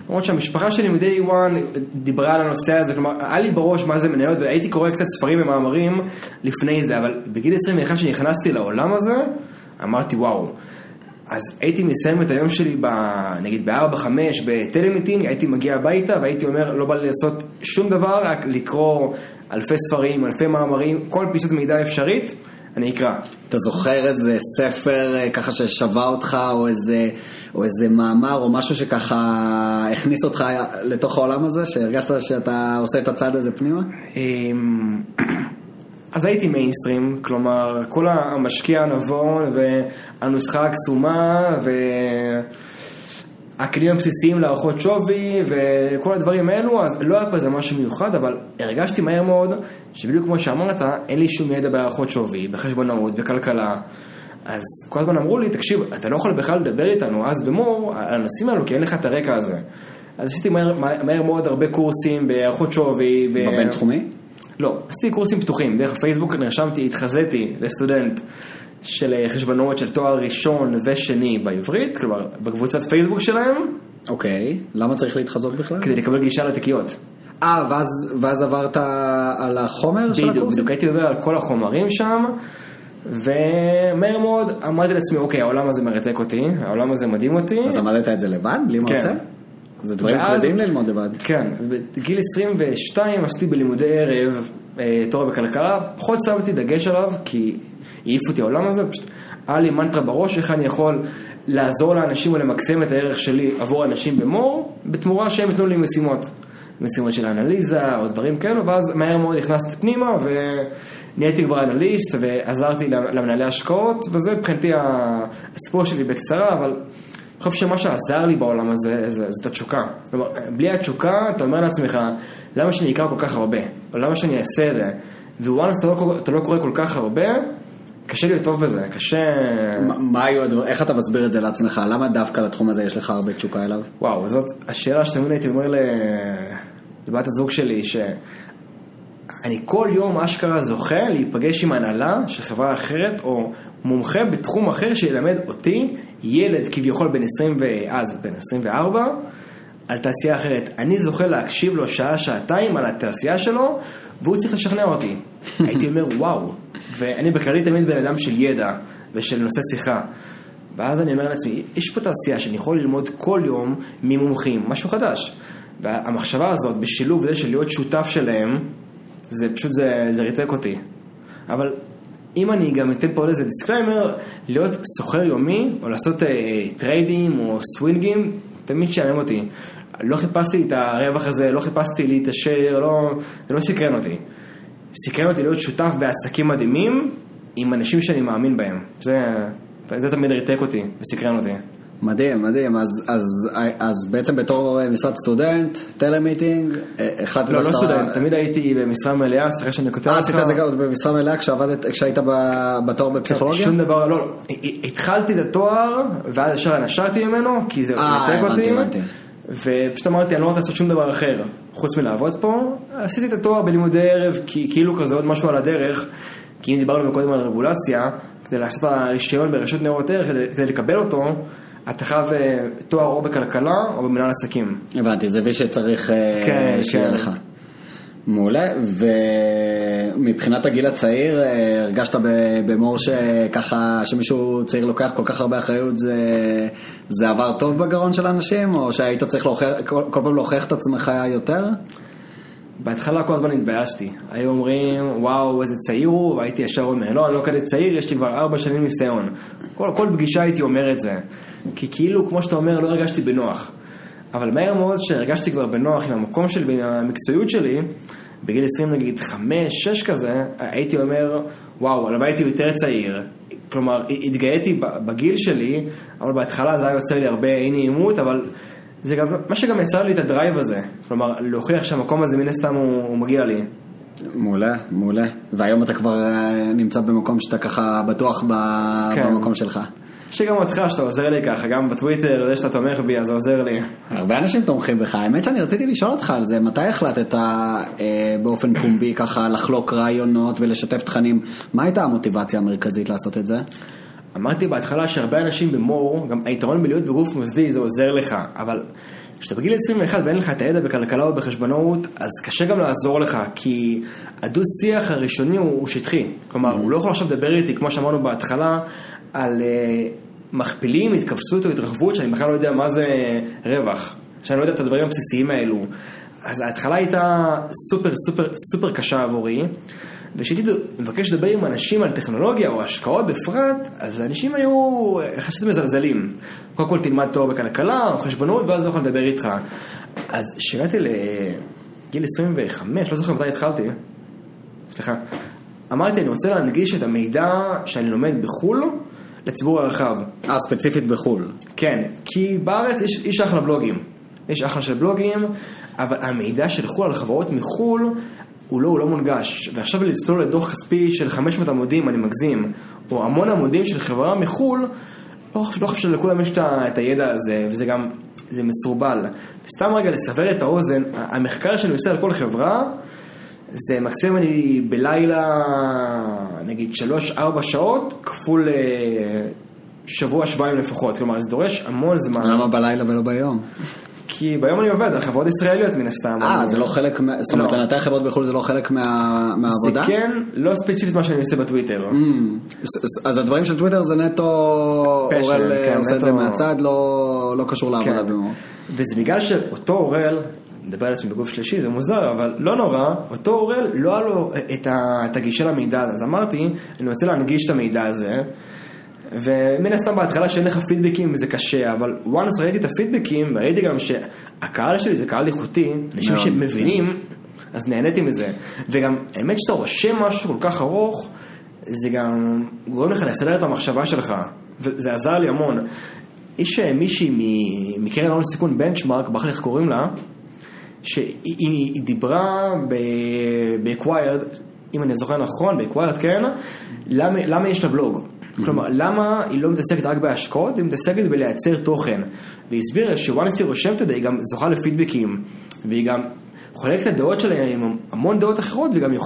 למרות שהמשפחה שלי מדי וואן דיברה על הנושא הזה, כלומר, היה לי בראש מה זה מניות, והייתי קורא קצת ספרים ומאמרים לפני זה, אבל בגיל עשרים ואחת שנכנסתי לעולם הזה, אמרתי, וואו, אז הייתי מסיים את היום שלי, נגיד ב-ארבע חמש, בטלמיטינג, הייתי מגיע הביתה, והייתי אומר, לא בא לי לעשות שום דבר, רק לקרוא אלפי ספרים, אלפי מאמרים, כל פיסת מידע אפשרית, אני אקרא. אתה זוכר איזה ספר ככה ששווה אותך, או איזה, או איזה מאמר, או משהו שככה הכניס אותך לתוך העולם הזה, שהרגשת שאתה עושה את הצעד הזה פנימה? אז הייתי מיינסטרים, כלומר, כל המשקיע הנבון, והנוסחה הקסומה, והכלים הבסיסיים לערכות שווי, וכל הדברים האלו, אז לא היה פה זה משהו מיוחד, אבל הרגשתי מהר מאוד, שבדיוק כמו שאמרת, אין לי שום ידע בערכות שווי, בחשבונאות, בכלכלה, אז כל הזמן אמרו לי, תקשיב, אתה לא יכול בכלל לדבר איתנו, אז במור, הנושאים האלו, כי אין לך את הרקע הזה. אז עשיתי מהר, מהר מאוד הרבה קורסים בערכות שווי. בבין תחומי? לא, עשיתי קורסים פתוחים, דרך הפייסבוק נרשמתי, התחזיתי לסטודנט של חשבונות של תואר ראשון ושני בעברית, כלומר, בקבוצת פייסבוק שלהם. אוקיי, למה צריך להתחזות בכלל? כדי לקבל גישה לתקיות. אה, ואז, ואז עברת על החומר של הקורסים? בדיוק, הייתי עובר על כל החומרים שם, ומהר מאוד אמרתי לעצמי, אוקיי, העולם הזה מרתק אותי, העולם הזה מדהים אותי. אז עמדת את זה לבד, בלי מרצה? זה דברים כבדים ללמוד לבד. כן, בגיל עשרים ושתיים עשיתי בלימודי ערב תורה בכלכלה, פחות שמתי דגש עליו, כי העיף אותי העולם הזה, פשוט היה לי מנטרה בראש, איך אני יכול לעזור לאנשים ולמקסם את הערך שלי עבור אנשים במור, בתמורה שהם יתנו לי משימות, משימות של אנליזה או דברים כאלו, ואז מהר מאוד נכנסתי פנימה ונהייתי כבר אנליסט, ועזרתי למנהלי השקעות, וזה מבחינתי הסיפור שלי בקצרה, אבל אני חושב שמה שעזר לי בעולם הזה, זאת התשוקה. כלומר, בלי התשוקה, אתה אומר לעצמך, למה שאני אקרא כל כך הרבה? או למה שאני אעשה את זה? ווואנס, אתה לא קורא כל כך הרבה, קשה להיות טוב בזה, קשה... איך אתה מסביר את זה לעצמך? למה דווקא לתחום הזה יש לך הרבה תשוקה אליו? וואו, זאת השאלה שתמיד הייתי אומר לבת הזוג שלי, שאני כל יום אשכרה זוכה להיפגש עם הנהלה של חברה אחרת, או מומחה בתחום אחר שילמד אותי, ילד כביכול בין עשרים וארבע על תעשייה אחרת. אני זוכה להקשיב לו שעה, שעתיים על התעשייה שלו, והוא צריך לשכנע אותי. הייתי אומר וואו, ואני בכללי תמיד בן אדם של ידע ושל נושא שיחה, ואז אני אומר לעצמי, יש פה תעשייה שאני יכול ללמוד כל יום ממומחים משהו חדש, והמחשבה הזאת בשילוב זה של להיות שותף שלהם, זה פשוט זה, זה ריתק אותי. אבל אם אני גם אתן פה איזה דיסקליימר, להיות סוחר יומי, או לעשות אה, טריידים או סווינגים, תמיד שעמם אותי. לא חיפשתי את הרווח הזה, לא חיפשתי להתעשר, לא, זה לא סקרן אותי. סקרן אותי להיות שותף בעסקים מדהימים, עם אנשים שאני מאמין בהם. זה, זה תמיד ריתק אותי, וסקרן אותי. מדהים, מדהים. אז, אז, אז בעצם בתור משרד סטודנט, טלמיטינג, החלטתי... לא, לא סטודנט, תמיד הייתי במשרה מלאה, סליחה שאני כותב לך. אה, עשית את זה גם במשרה מלאה כשהיית בתואר בפסיכולוגיה? שום דבר, לא, לא. התחלתי את התואר, ואז ישר נשרתי ממנו, כי זה מנתק אותי. ופשוט אמרתי, אני לא רוצה לעשות שום דבר אחר, חוץ מלעבוד פה. עשיתי את התואר בלימודי ערב, כי כאילו כזה עוד משהו על הדרך, כי אם דיברנו מקודם על רגולציה, כדי לעשות הרישיון ברשות ניירות ערך, כדי לקבל אותו, אתה חייב תואר או בכלכלה או במנהל עסקים. הבנתי, זה וי שצריך שיהיה לך. מעולה, ומבחינת הגיל הצעיר, הרגשת במור שככה, שמישהו צעיר לוקח כל כך הרבה אחריות, זה, זה עבר טוב בגרון של אנשים, או שהיית צריך להוכיח, כל, כל פעם להוכיח את עצמך יותר? בהתחלה כל הזמן התביישתי. היו אומרים, וואו, איזה צעיר הוא, והייתי ישר אומר, לא, אני לא כזה צעיר, יש לי כבר ארבע שנים ניסיון. כל, כל פגישה הייתי אומר את זה. כי כאילו, כמו שאתה אומר, לא הרגשתי בנוח. אבל מהר מאוד שהרגשתי כבר בנוח עם המקום שלי, עם המקצועיות שלי, בגיל עשרים, נגיד חמש שש כזה, הייתי אומר, וואו, אבל הייתי יותר צעיר. כלומר, התגאיתי בגיל שלי, אבל בהתחלה זה היה יוצא לי הרבה אי נעימות, אבל זה גם, מה שגם יצר לי את הדרייב הזה. כלומר, להוכיח שהמקום הזה מן הסתם הוא, הוא מגיע לי. מעולה, מעולה. והיום אתה כבר נמצא במקום שאתה ככה בטוח ב, כן. במקום שלך. שגם אותך שאתה עוזר לי ככה, גם בטוויטר, זה שאתה תומך בי, אז זה עוזר לי. הרבה אנשים תומכים בך. האמת שאני רציתי לשאול אותך על זה, מתי החלטת באופן פומבי ככה לחלוק רעיונות ולשתף תכנים? מה הייתה המוטיבציה המרכזית לעשות את זה? אמרתי בהתחלה שהרבה אנשים במור, גם היתרון בלהיות בגוף מוסדי זה עוזר לך, אבל כשאתה בגיל עשרים ואחת ואין לך את הידע בכלכלה או בחשבונאות, אז קשה גם לעזור לך, כי הדו-שיח הראשוני הוא שטחי. כלומר, הוא לא יכול עכשיו לדבר איתי, כמו שאמרנו בהתחלה, על מכפילים, התכווצות או התרחבות, שאני בכלל לא יודע מה זה רווח, שאני לא יודע את הדברים הבסיסיים האלו. אז ההתחלה הייתה סופר סופר סופר קשה עבורי, וכשהייתי מבקש לדבר עם אנשים על טכנולוגיה או השקעות בפרט, אז האנשים היו חשבתי מזלזלים. קודם כל תלמד תואר בכלכלה או חשבונות, ואז לא יכול לדבר איתך. אז כשהגעתי לגיל עשרים וחמש, לא זוכר מתי התחלתי, סליחה, אמרתי, אני רוצה להנגיש את המידע שאני לומד בחול לציבור הרחב. אה, ספציפית בחול. כן, כי בארץ יש, יש אחלה בלוגים. יש אחלה של בלוגים, אבל המידע של חול על חברות מחול הוא לא, הוא לא מונגש. ועכשיו לצלול לדוח כספי של חמש מאות עמודים, אני מגזים, או המון עמודים של חברה מחול, לא חושב, לא חושב שלכולם יש את הידע הזה, וזה גם, זה מסורבל. וסתם רגע לסבר את האוזן, המחקר שאני עושה על כל חברה, זה מקסימום אני בלילה, נגיד שלוש ארבע שעות, כפול שבוע שבועיים לפחות. כלומר, זה דורש המון זמן. למה בלילה ולא ביום? כי ביום אני עובד על חברות ישראליות מן הסתם. אה, זה לא חלק, זאת אומרת, לנתן חברות בחו"ל זה לא חלק מהעבודה? זה כן, לא ספציפית מה שאני עושה בטוויטר. אז הדברים של טוויטר זה נטו, אורל עושה את זה מהצד, לא קשור לעבודה במור. וזה בגלל שאותו אורל, מדבר על עצמי בגוף שלישי, זה מוזר, אבל לא נורא, אותו אורל לא היה לו את הגישה למידע הזה, אז אמרתי, אני רוצה להנגיש את המידע הזה, ומן הסתם בהתחלה שאין לך פידבקים זה קשה, אבל once ראיתי את הפידבקים, ראיתי גם שהקהל שלי זה קהל איכותי, אנשים שמבינים, אז נהניתי מזה, וגם האמת שאתה רושם משהו כל כך ארוך, זה גם גורם לך לסדר את המחשבה שלך, וזה עזר לי המון. יש מישהי מקרן הון סיכון בנצ'מארק, בכלל איך קוראים לה, שהיא דיברה ב-Acquired, אם אני זוכר נכון, ב-Acquired, כן, למה, למה יש לה בלוג? כלומר, למה היא לא מתעסקת רק בהשקעות, היא מתעסקת בלייצר תוכן. והיא הסבירה שוואנסי רושמת את זה, היא גם זוכה לפידבקים, והיא גם חולקת את הדעות שלה עם המון דעות אחרות, וגם היא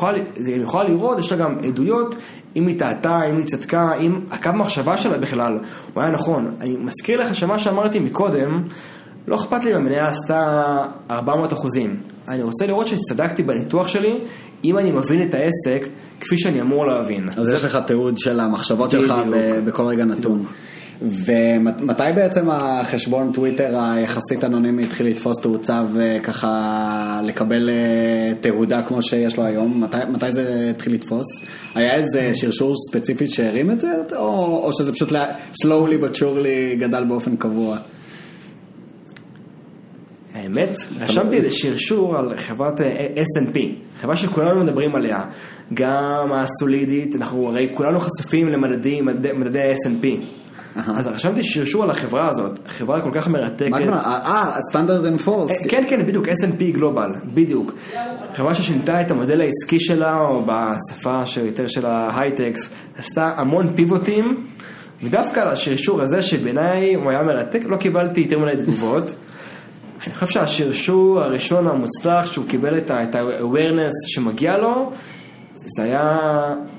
יכולה לראות, יש לה גם עדויות, אם היא טעתה, אם היא צדקה, אם הקו מחשבה שלה בכלל, הוא היה נכון. אני מזכיר לך שמה שאמרתי מקודם, לא אכפת לי אם המניה עשתה ארבע מאות אחוזים. אני רוצה לראות שצדקתי בניתוח שלי, אם אני מבין את העסק, כפי שאני אמור להבין. אז יש לך תיעוד של המחשבות שלך בכל רגע נתון. ומתי בעצם החשבון טוויטר היחסית אנונימי התחיל לתפוס תאוצה וככה לקבל תהודה כמו שיש לו היום? מתי זה התחיל לתפוס? היה איזה שרשור ספציפי שהרים את זה? או שזה פשוט slowly but surely גדל באופן קבוע? האמת, רשמתי איזה שרשור על חברת אס אנד פי, חברה שכולנו מדברים עליה, גם הסולידית, אנחנו הרי כולנו חשופים למדדי ה-אס אנד פי, אז רשמתי שרשור על החברה הזאת, חברה כל כך מרתקת. מה כבר? אה, Standard and Force. כן, כן, בדיוק, אס אנד פי Global, בדיוק. חברה ששינתה את המודל העסקי שלה, או בשפה שיותר של ההייטקס, עשתה המון פיבוטים, ודווקא על השרשור הזה שבעיניי הוא היה מרתק, לא קיבלתי יותר מלא תגובות, אני חושב שהשרשור הראשון המוצלח שהוא קיבל את ה-awareness שמגיע לו, זה היה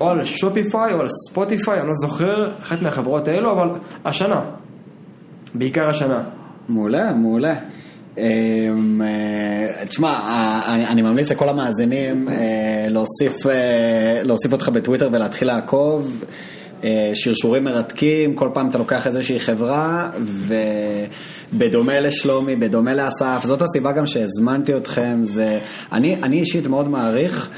או על Shopify או על Spotify, אני לא זוכר, אחת מהחברות האלו, אבל השנה, בעיקר השנה. מעולה, מעולה. תשמע, אני ממליץ לכל המאזינים להוסיף אותך בטוויטר ולהתחיל לעקוב. שרשורים מרתקים, כל פעם אתה לוקח איזושהי חברה, ובדומה לשלומי, בדומה לאסף, זאת הסיבה גם שהזמנתי אתכם. זה, אני, אני אישית מאוד מעריך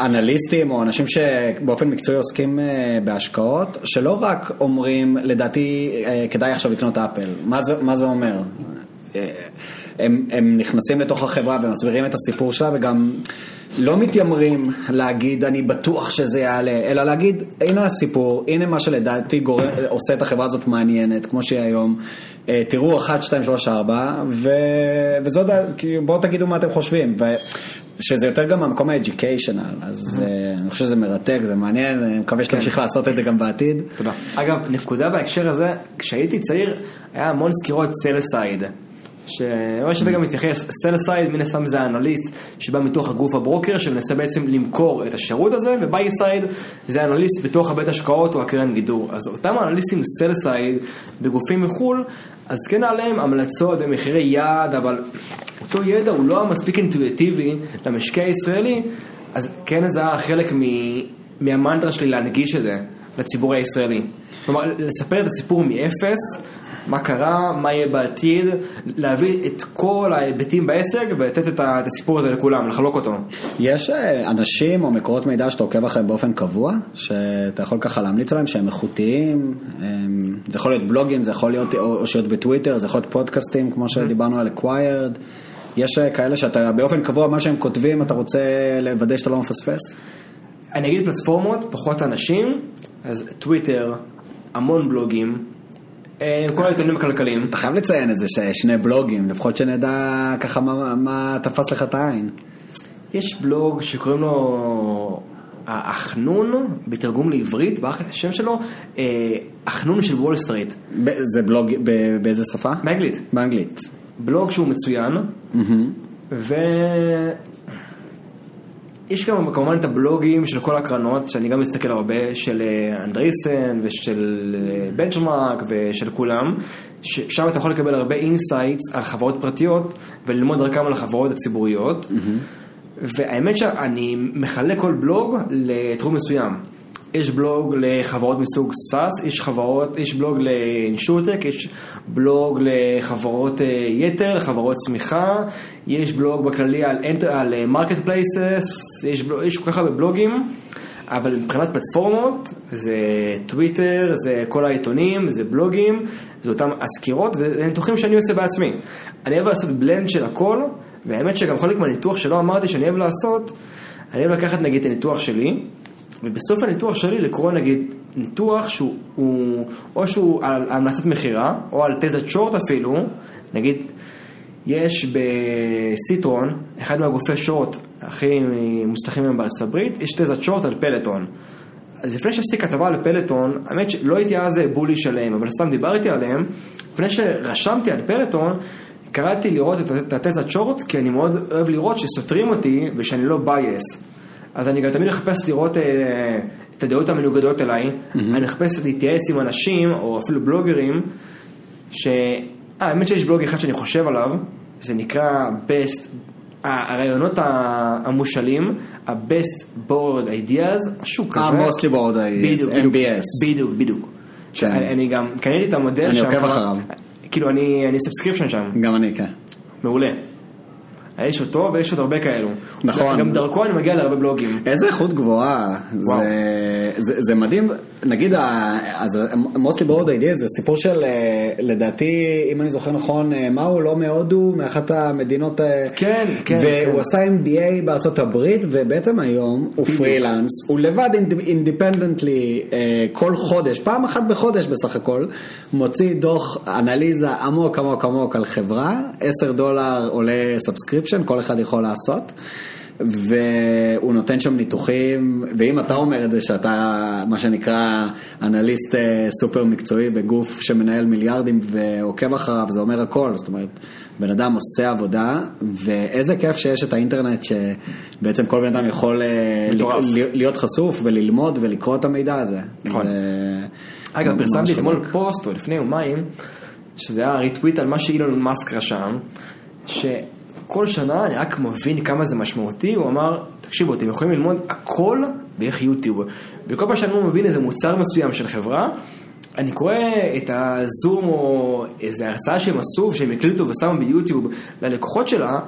אנליסטים או אנשים שבאופן מקצועי עוסקים בהשקעות, שלא רק אומרים, לדעתי, כדאי עכשיו לקנות אפל. מה זה, מה זה אומר? הם, הם נכנסים לתוך החברה ומסבירים את הסיפור שלה, וגם לא מתיימרים להגיד אני בטוח שזה יעלה, אלא להגיד הנה הסיפור, הנה מה שלדעתי גורם, עושה את החברה הזאת מעניינת כמו שהיא היום, תראו אחת, שתיים, שלוש, ארבע ו... וזאת, בואו תגידו מה אתם חושבים, ושזה יותר גם המקום האד'יקיישנל, אז אני חושב שזה מרתק, זה מעניין, אני מקווה שתמשיך לעשות את זה גם בעתיד. תודה. אגב, נקודה בהקשר הזה, כשהייתי צעיר היה המון סקירות סלסייד שאולי שווה גם מתייחס, סל סייד מן הסתם זה האנליסט שבא מתוך הגוף הברוקר שמנסה בעצם למכור את השירות הזה, וביי סייד זה האנליסט בתוך הבית השקעות או הקרן גידור. אז אותם האנליסטים סל סייד בגופים מחול, אז כן עליהם המלצות ומחירי יעד, אבל אותו ידע הוא לא מספיק אינטואיטיבי למשקי הישראלי, אז כן זה חלק מהמנטרה שלי להנגיש את זה לציבור הישראלי, כלומר לספר את הסיפור מאפס, מה קרה, מה יהיה בעתיד, להביא את כל ההיבטים בעסק ולתת את הסיפור הזה לכולם, לחלוק אותו. יש אנשים או מקורות מידע שאתה עוקב אחריהם באופן קבוע, שאתה יכול ככה להמליץ עליהם שהם איכותיים, זה יכול להיות בלוגים, זה יכול להיות אושיות בטוויטר, זה יכול להיות פודקאסטים, כמו שדיברנו על Acquired, יש כאלה שאתה באופן קבוע, מה שהם כותבים, אתה רוצה לוודא שאתה לא מפספס? אני אגיד פלטפורמות, פחות אנשים, אז טוויטר, המון בלוגים, כל העיתונים הכלכליים. אתה חייב לציין את זה ששני בלוגים, לפחות שנדע ככה מה תפס לך את העין. יש בלוג שקוראים לו החנון, בתרגום לעברית, השם שלו החנון של וול סטריט. זה בלוג באיזה שפה? באנגלית. באנגלית. בלוג שהוא מצוין, ו... יש גם כמובן את הבלוגים של כל הקרנות, שאני גם מסתכל הרבה, של אנדריסן ושל בנצ'מארק ושל כולם, שם אתה יכול לקבל הרבה אינסייטס על חברות פרטיות וללמוד דרכם על החברות הציבוריות, והאמת שאני מחלק כל בלוג לתחום מסוים. יש בלוג לחברות מסוג סאס, יש חברות, יש בלוג לאינשורטק, יש בלוג לחברות יתר, לחברות צמיחה, יש בלוג בכללי על על מרקט פלייסס, יש בלוג, יש כל כך הרבה בלוגים, אבל מבחינת פלטפורמות זה טוויטר, זה כל העיתונים, זה בלוגים, זה אותם הסקירות וניתוחים שאני עושה בעצמי. אני אוהב לעשות בלנד של הכל, והאמת שגם חלק מהניתוח שלא אמרתי שאני אוהב לעשות, אני אוהב לקחת נגיד את הניתוח שלי, ובסוף הניתוח שלי לקרוא נגיד ניתוח שהוא או שהוא על המלצת מחירה או על תזת שורט אפילו, נגיד יש בסיטרון, אחד מהגופי שורט הכי מוצלחים היום בארצות הברית, יש תזת שורט על פלטון. אז לפני שעשיתי כתבה על פלטון, האמת שלא הייתי אז בולי שלהם, אבל סתם דיברתי עליהם, לפני שרשמתי על פלטון קראתי לראות את התזת שורט, כי אני מאוד אוהב לראות שסותרים אותי ושאני לא בייס, אז אני גם תמיד לחפש לראות אה, את הדעות המנוגדות אליי, mm-hmm. אני לחפש להתייעץ עם אנשים, או אפילו בלוגרים, שהאמת שיש בלוג אחד שאני חושב עליו, זה נקרא best, הרעיונות המושלים, ה-best board ideas, משהו כזה. ה-mostly board ideas, M B S. בידוק, בידוק. כן. אני, אני גם קניתי את המודל אני שם. אני עוקב אחריו. כאילו, אני, אני סאבסקריפשן שם. גם אני, כן. מעולה. יש אותו ויש עוד הרבה כאלו. נכון. גם דרכו אני מגיע להרבה בלוגים. איזה איכות גבוהה. וואו. זה, זה, זה מדהים. נגיד, אז mostly board ideas זה סיפור של, לדעתי, אם אני זוכר נכון, מהו לא מהודו, מאחת המדינות. כן, כן. והוא עשה M B A בארצות הברית, ובעצם היום הוא פרילנס, הוא לבד אינדיפנדנטלי כל חודש, פעם אחת בחודש בסך הכל, מוציא דוח אנליזה עמוק עמוק עמוק על חברה, עשרה דולר עולה סאבסקריפשן, כל אחד יכול לעשות. והוא נותן שם ניתוחים, ואם אתה אומר את זה שאתה מה שנקרא אנליסט סופר מקצועי בגוף שמנהל מיליארדים ועוקב אחריו, זה אומר הכל. זאת אומרת, בן אדם עושה עבודה, ואיזה כיף שיש את האינטרנט שבעצם כל בן אדם יכול להיות חשוף וללמוד ולקרוא את המידע הזה. נכון. אגב, פרסמתי אתמול פוסט או לפני יומיים שזה היה ריטוויט על מה שאילון מאסק רשם, שכל שנה אני רק מבין כמה זה משמעותי, הוא אמר, תקשיבו, אתם יכולים ללמוד הכל דרך יוטיוב. וכל פעם שאני לא מבין איזה מוצר מסוים של חברה, אני קורא את הזום או איזו הרצאה שהם עשו, שהם הקליטו ושמו ביוטיוב ללקוחות שלה,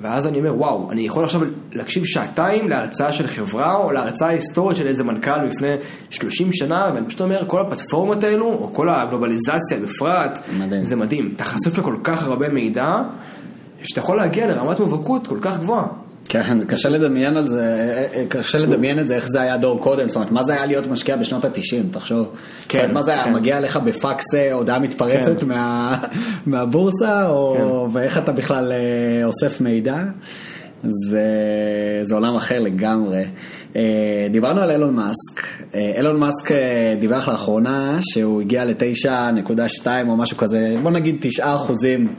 ואז אני אומר, וואו, אני יכול עכשיו להקשיב שעתיים להרצאה של חברה, או להרצאה היסטורית של איזה מנכ"ל לפני שלושים שנה, ואני פשוט אומר, כל הפלטפורמות האלו, או כל הגלובליזציה בפרט, מדהים. זה מדהים. אתה חשוף לכל כך הרבה מידע, שאתה יכול להגיע לרמת מובהקות כל כך גבוהה. כן, קשה לדמיין על זה, קשה לדמיין את זה, איך זה היה דור קודם, זאת אומרת, מה זה היה להיות משקיע בשנות ה-תשעים, תחשוב, כן, זאת אומרת, מה זה היה, כן. מגיע לך בפקס, הודעה מתפרצת כן. מה, מהבורסה, או, כן. ואיך אתה בכלל אוסף מידע, זה, זה עולם אחר לגמרי. דיברנו על אילון מאסק, אילון מאסק דיווח לאחרונה, שהוא הגיע ל-תשע נקודה שתיים או משהו כזה, בוא נגיד תשעה אחוזים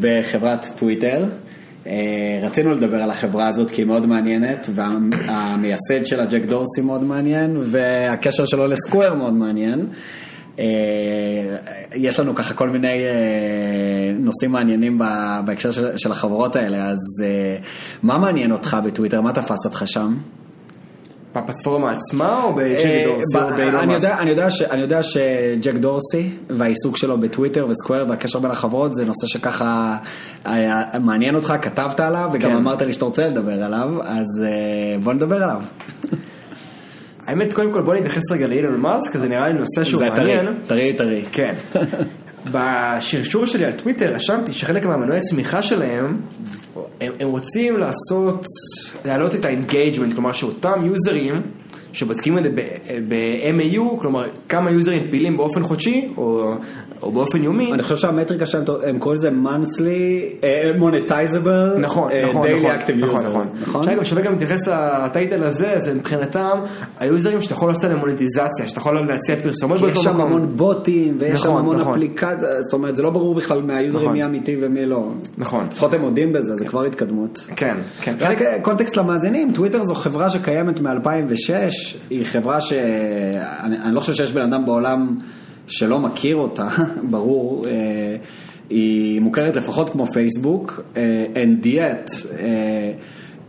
בחברת טוויטר, רצינו לדבר על החברה הזאת כי היא מאוד מעניינת, והמייסד שלה ג'ק דורסי מאוד מעניין, והקשר שלו לסקואר מאוד מעניין. יש לנו ככה כל מיני נושאים מעניינים בהקשר של החברות האלה, אז מה מעניין אותך בטוויטר? מה תפס אותך שם? בפלטפורמה עצמה או בג'ק דורסי או באילון מאסק? אני יודע שג'ק דורסי והעיסוק שלו בטוויטר וסקואר והקשר בין החברות זה נושא שככה מעניין אותך, כתבת עליו וגם אמרת לי שאתה רוצה לדבר עליו, אז בוא נדבר עליו. האמת, קודם כל בוא נתייחס רגע לאילון מאסק, זה נראה לי נושא שהוא מעניין. זה טרי, טרי, טרי. בשרשור שלי על טוויטר רשמתי שחלק מהמנועי צמיחה שלהם הם, הם רוצים לעשות, להעלות את ה-engagement, כלומר שאותם יוזרים שבדקים את זה ב-אם איי יו, כלומר כמה יוזרים פעילים באופן חודשי או, או באופן יומי. אני חושב שהמטריקה שלהם, הם קוראים לזה monthly, monetizable, נכון, נכון, daily נכון, active נכון, users. נכון, נכון. עכשיו, שווה גם להתייחס לטייטל הזה, אז מבחינתם, היוזרים שאתה יכול לעשות להם מונטיזציה, שאתה יכול להציע פרסומות. יש שם המון בוטים, ויש שם המון אפליקציה, זאת אומרת, זה לא ברור בכלל מהיוזרים מי אמיתי ומי לא. נכון. לפחות הם יודעים בזה, זה כבר התקדמות. כן, כן. קונטקסט למאזינים, טוויטר זו חברה שקיימת מ-אלפיים ושש, היא חברה שאני לא חושב שיש בן אדם בעולם שלא מכיר אותה, ברור, היא מוכרת לפחות כמו פייסבוק, and yet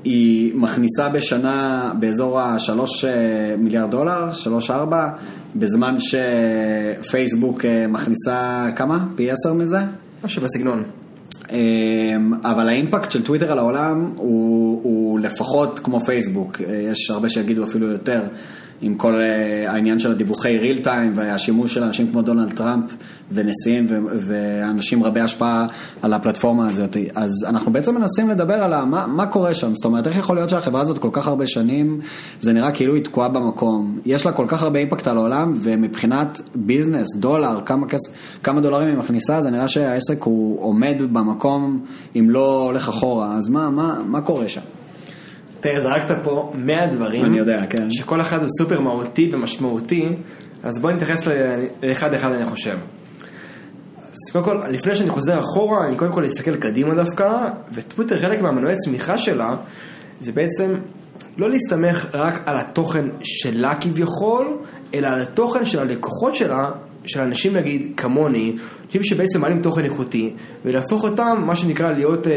היא מכניסה בשנה באזור ה-שלושה מיליארד דולר, שלוש עד ארבע, בזמן שפייסבוק מכניסה כמה? פי עשר מזה? משהו בסגנון. אבל האימפקט של טוויטר על העולם הוא, הוא לפחות כמו פייסבוק, יש הרבה שיגידו אפילו יותר, עם כל העניין של הדיווחי ריל טיים והשימוש של אנשים כמו דונלד טראמפ ונשיאים ואנשים רבי השפעה על הפלטפורמה הזאת. אז אנחנו בעצם מנסים לדבר על מה, מה קורה שם, זאת אומרת איך יכול להיות שהחברה הזאת כל כך הרבה שנים זה נראה כאילו היא תקועה במקום, יש לה כל כך הרבה אימפקט על העולם, ומבחינת ביזנס, דולר, כמה, כמה דולרים היא מכניסה, זה נראה שהעסק הוא עומד במקום אם לא הולך אחורה. אז מה, מה, מה קורה שם? תראה, זרקת פה מאה דברים, אני יודע, כן. שכל אחד הוא סופר מהותי ומשמעותי, אז בוא נתייחס לאחד אחד אני חושב. אז קודם כל, לפני שאני חוזר אחורה, אני קודם כל אסתכל קדימה דווקא, וטוויטר חלק מהמנועי צמיחה שלה, זה בעצם לא להסתמך רק על התוכן שלה כביכול, אלא על התוכן של הלקוחות שלה, של אנשים נגיד כמוני, אנשים שבעצם מעלים תוכן איכותי, ולהפוך אותם מה שנקרא להיות אה,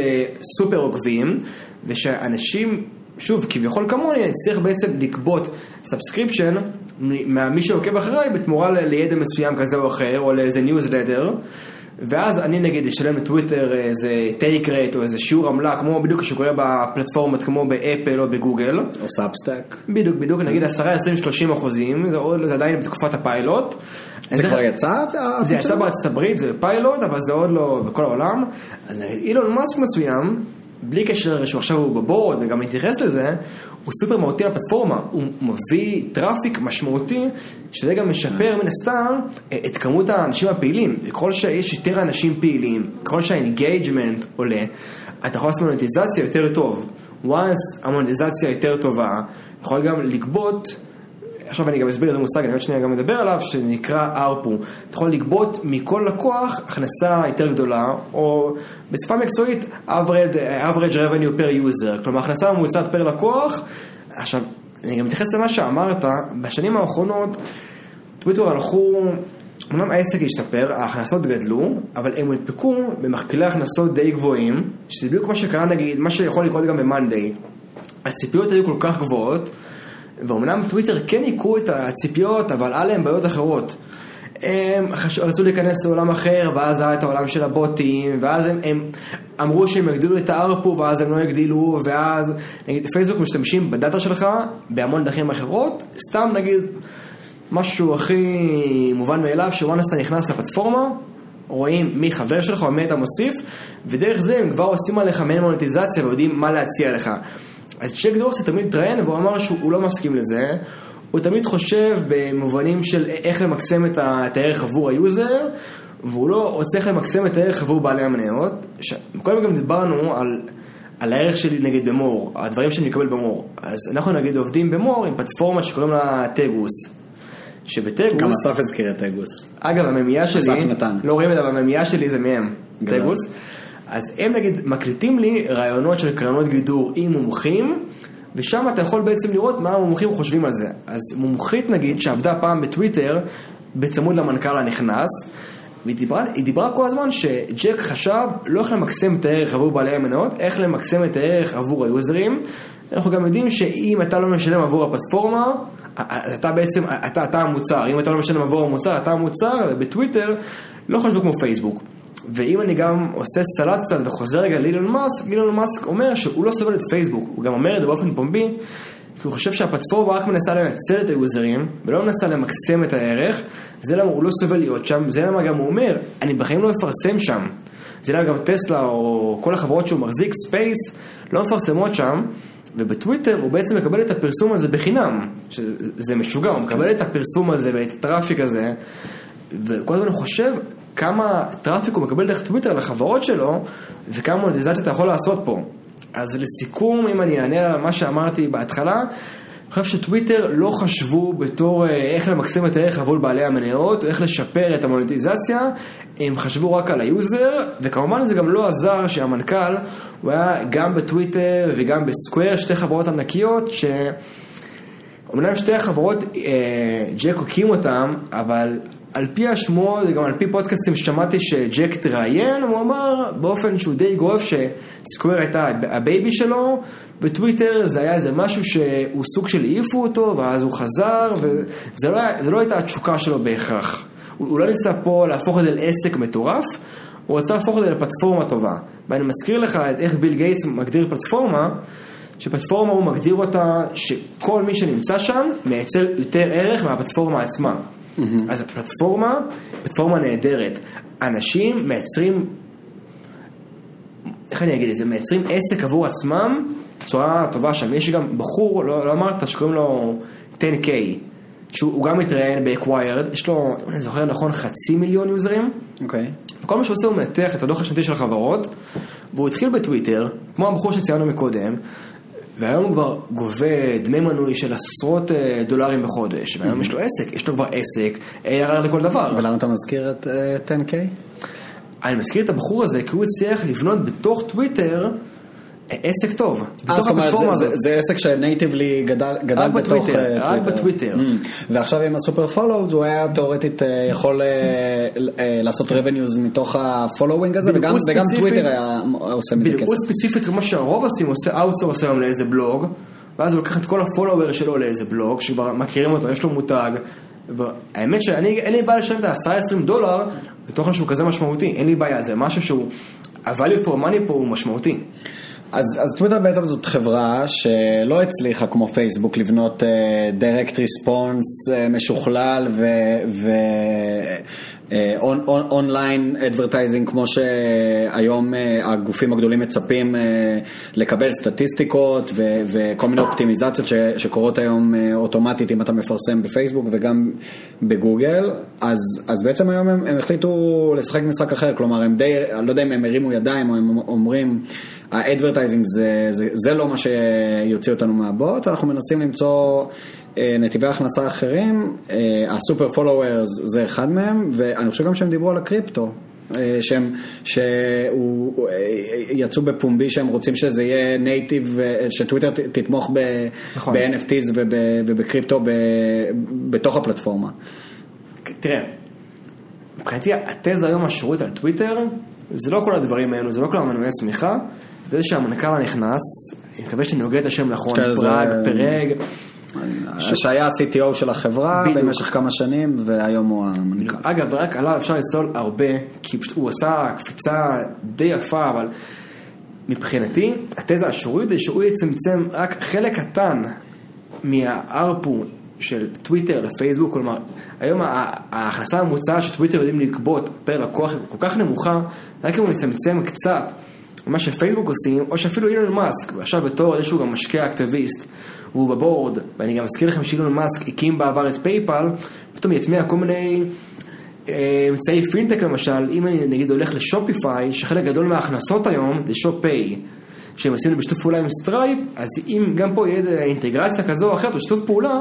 סופר עוקבים, ושאנשים... שוב, כביכול כמוני, אני צריך בעצם לקבוט סאבסקריפשן ממי שעוקב אחריי בתמורה לידע מסוים כזה או אחר, או לאיזה ניוזלטר, ואז אני נגיד אשלם לטוויטר איזה טייק רייט או איזה שיעור עמלה, כמו בדיוק שקורה בפלטפורמות כמו באפל או בגוגל. או סאבסטאק. בדיוק, בדיוק, נגיד עשרה, עשרים, שלושים אחוזים, זה עדיין בתקופת הפיילוט. זה כבר יצא? זה יצא בארצות הברית, זה פיילוט, אבל זה עוד לא בכל העולם. אז אילון מאסק מסוים, בלי קשר שהוא עכשיו הוא בבורד וגם מתייחס לזה, הוא סופר מהותי לפלטפורמה, הוא מביא טראפיק משמעותי, שזה גם משפר מן הסתם את כמות האנשים הפעילים, ככל שיש יותר אנשים פעילים, ככל שהאינגייג'מנט עולה, אתה יכול לעשות מונטיזציה יותר טוב, once המונטיזציה יותר טובה, יכול גם לגבות, עכשיו אני גם אסביר את המושג, אני עוד שנייה גם מדבר עליו, שנקרא ארפו. אתה יכול לגבות מכל לקוח הכנסה יותר גדולה, או בשפה מקצועית, average, average revenue per user, כלומר, הכנסה ממוצעת פר לקוח. עכשיו, אני גם מתייחס למה שאמרת, בשנים האחרונות, טוויטר הלכו אמנם העסק השתפר, ההכנסות גדלו, אבל הם הונפקו במכפילי הכנסות די גבוהים, שזה בדיוק מה שקרה, נגיד, מה שיכול לקרות גם ב-Monday. הציפיות היו כל כך גבוהות, ואומנם טוויטר כן יקרו את הציפיות, אבל עלה הם בעיות אחרות. הם רצו להיכנס לעולם אחר, ואז היה את העולם של הבוטים, ואז הם, הם אמרו שהם יגדילו את הארפו, ואז הם לא יגדילו, ואז נגיד, פייסבוק משתמשים בדאטה שלך, בהמון דרכים אחרות, סתם נגיד, משהו הכי מובן מאליו, שוואנס אתה נכנס לפלטפורמה, רואים מי חבר שלך, ומי אתה מוסיף, ודרך זה הם כבר עושים עליך מעין מונטיזציה, ויודעים מה להציע לך. אז ג'ק דורסי תמיד טרן, והוא אמר שהוא לא מסכים לזה, הוא תמיד חושב במובנים של איך למקסם את הערך עבור היוזר, והוא לא רוצה איך למקסם את הערך עבור בעלי המניות. קודם גם דיברנו על, על הערך שלי נגיד במור, הדברים שאני מקבל במור. אז אנחנו נגיד עובדים במור עם פלטפורמה שקוראים לה טגוס. שבטגוס... גם אסף הזכיר את טגוס. אגב, הממייה שלי, לא רואים את זה, אבל הממייה שלי זה מהם, טגוס. אז הם נגיד מקליטים לי רעיונות של קרנות גידור עם מומחים, ושם אתה יכול בעצם לראות מה המומחים חושבים על זה. אז מומחית נגיד שעבדה פעם בטוויטר, בצמוד למנכ"ל הנכנס, והיא דיברה, היא דיברה כל הזמן שג'ק חשב לא איך למקסם את הערך עבור בעלי המניות, איך למקסם את הערך עבור היוזרים. אנחנו גם יודעים שאם אתה לא משלם עבור הפלטפורמה, אתה בעצם, אתה, אתה המוצר. אם אתה לא משלם עבור המוצר, אתה המוצר, ובטוויטר לא חשבו כמו פייסבוק. ואם אני גם עושה סלט קצת וחוזר רגע לילון מאסק, לילון מאסק אומר שהוא לא סובל את פייסבוק, הוא גם אומר את זה באופן פומבי, כי הוא חושב שהפלטפורמה רק מנסה לנצל את היוזרים, ולא מנסה למקסם את הערך, זה למה הוא לא סובל להיות שם, זה למה גם הוא אומר, אני בחיים לא אפרסם שם, זה למה גם טסלה או כל החברות שהוא מחזיק, ספייס, לא מפרסמות שם, ובטוויטר הוא בעצם מקבל את הפרסום הזה בחינם, שזה משוגע, הוא מקבל את הפרסום הזה ואת הטראפיק הזה, וכל הזמן הוא חושב, כמה טראפיק הוא מקבל דרך טוויטר לחברות שלו, וכמה מונטיזציה אתה יכול לעשות פה. אז לסיכום, אם אני אענה על מה שאמרתי בהתחלה, אני חושב שטוויטר לא חשבו בתור איך למקסם את הערך עבור בעלי המניות, או איך לשפר את המונטיזציה, הם חשבו רק על היוזר, וכמובן זה גם לא עזר שהמנכ"ל, הוא היה גם בטוויטר וגם בסקוויר, שתי חברות ענקיות ש... אמנם שתי החברות, ג'ק הקים אותם, אבל... על פי השמועות, גם על פי פודקאסטים ששמעתי שג'ק תראיין, הוא אמר באופן שהוא די גורף שסקוואר הייתה הבייבי שלו, בטוויטר זה היה איזה משהו שהוא סוג של העיפו אותו, ואז הוא חזר, וזה לא, לא הייתה התשוקה שלו בהכרח. הוא, הוא לא ניסה פה להפוך את זה לעסק מטורף, הוא רצה להפוך את זה לפלטפורמה טובה. ואני מזכיר לך את איך ביל גייטס מגדיר פלטפורמה, שפלטפורמה הוא מגדיר אותה שכל מי שנמצא שם מייצר יותר ערך מהפלטפורמה עצמה. Mm-hmm. אז פלטפורמה, פלטפורמה נהדרת, אנשים מייצרים, איך אני אגיד את זה, מייצרים עסק עבור עצמם בצורה טובה שם. יש גם בחור, לא, לא אמרת שקוראים לו עשרה אלף, שהוא גם מתראיין ב-Acquired, יש לו, אני זוכר נכון, חצי מיליון יוזרים. אוקיי. Okay. כל מה שהוא עושה הוא מנתח את הדוח השנתי של החברות, והוא התחיל בטוויטר, כמו הבחור שציינו מקודם, והיום הוא כבר גובה דמי מנוי של עשרות דולרים בחודש, והיום יש לו עסק, יש לו כבר עסק, ירר לכל דבר. ולמה אתה מזכיר את עשרה אלף? אני מזכיר את הבחור הזה, כי הוא הצליח לבנות בתוך טוויטר עסק טוב. זאת אומרת, זה עסק שנייטיבלי גדל בתוך טוויטר. רק בטוויטר. ועכשיו עם הסופר פולוורד, הוא היה תיאורטית יכול לעשות רבניוז מתוך הפולווינג הזה, וגם טוויטר היה עושה מזה כסף. בדיוק ספציפית, כמו שהרוב עושים, עושה אאוטסורס היום לאיזה בלוג, ואז הוא לוקח את כל הפולוור שלו לאיזה בלוג, שכבר מכירים אותו, יש לו מותג, והאמת שאין לי בעיה לשלם את ה-עשרה עד עשרים דולר, בתוכן שהוא כזה משמעותי, אין לי בעיה, זה משהו שהוא, ה-value for money פה הוא משמעותי. אז, אז טוויטר בעצם זאת חברה שלא הצליחה כמו פייסבוק לבנות direct response משוכלל ו, ו, אונליין אדברטייזינג כמו שהיום הגופים הגדולים מצפים לקבל סטטיסטיקות וכל מיני אופטימיזציות שקורות היום אוטומטית אם אתה מפרסם בפייסבוק וגם בגוגל. אז בעצם היום הם החליטו לשחק משחק אחר, כלומר הם די, לא יודע אם הם הרימו ידיים או הם אומרים האדברטייזינג זה לא מה שיוציא אותנו מהבוט, אנחנו מנסים למצוא נתיבי הכנסה אחרים, הסופר פולוורס זה אחד מהם, ואני חושב גם שהם דיברו על הקריפטו, שהם יצאו בפומבי שהם רוצים שזה יהיה נייטיב, שטוויטר תתמוך ב-אן אף טיז ובקריפטו בתוך הפלטפורמה. תראה, מבחינתי, התזה היום השורית על טוויטר, זה לא כל הדברים האלו, זה לא כל המנועי סמיכה, זה שהמנכ"ל הנכנס, אני מקווה שנוגע את השם נכון, פרג, פרג. שהיה ה-סי טי או של החברה במשך כמה שנים, והיום הוא המנכ"ל. אגב, רק עליו אפשר לצלול הרבה, כי הוא עשה קפיצה די יפה, אבל מבחינתי, התזה השורית זה שהוא יצמצם רק חלק קטן מהארפו של טוויטר לפייסבוק, כלומר, היום ההכנסה הממוצעת שטוויטר יודעים לקבוט פר לקוח כל כך נמוכה, רק אם הוא מצמצם קצת מה שפייסבוק עושים, או שאפילו אילון מאסק, עכשיו בתור איזשהו גם משקיע אקטיביסט, והוא בבורד, ואני גם אזכיר לכם שאילון מאסק הקים בעבר את פייפל, פתאום יטמיע כל מיני אמצעי פינטק למשל, אם אני נגיד הולך לשופיפיי, שחלק גדול מההכנסות היום זה שופפיי, שהם עושים בשתוף פעולה עם סטרייפ, אז אם גם פה יהיה אינטגרציה כזו או אחרת, או שתוף פעולה,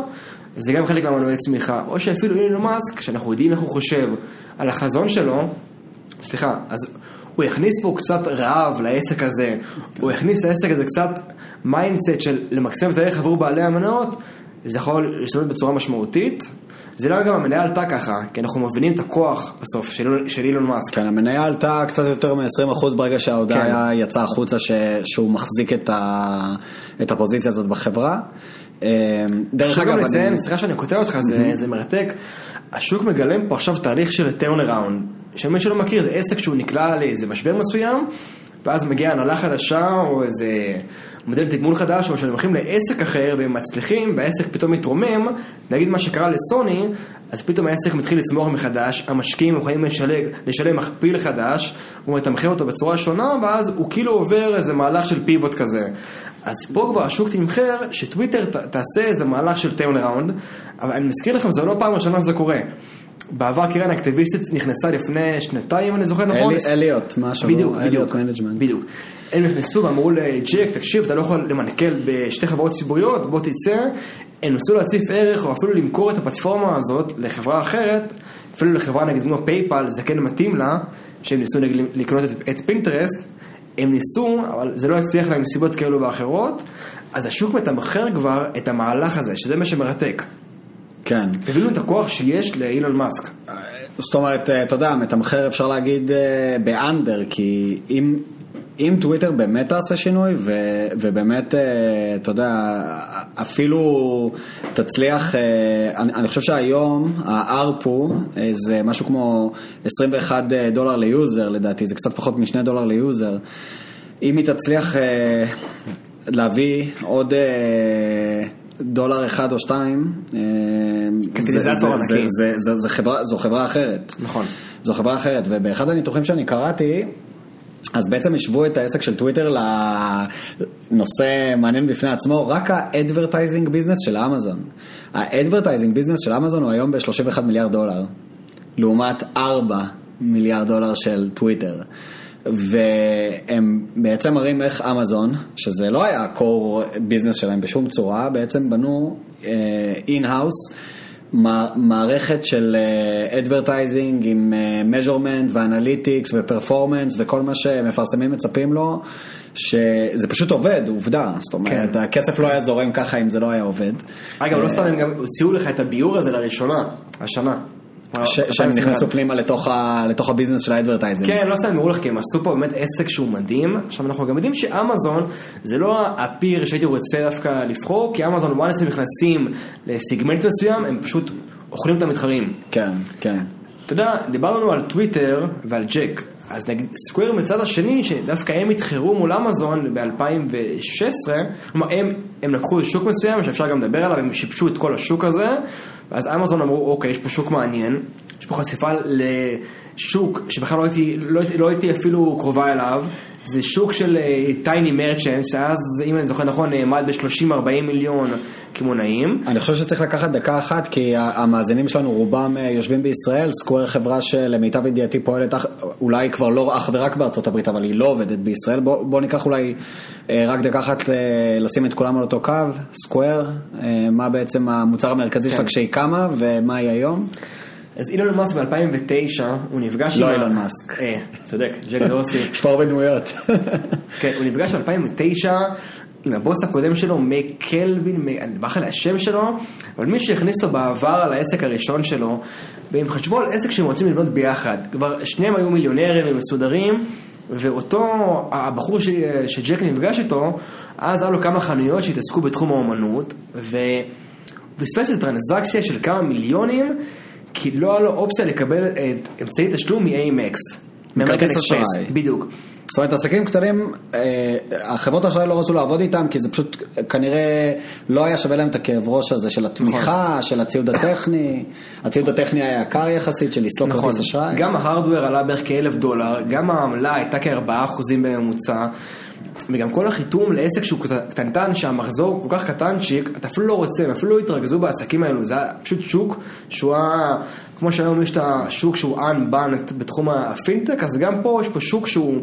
זה גם חלק מהמנועי צמיחה. או שאפילו אילון מאסק, שאנחנו יודעים איך הוא חושב על החזון שלו, סליחה, אז הוא יכניס פה קצת רעב לעסק הזה, הוא יכניס לעסק הזה קצת מיינדסט של למקסם את הערך עבור בעלי המנעות, זה יכול להשתנות בצורה משמעותית. זה לא גם המניה עלתה ככה, כי אנחנו מבינים את הכוח בסוף של, של אילון מאסק. כן, המניה עלתה קצת יותר מ-עשרים אחוז ברגע שההודעה כן. יצאה החוצה ש, שהוא מחזיק את, ה, את הפוזיציה הזאת בחברה. דרך אגב, אני... לציין, סליחה שאני כותב אותך, mm-hmm. זה, זה מרתק. השוק מגלם פה עכשיו תהליך של טרנראונד, שמי שלא מכיר, זה עסק שהוא נקלע לאיזה משבר מסוים, ואז מגיע הנהלה חדשה, או איזה... מודל תגמול חדש, או שהם הולכים לעסק אחר והם מצליחים, והעסק פתאום מתרומם, נגיד מה שקרה לסוני, אז פתאום העסק מתחיל לצמוח מחדש, המשקיעים יכולים לשלם, לשלם מכפיל חדש, הוא מתמחר אותו בצורה שונה, ואז הוא כאילו עובר איזה מהלך של פיבוט כזה. אז פה כבר השוק תמחר, שטוויטר ת, תעשה איזה מהלך של טרנראונד, אבל אני מזכיר לכם, זה לא פעם ראשונה שזה קורה. בעבר קרן אקטיביסטית נכנסה לפני שנתיים, אני זוכר נכון. אליוט, משהו. בדיוק, בדיוק, בדיוק. הם נכנסו ואמרו לג'ק, תקשיב, אתה לא יכול למנכ"ל בשתי חברות ציבוריות, בוא תצא. הם ניסו להציף ערך, או אפילו למכור את הפלטפורמה הזאת לחברה אחרת, אפילו לחברה נגיד כמו פייפל, זה כן מתאים לה, שהם ניסו לקנות את פינטרסט. הם ניסו, אבל זה לא הצליח להם מסיבות כאלו ואחרות, אז השוק מתמחר כבר את המהלך הזה, שזה מה שמרתק. כן. תבינו את הכוח שיש לאילון מאסק. זאת אומרת, אתה יודע, מתמחר אפשר להגיד באנדר, כי אם... אם טוויטר באמת תעשה שינוי, ו- ובאמת, אתה יודע, אפילו תצליח, אני, אני חושב שהיום, הארפו, זה משהו כמו עשרים ואחד דולר ליוזר, לדעתי, זה קצת פחות משני דולר ליוזר. אם היא תצליח להביא עוד דולר אחד או שתיים, זו חברה אחרת. נכון. זו חברה אחרת, ובאחד הניתוחים שאני קראתי, אז בעצם ישבו את העסק של טוויטר לנושא מעניין בפני עצמו, רק האדברטייזינג ביזנס של אמזון. האדברטייזינג ביזנס של אמזון הוא היום ב-שלושים ואחד מיליארד דולר, לעומת ארבעה מיליארד דולר של טוויטר. והם בעצם מראים איך אמזון, שזה לא היה הקור ביזנס שלהם בשום צורה, בעצם בנו אין-האוס, מערכת של advertising עם measurement ואנליטיקס ופרפורמנס וכל מה שמפרסמים מצפים לו, שזה פשוט עובד, עובדה. זאת אומרת, הכסף לא היה זורם ככה אם זה לא היה עובד. אגב, לא סתם, הם גם הוציאו לך את הביור הזה לראשונה, השנה. שהם נכנסו פנימה לתוך הביזנס של האדברטייזינג. כן, לא סתם הם אמרו לך, כי הם עשו פה באמת עסק שהוא מדהים. עכשיו אנחנו גם יודעים שאמזון זה לא הפיר שהייתי רוצה דווקא לבחור, כי אמזון וואנס הם נכנסים לסיגמנט מסוים, הם פשוט אוכלים את המתחרים. כן, כן. אתה יודע, דיברנו על טוויטר ועל ג'ק, אז נגיד סקוויר מצד השני, שדווקא הם התחרו מול אמזון ב-אלפיים ושש עשרה, כלומר הם לקחו שוק מסוים שאפשר גם לדבר עליו, הם שיפשו את כל השוק הזה, אז אמזון אמרו, אוקיי, יש פה שוק מעניין, יש פה חשיפה לשוק שבכלל לא הייתי, לא, לא הייתי אפילו קרובה אליו, זה שוק של טייני מרצ'נט, שאז, אם אני זוכר נכון, נעמד ב-שלושים ארבעים מיליון כמונאים. אני חושב שצריך לקחת דקה אחת, כי המאזינים שלנו רובם יושבים בישראל, סקוואר חברה שלמיטב ידיעתי פועלת אולי כבר לא אך ורק בארצות הברית, אבל היא לא עובדת בישראל. בוא, בוא ניקח אולי רק דקה אחת לשים את כולם על אותו קו, סקוואר, מה בעצם המוצר המרכזי שלה כשהיא קמה, ומה היא היום? אז אילון מאסק ב-אלפיים ותשע, הוא נפגש... לא אילון מאסק. אה, צודק, ג'ק דורסי. יש פה הרבה דמויות. כן, הוא נפגש ב-אלפיים ותשע עם הבוס הקודם שלו, מי קלבין, מאחל השם שלו, אבל מי שהכניס לו בעבר על העסק הראשון שלו, והם חשבו על עסק שהם רוצים לבנות ביחד. כבר שניהם היו מיליונרים ומסודרים, ואותו, הבחור ש, שג'ק נפגש איתו, אז היה לו כמה חנויות שהתעסקו בתחום האומנות, וספייס את טרנזקציה של כמה מיליונים, כי לא היה לו אופציה לקבל את אמצעי תשלום מ-A M X. ממרכז אשראי. בדיוק. זאת אומרת, עסקים קטנים, החברות האשראי לא רצו לעבוד איתם, כי זה פשוט כנראה לא היה שווה להם את הכאב ראש הזה של התמיכה, של הציוד הטכני, הציוד הטכני היה יקר יחסית, של לסלוק כרטיס אשראי. גם ההרדוור עלה בערך כאלף דולר, גם העמלה הייתה כארבעה אחוזים בממוצע, וגם כל החיתום לעסק שהוא קטנטן, שהמחזור כל כך קטנצ'יק, אתה אפילו לא רוצה, אפילו לא התרכזו בעסקים האלו, זה פשוט שוק שהוא כמו שהיום יש את השוק שהוא unbanked בתחום הפינטק, אז גם פה יש פה שוק שהוא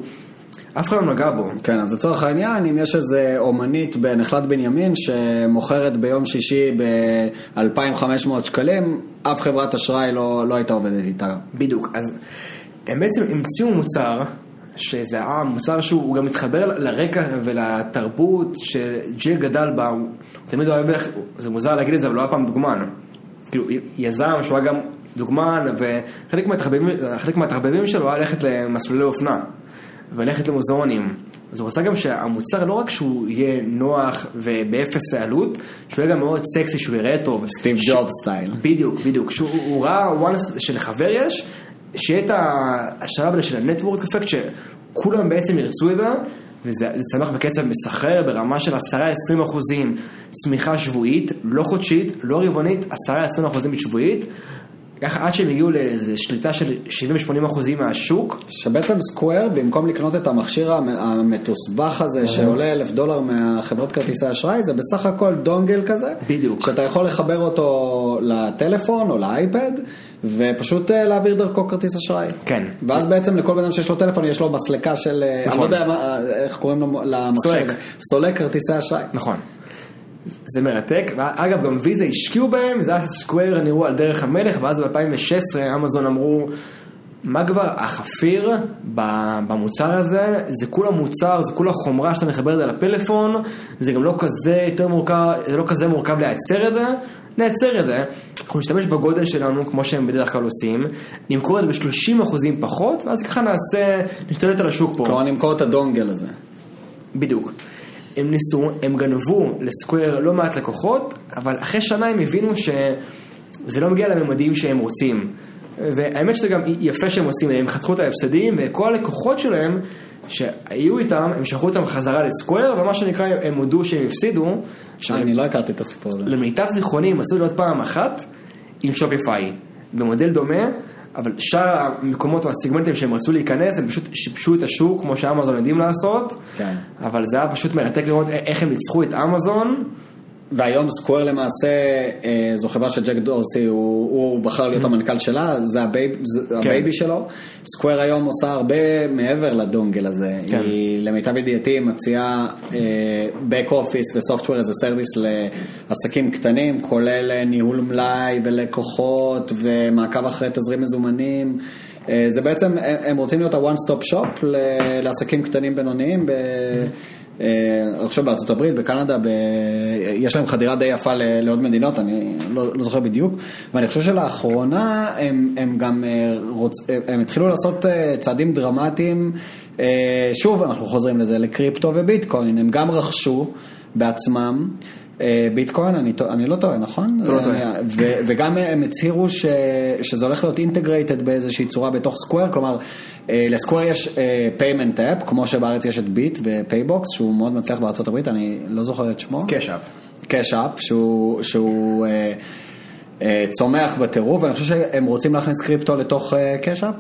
אף אחד לא נגע בו. כן, אז לצורך העניין, אם יש איזה אומנית בנחלת בנימין שמוכרת ביום שישי ב-אלפיים וחמש מאות שקלים, אף חברת אשראי לא, לא הייתה עובדת איתה. בדיוק, אז הם בעצם המציאו מוצר, שזה היה מוצר שהוא גם מתחבר לרקע ולתרבות שג'י גדל בה, הוא תמיד אוהב, זה מוזר להגיד את זה, אבל לא היה פעם דוגמן. כאילו, יזם שהוא היה גם דוגמן, וחלק מהתחביבים, חלק מהתחביבים שלו היה ללכת למסלולי אופנה. ולכת למוזיאונים. אז הוא רוצה גם שהמוצר לא רק שהוא יהיה נוח ובאפס העלות, שהוא יהיה גם מאוד סקסי, שהוא יראה טוב. סטיב ג'וב סטייל. בדיוק, בדיוק. שהוא ראה וואנס שלחבר יש, שיהיה את השלב הזה של הנטוורק אפקט, שכולם בעצם ירצו את זה, וזה צמח בקצב מסחרר ברמה של עשרה עד עשרים אחוזים צמיחה שבועית, לא חודשית, לא רבעונית, עשרה עד עשרים אחוזים בשבועית, ככה עד שהם הגיעו לאיזו שליטה של שבעים עד שמונים אחוז מהשוק. שבעצם סקוואר, במקום לקנות את המכשיר המתוסבך הזה, שעולה אלף דולר מהחברות כרטיסי האשראי, זה בסך הכל דונגל כזה. בדיוק. שאתה יכול לחבר אותו לטלפון או לאייפד, ופשוט להעביר דרכו כרטיס אשראי. כן. ואז בעצם לכל בן אדם שיש לו טלפון, יש לו מסלקה של, אני לא יודע איך קוראים לו למכשיר. סולק. סולק כרטיסי אשראי. נכון. זה מרתק, ואגב גם ויזה השקיעו בהם, זה היה סקוואר נראו על דרך המלך, ואז ב-אלפיים ושש עשרה אמזון אמרו, מה כבר החפיר במוצר הזה, זה כולה מוצר, זה כולה חומרה שאתה מחבר את זה לפלאפון, זה גם לא כזה יותר מורכב, זה לא כזה מורכב לייצר את זה, לייצר את זה, אנחנו נשתמש בגודל שלנו כמו שהם בדרך כלל עושים, נמכור את זה ב-שלושים אחוזים פחות, ואז ככה נעשה, נשתלט על השוק פה. כלומר נמכור את הדונגל הזה. בדיוק. הם ניסו, הם גנבו לסקוואר לא מעט לקוחות, אבל אחרי שנה הם הבינו שזה לא מגיע לממדים שהם רוצים. והאמת שזה גם יפה שהם עושים, הם חתכו את ההפסדים, וכל הלקוחות שלהם שהיו איתם, הם שלחו אותם חזרה לסקוואר, ומה שנקרא, הם הודו שהם הפסידו. אני לא הכרתי את הסיפור הזה. למיטב זיכרוני, הם עשו עוד פעם אחת עם שופיפיי, במודל דומה, אבל שאר המקומות או הסיגמנטים שהם רצו להיכנס, הם פשוט שיפשו את השוק, כמו שאמזון יודעים לעשות, כן. אבל זה היה פשוט מרתק לראות איך הם ניצחו את אמזון. והיום סקוואר למעשה, זו חברה שג'ק דורסי, הוא, הוא בחר להיות mm-hmm. המנכ"ל שלה, זה הבייב, זה כן. הבייבי שלו. סקוואר היום עושה הרבה מעבר לדונגל הזה. כן. היא למיטב ידיעתי מציעה back office ו-software as a service לעסקים קטנים, כולל ניהול מלאי ולקוחות ומעקב אחרי תזרים מזומנים. זה בעצם, הם רוצים להיות ה-one-stop shop לעסקים קטנים בינוניים ב... Mm-hmm. עכשיו בארצות הברית, בקנדה, יש להם חדירה די יפה לעוד מדינות, אני לא זוכר בדיוק, ואני חושב שלאחרונה הם גם התחילו לעשות צעדים דרמטיים, שוב אנחנו חוזרים לזה, לקריפטו וביטקוין, הם גם רכשו בעצמם ביטקוין, אני לא טועה, נכון? וגם הם הצהירו שזה הולך להיות אינטגרייטד באיזושהי צורה בתוך סקוואר, כלומר לסקוואר יש פיימנט אפ, כמו שבארץ יש את ביט ופייבוקס, שהוא מאוד מצליח בארצות הברית, אני לא זוכר את שמו. קשאפ. קשאפ, שהוא צומח בטירוף, ואני חושב שהם רוצים להכניס קריפטו לתוך קשאפ.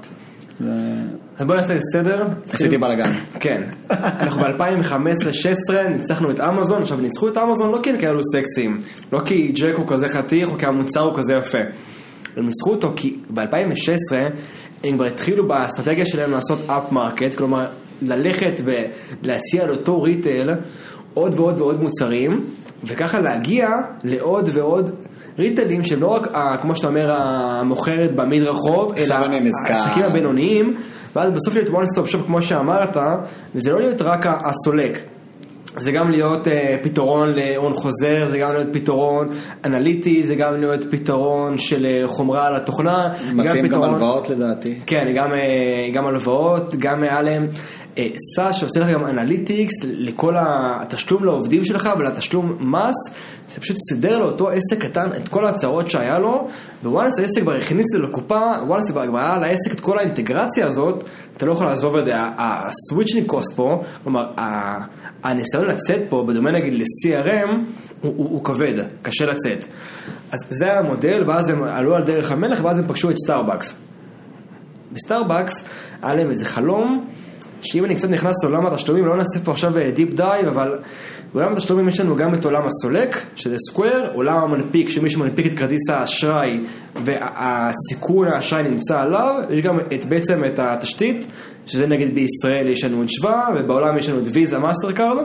אז בואו נעשה סדר. עשיתי בלגן. כן. אנחנו ב-אלפיים חמש עשרה שש עשרה ניצחנו את אמזון, עכשיו ניצחו את אמזון לא כי הם כאלו סקסיים, לא כי ג'ק הוא כזה חתיך, או כי המוצר הוא כזה יפה. הם ניצחו אותו כי ב-אלפיים שש עשרה הם כבר התחילו באסטרטגיה שלהם לעשות אפ מרקט, כלומר ללכת ולהציע על אותו ריטל עוד ועוד ועוד מוצרים, וככה להגיע לעוד ועוד ריטלים שהם לא רק, כמו שאתה אומר, המוכרת במיד רחוב, אלא העסקים הבינוניים, ואז בסוף להיות one stop shop כמו שאמרת, וזה לא להיות רק הסולק. זה גם להיות פתרון להון חוזר, זה גם להיות פתרון אנליטי, זה גם להיות פתרון של חומרה על התוכנה. מציעים גם הלוואות לדעתי. כן, גם הלוואות, גם מעליהם. סאס שעושה לך גם אנליטיקס לכל התשלום לעובדים שלך ולתשלום מס, זה פשוט סידר לאותו עסק קטן את כל ההצעות שהיה לו, ווואנס העסק כבר הכניס את זה לקופה, ווואנס כבר היה לעסק את כל האינטגרציה הזאת, אתה לא יכול לעזוב את זה, הסוויצ'ינג קוסט פה, כלומר, הניסיון לצאת פה, בדומה נגיד ל-סי אר אם, הוא כבד, קשה לצאת. אז זה היה המודל, ואז הם עלו על דרך המלך, ואז הם פגשו את סטארבקס. בסטארבקס היה להם איזה חלום, שאם אני קצת נכנס לעולם התשלומים, לא נעשה פה עכשיו דיפ דייב, אבל בעולם התשלומים יש לנו גם את עולם הסולק, שזה סקוואר, עולם המנפיק, שמישהו מנפיק את כרטיס האשראי, והסיכון האשראי נמצא עליו, יש גם את, בעצם את התשתית, שזה נגיד בישראל יש לנו את שווה, ובעולם יש לנו את ויזה, מאסטרקארד,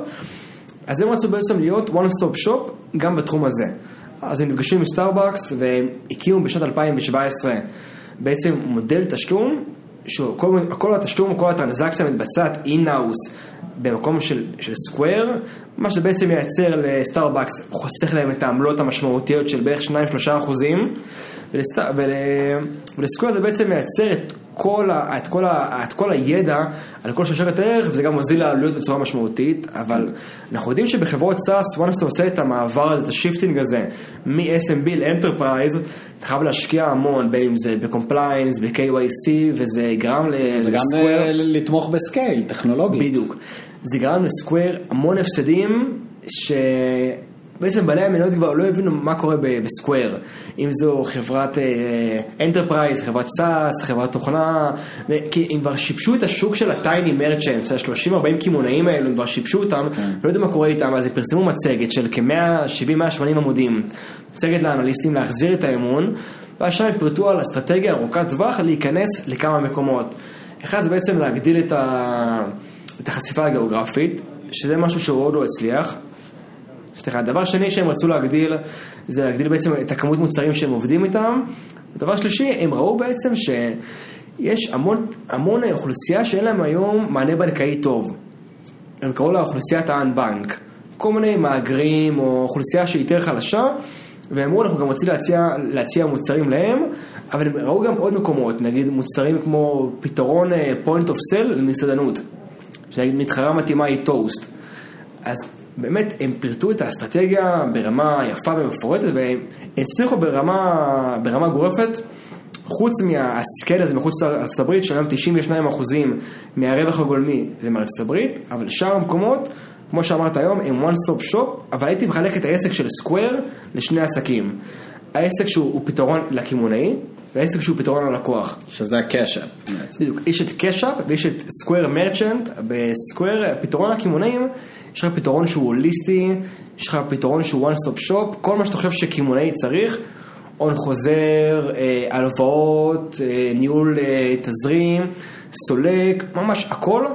אז הם רצו בעצם להיות one stop shop, גם בתחום הזה. אז הם נפגשו עם סטארבקס, והם הקימו בשנת אלפיים שבע עשרה, בעצם מודל תשלום, שכל התשלום, כל הטרנזקציה מתבצעת אין-האוס במקום של, של סקוואר, מה שבעצם ייצר לסטארבקס, חוסך להם את העמלות המשמעותיות של בערך שניים שלושה אחוזים, ולסקוואר זה בעצם ייצר את כל, ה, את, כל ה, את כל הידע על כל שרשרת הערך, וזה גם מוזיל לעלויות בצורה משמעותית, אבל אנחנו יודעים שבחברות סאס, וואנס אתה עושה את המעבר הזה, את השיפטינג הזה, מ-אס אם בי לאנטרפרייז, אתה חייב להשקיע המון, בין אם זה בקומפליינס, ב-קיי וואי סי, וזה גרם לסקוואר. זה גם לתמוך בסקייל, טכנולוגית. בדיוק. זה גרם לסקוואר המון הפסדים, שבעצם בעלי המניות כבר לא הבינו מה קורה בסקוואר. אם זו חברת אנטרפרייז, חברת סאס, חברת תוכנה, כי הם כבר שיפשו את השוק של הטייני מרצ'נטס, ה-שלושים ארבעים כימונאים האלו, הם כבר שיפשו אותם, לא יודע מה קורה איתם, אז הם פרסמו מצגת של כ-מאה שבעים עד מאה שמונים עמודים, מצגת לאנליסטים להחזיר את האמון, והשאר הם פרטו על אסטרטגיה ארוכת טווח להיכנס לכמה מקומות. אחד זה בעצם להגדיל את, ה... את החשיפה הגיאוגרפית, שזה משהו שעוד לא הצליח. סליחה, הדבר שני שהם רצו להגדיל, זה להגדיל בעצם את הכמות מוצרים שהם עובדים איתם. הדבר שלישי, הם ראו בעצם שיש המון, המון אוכלוסייה שאין להם היום מענה בנקאי טוב. הם קראו לה אוכלוסיית האנבנק. כל מיני מאגרים או אוכלוסייה שהיא יותר חלשה, ואמרו, אנחנו גם רוצים להציע, להציע מוצרים להם, אבל הם ראו גם עוד מקומות, נגיד מוצרים כמו פתרון point of sale למסעדנות, שנגיד מתחרה מתאימה היא טוסט. אז באמת הם פירטו את האסטרטגיה ברמה יפה ומפורטת, והם הצליחו ברמה, ברמה גורפת, חוץ מהסקייל הזה מחוץ לארצות הברית, שהיום תשעים ושניים אחוז מהרווח הגולמי זה מארצות הברית, אבל שאר המקומות, כמו שאמרת היום, הם one stop shop, אבל הייתי מחלק את העסק של סקוואר לשני עסקים. העסק שהוא פתרון לכימונאי, והעסק שהוא פתרון ללקוח. שזה הקשאפ. בדיוק, יש את קשאפ ויש את סקוואר מרצ'נט, בסקוואר פתרון לכימונאים, יש לך פתרון שהוא הוליסטי, יש לך פתרון שהוא one stop shop, כל מה שאתה חושב שכימונאי צריך, און חוזר, הלוואות, ניהול תזרים, סולק, ממש הכל,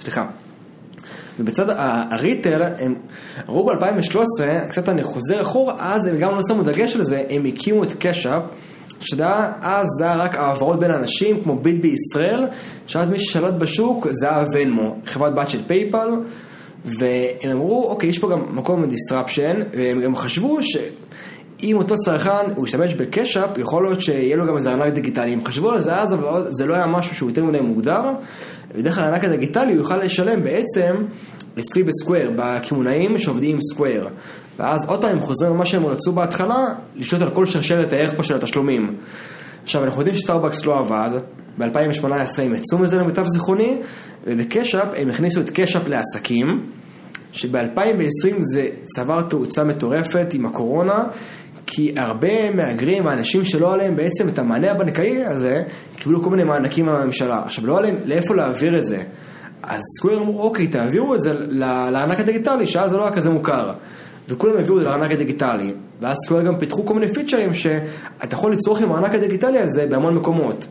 סליחה, ובצד הריטל, הם ראו ב-אלפיים ושלוש עשרה, קצת אני חוזר אחור, אז הם גם לא שמו דגש על זה, הם הקימו את קשאפ, שדעה, אז זה היה רק העברות בין אנשים, כמו ביט בישראל, שעד מי ששלט בשוק, זה היה ונמו, חברת בת של פייפל, והם אמרו, אוקיי, יש פה גם מקום דיסטרפשן, והם גם חשבו שאם אותו צרכן, הוא ישתמש בקשאפ, יכול להיות שיהיה לו גם איזה ארנק דיגיטלי, הם חשבו על זה אז, אבל זה לא היה משהו שהוא יותר מדי מוגדר, ודרך הענק הדיגיטלי הוא יוכל לשלם בעצם אצלי בסקוואר, בכימונאים שעובדים עם סקוואר. ואז עוד פעם הם חוזרים ממה שהם רצו בהתחלה, לשלוט על כל שרשרת הערך פה של התשלומים. עכשיו, אנחנו יודעים שסטארבקס לא עבד, ב-אלפיים ושמונה עשרה הם יצאו מזה למיטב זיכרוני, ובקשאפ הם הכניסו את קשאפ לעסקים, שב-אלפיים ועשרים זה צבר תאוצה מטורפת עם הקורונה, כי הרבה מאגרים, האנשים שלא עליהם בעצם את המענה הבנקאי הזה, קיבלו כל מיני מענקים מהממשלה. עכשיו, לא עליהם, לאיפה להעביר את זה? אז סקוואר אמרו, אוקיי, תעבירו את זה לארנק הדיגיטלי, שאז זה לא היה כזה מוכר. וכולם הביאו את הארנק הדיגיטלי. ואז סקוואר גם פיתחו כל מיני פיצ'רים שאתה יכול לצרוך עם הארנק הדיגיטלי הזה בהמון מקומות.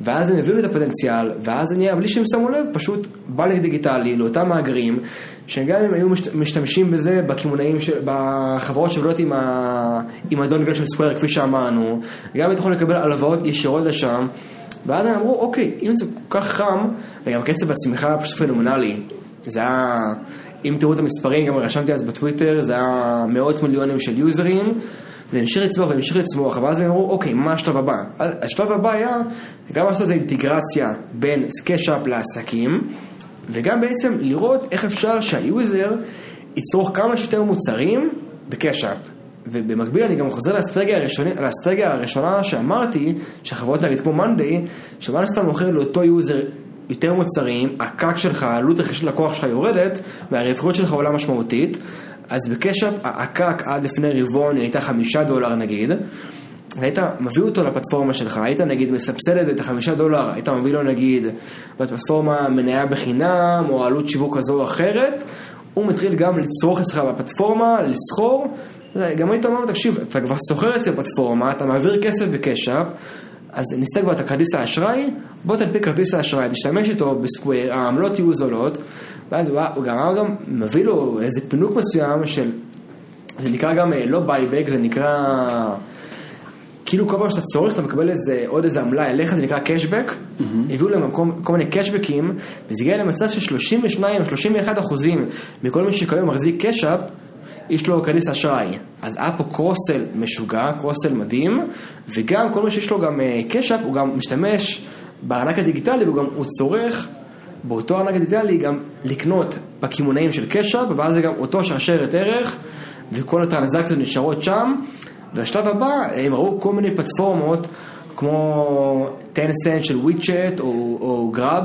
ואז הם הביאו את הפוטנציאל, ואז הם נהיה, בלי שהם שמו לב, פשוט בנק דיגיטלי לאותם מאגרים, שגם אם היו משתמשים בזה בכימונאים, בחברות שבלות עם הדונגל של סקוואר, כפי שאמרנו, גם אתה יכול לקבל הלוואות ישירות לשם, ואז הם אמרו, אוקיי, אם זה כל כך חם, וגם קצב הצמיחה פשוט פנומנלי, זה היה אם תראו את המספרים, גם רשמתי אז בטוויטר, זה היה מאות מיליונים של יוזרים, זה המשיך לצמוח, והמשיך לצמוח, אבל אז הם אמרו, אוקיי, מה השלב הבא? השלב הבא היה, גם לעשות את האינטגרציה בין סקצ'אפ לעסקים, וגם בעצם לראות איך אפשר שהיוזר יצרוך כמה שיותר מוצרים בקשאפ. ובמקביל אני גם חוזר לאסטרטגיה הראשונה שאמרתי, שהחברות נגיד כמו Monday, שמה נסתם מוכר לאותו יוזר יותר מוצרים, הקאק שלך, העלות של לקוח שלך יורדת, והרווחיות שלך עולה משמעותית, אז בקשאפ, הקאק עד לפני רבעון הייתה חמישה דולר נגיד, היית מביא אותו לפלטפורמה שלך, היית נגיד מסבסדת את החמישה דולר, היית מביא לו נגיד בפלטפורמה מניה בחינם, או עלות שיווק כזו או אחרת, הוא מתחיל גם לצרוך אצלך בפלטפורמה, לסחור, גם היית אומר, תקשיב, אתה כבר סוחר אצל בפלטפורמה, אתה מעביר כסף בקשאפ, אז נסתק בה את הכרטיס האשראי, בוא תנפיק כרטיס האשראי, תשתמש איתו בסקוויר, העמלות יהיו זולות, ואז הוא גם מביא לו איזה פינוק מסוים של, זה נקרא גם לא בייבק, זה נקרא, כאילו כל פעם שאתה צורך, אתה מקבל איזה, עוד איזה עמלה אליך, זה נקרא קשבק, mm-hmm. הביאו להם כל מיני קשבקים, וזה הגיע למצב ש-שלושים ושתיים עד שלושים ואחד אחוזים מכל מי שכיום מחזיק קשאפ, יש לו כרטיס אשראי. אז היה פה קרוסל משוגע, קרוסל מדהים, וגם כל מי שיש לו גם קשאפ, הוא גם משתמש בארנק הדיגיטלי, והוא גם הוא צורך באותו ארנק הדיגיטלי גם לקנות בקימונאים של קשאפ, ואז זה גם אותו שרשרת ערך, וכל הטרנזקציות נשארות שם, והשלב הבא, הם ראו כל מיני פלטפורמות, כמו טנסנט של וויצ'ט, או, או גראב,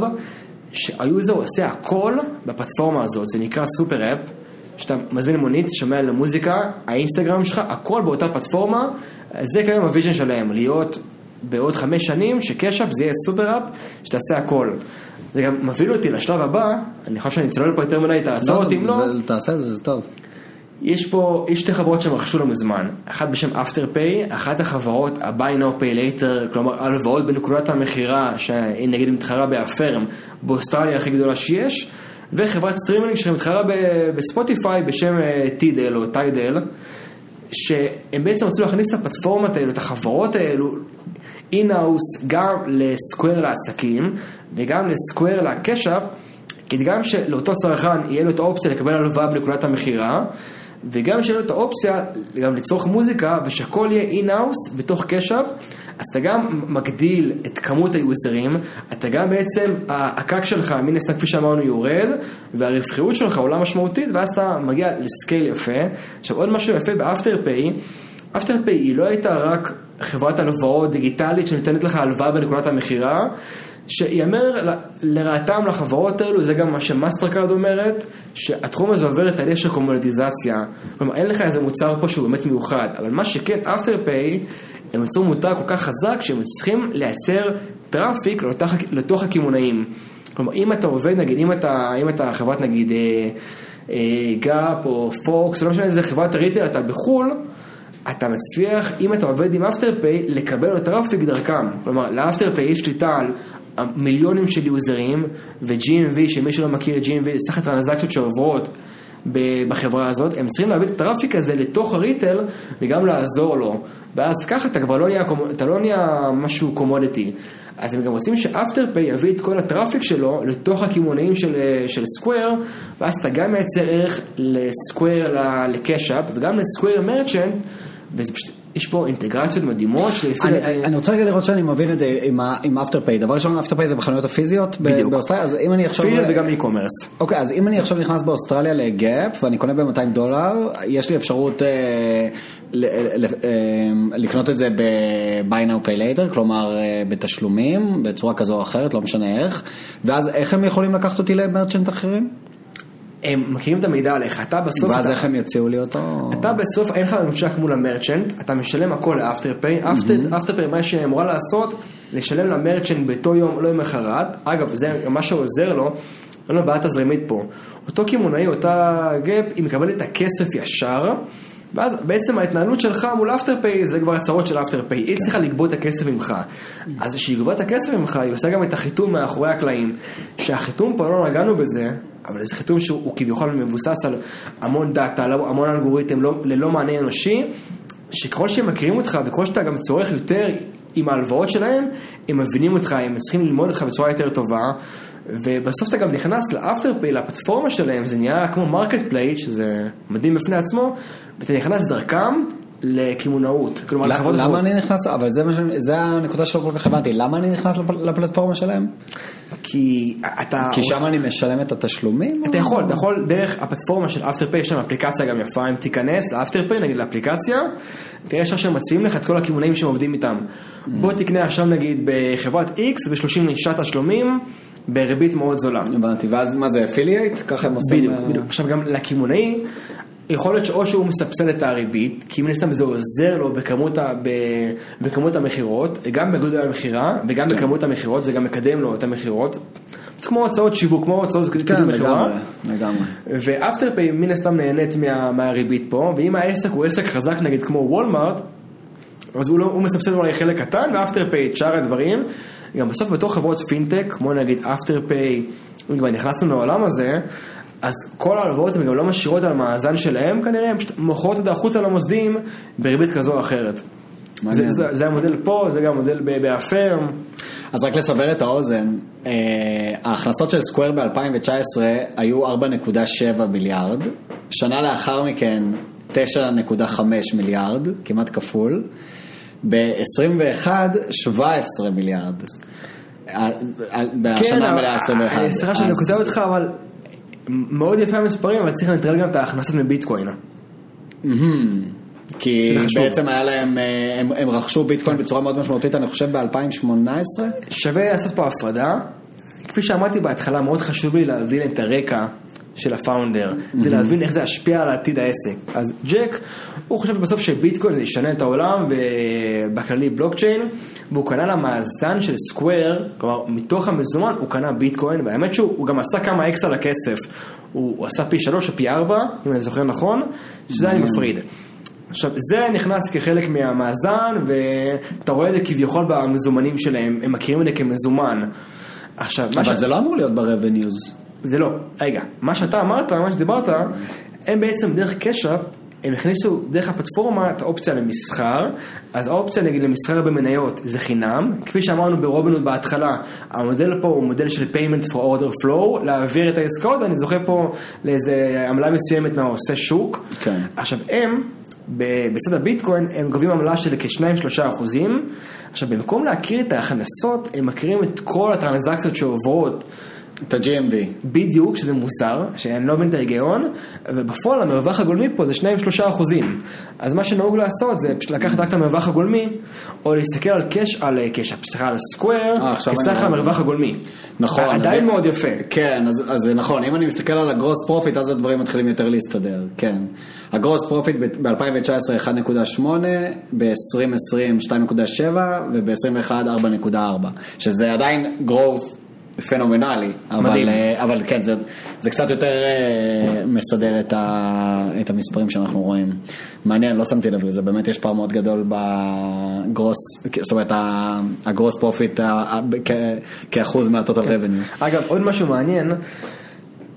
שהיוזר עושה הכל בפלטפורמה הזאת, זה נקרא סופר-אפ, שאתה מזמין מונית, שומע למוזיקה, האינסטגרם שלך, הכל באותה פלטפורמה, זה כיום הוויז'ן שלהם, להיות בעוד חמש שנים, שקשאפ זה יהיה סופר-אפ, שתעשה הכל. זה גם מביא אותי לשלב הבא, אני חושב שאני צלול פה יותר מדי, תעצור אותי אם לא. תעשה את זה, זה טוב. יש פה, יש שתי חברות שמרכשו לא מזמן, אחת בשם Afterpay, אחת החברות, ה-Buy Now Pay Later, כלומר, הלוואות בנקודת המחירה, שהיא נגיד מתחרה באפרם, באוסטרליה הכי גדולה שיש, וחברת סטרימינג שמתחרה בספוטיפיי בשם טידל או טיידל, שהם בעצם רצו להכניס את הפלטפורמות האלו, את החברות האלו, אינהאוס, גם לסקוואר לעסקים, וגם לסקוואר לקשאפ, כדי גם שלאותו צרכן יהיה לו את האופציה לקבל הלוואה בנקודת המחירה, וגם שיהיה לו את האופציה גם לצורך מוזיקה, ושהכל יהיה אינהאוס בתוך קשאפ, אז אתה גם מגדיל את כמות היוזרים, אתה גם בעצם, הקאק שלך, מן הסתם כפי שאמרנו, יורד, והרווחיות שלך עולה משמעותית, ואז אתה מגיע לסקייל יפה. עכשיו, עוד משהו יפה באפטרפיי, אפטרפיי היא לא הייתה רק חברת הלוואות דיגיטלית שניתנת לך הלוואה בנקודת המחירה, שיאמר לרעתם לחברות האלו, זה גם מה שמאסטרקארד אומרת, שהתחום הזה עובר את תהליך של קומודיזציה, כלומר, אין לך איזה מוצר פה שהוא באמת מיוחד, אבל מה שכן, אפטרפיי, הם יצרו מותג כל כך חזק שהם צריכים לייצר טראפיק לתוך הכימונאים. כלומר, אם אתה עובד, נגיד, אם אתה, אם אתה חברת, נגיד, אה, אה, גאפ או פוקס, לא משנה איזה חברת ריטל, אתה בחול, אתה מצליח, אם אתה עובד עם אפטרפיי, לקבל את טראפיק דרכם. כלומר, לאפטרפיי יש שליטה על מיליונים של יוזרים, ו-ג'י אם וי, שמי שלא מכיר ג'י אם וי, סך הטרנזקציות שעוברות בחברה הזאת, הם צריכים להביא את הטראפיק הזה לתוך הריטל, וגם לעזור לו, ואז ככה אתה כבר לא נהיה, אתה לא נהיה משהו קומודיטי. אז הם גם רוצים שאפטרפיי יביא את כל הטראפיק שלו לתוך הכימונאים של, של סקוואר, ואז אתה גם מייצר ערך לסקוואר, לקשאפ, וגם לסקוואר מרצ'נט, וזה פשוט, יש פה אינטגרציות מדהימות. אני רוצה רגע לראות שאני מבין את זה עם אפטרפיי. דבר ראשון, אפטרפיי זה בחנויות הפיזיות באוסטרליה, אז אם אני עכשיו... פיזיות וגם אי-קומרס. אוקיי, אז אם אני עכשיו נכנס באוסטרליה לגאפ, ואני קונה ב-מאתיים דולר, יש לי אפשרות לקנות את זה ב-Buy Now Pay Later, כלומר בתשלומים, בצורה כזו או אחרת, לא משנה איך. ואז איך הם יכולים לקחת אותי למרצ'נט אחרים? הם מכירים את המידע עליך, אתה בסוף... ואז איך הם יוציאו לי אותו? אתה בסוף, אין לך ממשק מול המרצ'נט, אתה משלם הכל לאפטרפיי, אפטרפיי מה שאמורה לעשות, לשלם למרצ'נט באותו יום, לא יום אחרת, אגב, זה מה שעוזר לו, אין לו בעיה תזרימית פה, אותו כימונאי, אותה גאפ, היא מקבלת את הכסף ישר, ואז בעצם ההתנהלות שלך מול אפטרפיי, זה כבר הצרות של אפטרפיי, היא צריכה לגבות את הכסף ממך, אז כשהיא גובה את הכסף ממך, היא עושה גם את החיתום מאחורי הקלעים, שהחיתום פה לא נגענו בזה, אבל זה חיתום שהוא כביכול מבוסס על המון דאטה, המון אלגוריתם, ללא מענה אנושי, שככל שהם מכירים אותך, וכל שאתה גם צורך יותר עם ההלוואות שלהם, הם מבינים אותך, הם צריכים ללמוד אותך בצורה יותר טובה, ובסוף אתה גם נכנס לאפטרפיי, לפלטפורמה שלהם, זה נהיה כמו מרקט פלייט, שזה מדהים בפני עצמו, ואתה נכנס דרכם לקמעונאות. למה אני נכנס, אבל זה הנקודה שלא כל כך הבנתי, למה אני נכנס לפלטפורמה שלהם? כי אתה... כי שם אני משלם את התשלומים? אתה יכול, אתה יכול דרך הפלטפורמה של אפטרפיי, יש להם אפליקציה גם יפה, אם תיכנס לאפטרפיי, נגיד לאפליקציה, תראה שהם מציעים לך את כל הקמעונאים שהם עובדים איתם. בוא תקנה עכשיו נגיד בחברת X ב-שלושים שעת השלומים, ברבית מאוד זולה. הבנתי, ואז מה זה, אפילייט? ככה הם עושים... בדיוק, בדיוק. עכשיו גם לקמעונאי, יכול להיות שאו שהוא מסבסד את הריבית, כי מן הסתם זה עוזר לו בכמות, ה, בכמות המחירות, גם בגודל המחירה, וגם כן. בכמות המחירות, זה גם מקדם לו את המחירות. זה כמו הוצאות שיווק, כמו הוצאות כן, קידום מחירה. לגמרי, לגמרי. ואפטרפיי מן הסתם נהנית מה, מהריבית פה, ואם העסק הוא עסק חזק, נגיד כמו וולמארט, אז הוא, לא, הוא מסבסד לו חלק קטן, ואפטרפיי את שאר הדברים, גם בסוף בתוך חברות פינטק, כמו נגיד אפטרפיי, אם כבר נכנסנו לעולם הזה, אז כל ההלוואות הן גם לא משאירות על מאזן שלהם, כנראה הן פשוט מוכרות את החוץ על המוסדים בריבית כזו או אחרת. זה, זה, זה המודל פה, זה גם מודל באפר. אז רק לסבר את האוזן, ההכנסות של סקוואר ב-אלפיים תשע עשרה היו ארבע נקודה שבע מיליארד, שנה לאחר מכן תשע נקודה חמש מיליארד, כמעט כפול, ב-עשרים ואחת שבע עשרה מיליארד. בשנה המלאה עשרים ואחת. אני סליחה שאני כותב אותך, אבל מאוד יפה המספרים, אבל צריך לנטרל גם את ההכנסות מביטקוין. כי בעצם היה להם, הם רכשו ביטקוין בצורה מאוד משמעותית, אני חושב ב-אלפיים שמונה עשרה. שווה לעשות פה הפרדה. כפי שאמרתי בהתחלה, מאוד חשוב לי להבין את הרקע של הפאונדר, כדי להבין איך זה השפיע על עתיד העסק. אז ג'ק, הוא חושב בסוף שביטקוין זה ישנה את העולם, ובכללי בלוקצ'יין, והוא קנה למאזן של סקוואר, כלומר, מתוך המזומן הוא קנה ביטקוין, והאמת שהוא גם עשה כמה אקס על הכסף, הוא עשה פי שלוש או פי ארבע, אם אני זוכר נכון, שזה אני מפריד. עכשיו, זה נכנס כחלק מהמאזן, ואתה רואה את זה כביכול במזומנים שלהם, הם מכירים את זה כמזומן. עכשיו, אבל זה לא אמור להיות ברבניוז. זה לא, רגע, מה שאתה אמרת, מה שדיברת, הם בעצם דרך קשאפ, הם הכניסו דרך הפלטפורמה את האופציה למסחר, אז האופציה נגיד למסחר במניות זה חינם, כפי שאמרנו ברובינהוד בהתחלה, המודל פה הוא מודל של payment for order flow, להעביר את העסקאות, אני זוכה פה לאיזה עמלה מסוימת מהעושה שוק, כן. עכשיו הם, בסד הביטקוין, הם גובים עמלה של כ-שניים עד שלושה אחוזים, עכשיו במקום להכיר את ההכנסות, הם מכירים את כל הטרנזקציות שעוברות, את ה-ג'י אם וי. בדיוק, שזה מוסר, שאני לא מבין את ההיגיון, ובפועל המרווח הגולמי פה זה שניים עד שלושה אחוזים. אז מה שנהוג לעשות זה פשוט לקחת רק את המרווח הגולמי, או להסתכל על קש, על קש, הפסחה על סקוואר, כסך המרווח הגולמי. נכון. עדיין מאוד יפה. כן, אז זה נכון. אם אני מסתכל על הגרוס פרופיט, אז הדברים מתחילים יותר להסתדר. כן. הגרוס פרופיט ב-אלפיים תשע עשרה אחד נקודה שמונה, ב-עשרים עשרים שתיים נקודה שבע, וב-עשרים ואחת ארבע נקודה ארבע. שזה עדיין growth פנומנלי, אבל, אבל כן, זה, זה קצת יותר מסדר את, ה, את המספרים שאנחנו רואים. מעניין, לא שמתי לב לזה, באמת יש פער מאוד גדול בגרוס, זאת אומרת, הגרוס פרופיט כ, כאחוז מהטוטל רבניו. אגב, עוד משהו מעניין,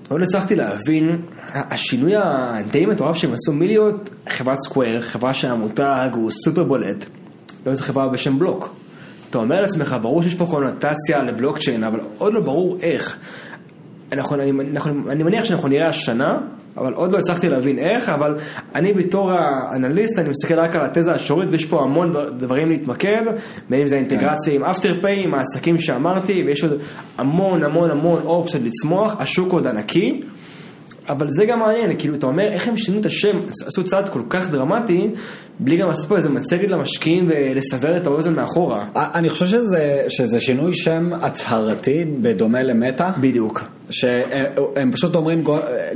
עוד הצלחתי להבין, השינוי הדי מטורף שהם עשו מלהיות חברת סקוואר, חברה שהמותג הוא סופר בולט, להיות חברה בשם בלוק. אתה אומר לעצמך, ברור שיש פה קונוטציה לבלוקצ'יין, אבל עוד לא ברור איך. אנחנו, אני, אנחנו, אני מניח שאנחנו נראה השנה, אבל עוד לא הצלחתי להבין איך, אבל אני בתור האנליסט, אני מסתכל רק על התזה השורית, ויש פה המון דברים להתמקד, בין אם זה האינטגרציה עם אפטרפיי, עם העסקים שאמרתי, ויש עוד המון המון המון אופציות לצמוח, השוק עוד ענקי, אבל זה גם מעניין, כאילו אתה אומר, איך הם שינו את השם, עשו צעד כל כך דרמטי, בלי גם לעשות פה איזה מצגת למשקיעים ולסבר את האוזן מאחורה. אני חושב שזה, שזה שינוי שם הצהרתי, בדומה למטה. בדיוק. שהם פשוט אומרים,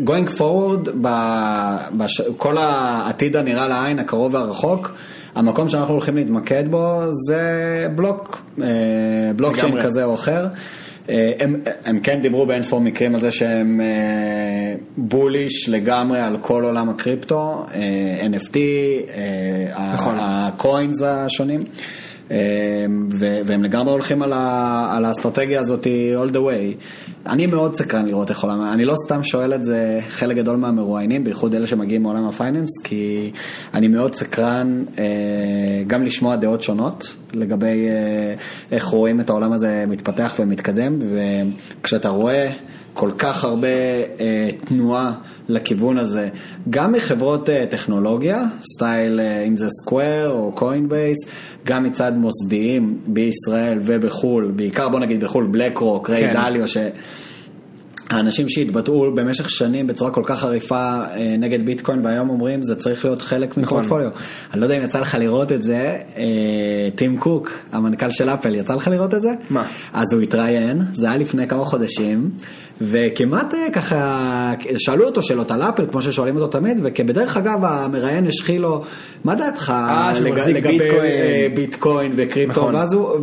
going forward, בכל העתיד הנראה לעין, הקרוב והרחוק, המקום שאנחנו הולכים להתמקד בו, זה בלוק, בלוקצ'יין כזה או אחר. הם, הם כן דיברו באינספור מקרים על זה שהם אה, בוליש לגמרי על כל עולם הקריפטו, אה, אן אף טי, אה, נכון. הקוינס השונים, והם לגמרי הולכים על האסטרטגיה הזאת all the way. אני מאוד סקרן לראות איך עולם, אני לא סתם שואל את זה חלק גדול מהמרואיינים, בייחוד אלה שמגיעים מעולם הפייננס, כי אני מאוד סקרן גם לשמוע דעות שונות לגבי איך רואים את העולם הזה מתפתח ומתקדם, וכשאתה רואה כל כך הרבה תנועה לכיוון הזה, גם מחברות טכנולוגיה, סטייל אם זה Square או Coinbase, גם מצד מוסדיים בישראל ובחול, בעיקר בוא נגיד בחול, בלק רוק, ריי דליו, שהאנשים שהתבטאו במשך שנים בצורה כל כך חריפה נגד ביטקוין, והיום אומרים זה צריך להיות חלק מפורטפוליו. אני לא יודע אם יצא לך לראות את זה, טים קוק, המנכ"ל של אפל, יצא לך לראות את זה? מה? אז הוא התראיין, זה היה לפני כמה חודשים, וכמעט ככה שאלו אותו שאלות על אפל, כמו ששואלים אותו תמיד, וכבדרך אגב המראיין השחיל לו, מה דעתך לגבי ביטקוין וקריפטו,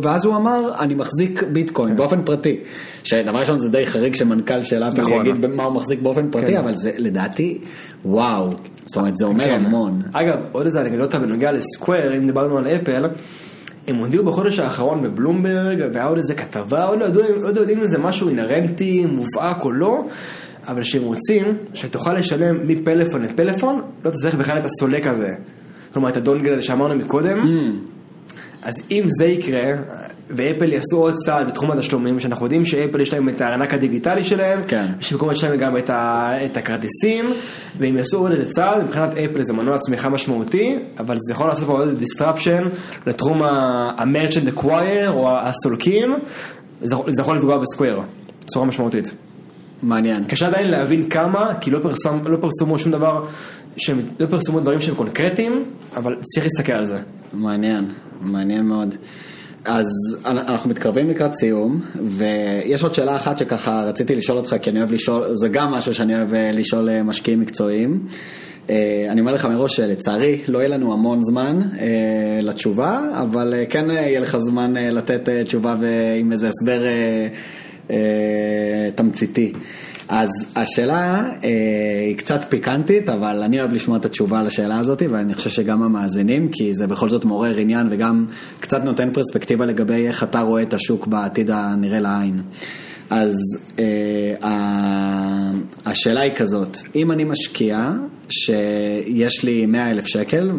ואז הוא אמר, אני מחזיק ביטקוין באופן פרטי, שדבר ראשון זה די חריג שמנכ"ל של אפל יגיד מה הוא מחזיק באופן פרטי, אבל זה לדעתי וואו, זאת אומרת זה אומר המון. אגב, עוד איזה אנקדוטה בנוגע לסקוואר, אם דיברנו על אפל, הם הודיעו בחודש האחרון בבלומברג, והיה עוד איזה כתבה, עוד לא יודעים אם זה משהו אינרנטי, מובהק או לא, אבל שהם רוצים שתוכל לשלם מפלאפון לפלאפון, לא תצטרך בכלל את הסולק הזה. כלומר, את הדונגל שאמרנו מקודם, אז אם זה יקרה, ואפל יעשו עוד צעד בתחום התשלומים, שאנחנו יודעים שאפל יש להם את הארנק הדיגיטלי שלהם, שבקום יש להם גם את הכרטיסים, ואם יעשו עוד איזה צעד, מבחינת אפל זה מנוע צמיחה משמעותי, אבל זה יכול לעשות פה עוד איזה דיסטרפשן לתחום המרצ'נט אקווייר, או הסולקים, זה יכול לפגוע בסקוואר, בצורה משמעותית. מעניין. קשה עדיין להבין כמה, כי לא פרסמו שום דבר, לא פרסמו דברים שהם קונקרטיים, אבל צריך להסתכל על זה. מעניין, מעניין מאוד. אז אנחנו מתקרבים לקראת סיום, ויש עוד שאלה אחת שככה רציתי לשאול אותך, כי אני אוהב לשאול, זה גם משהו שאני אוהב לשאול משקיעים מקצועיים. אני אומר לך מראש שלצערי לא יהיה לנו המון זמן לתשובה, אבל כן יהיה לך זמן לתת תשובה עם איזה הסבר תמציתי. אז השאלה היא קצת פיקנטית, אבל אני אוהב לשמוע את התשובה לשאלה הזאת, ואני חושב שגם המאזינים, כי זה בכל זאת מעורר עניין, וגם קצת נותן פרספקטיבה לגבי איך אתה רואה את השוק בעתיד הנראה לעין. אז השאלה היא כזאת, אם אני משקיע שיש לי מאה אלף שקל,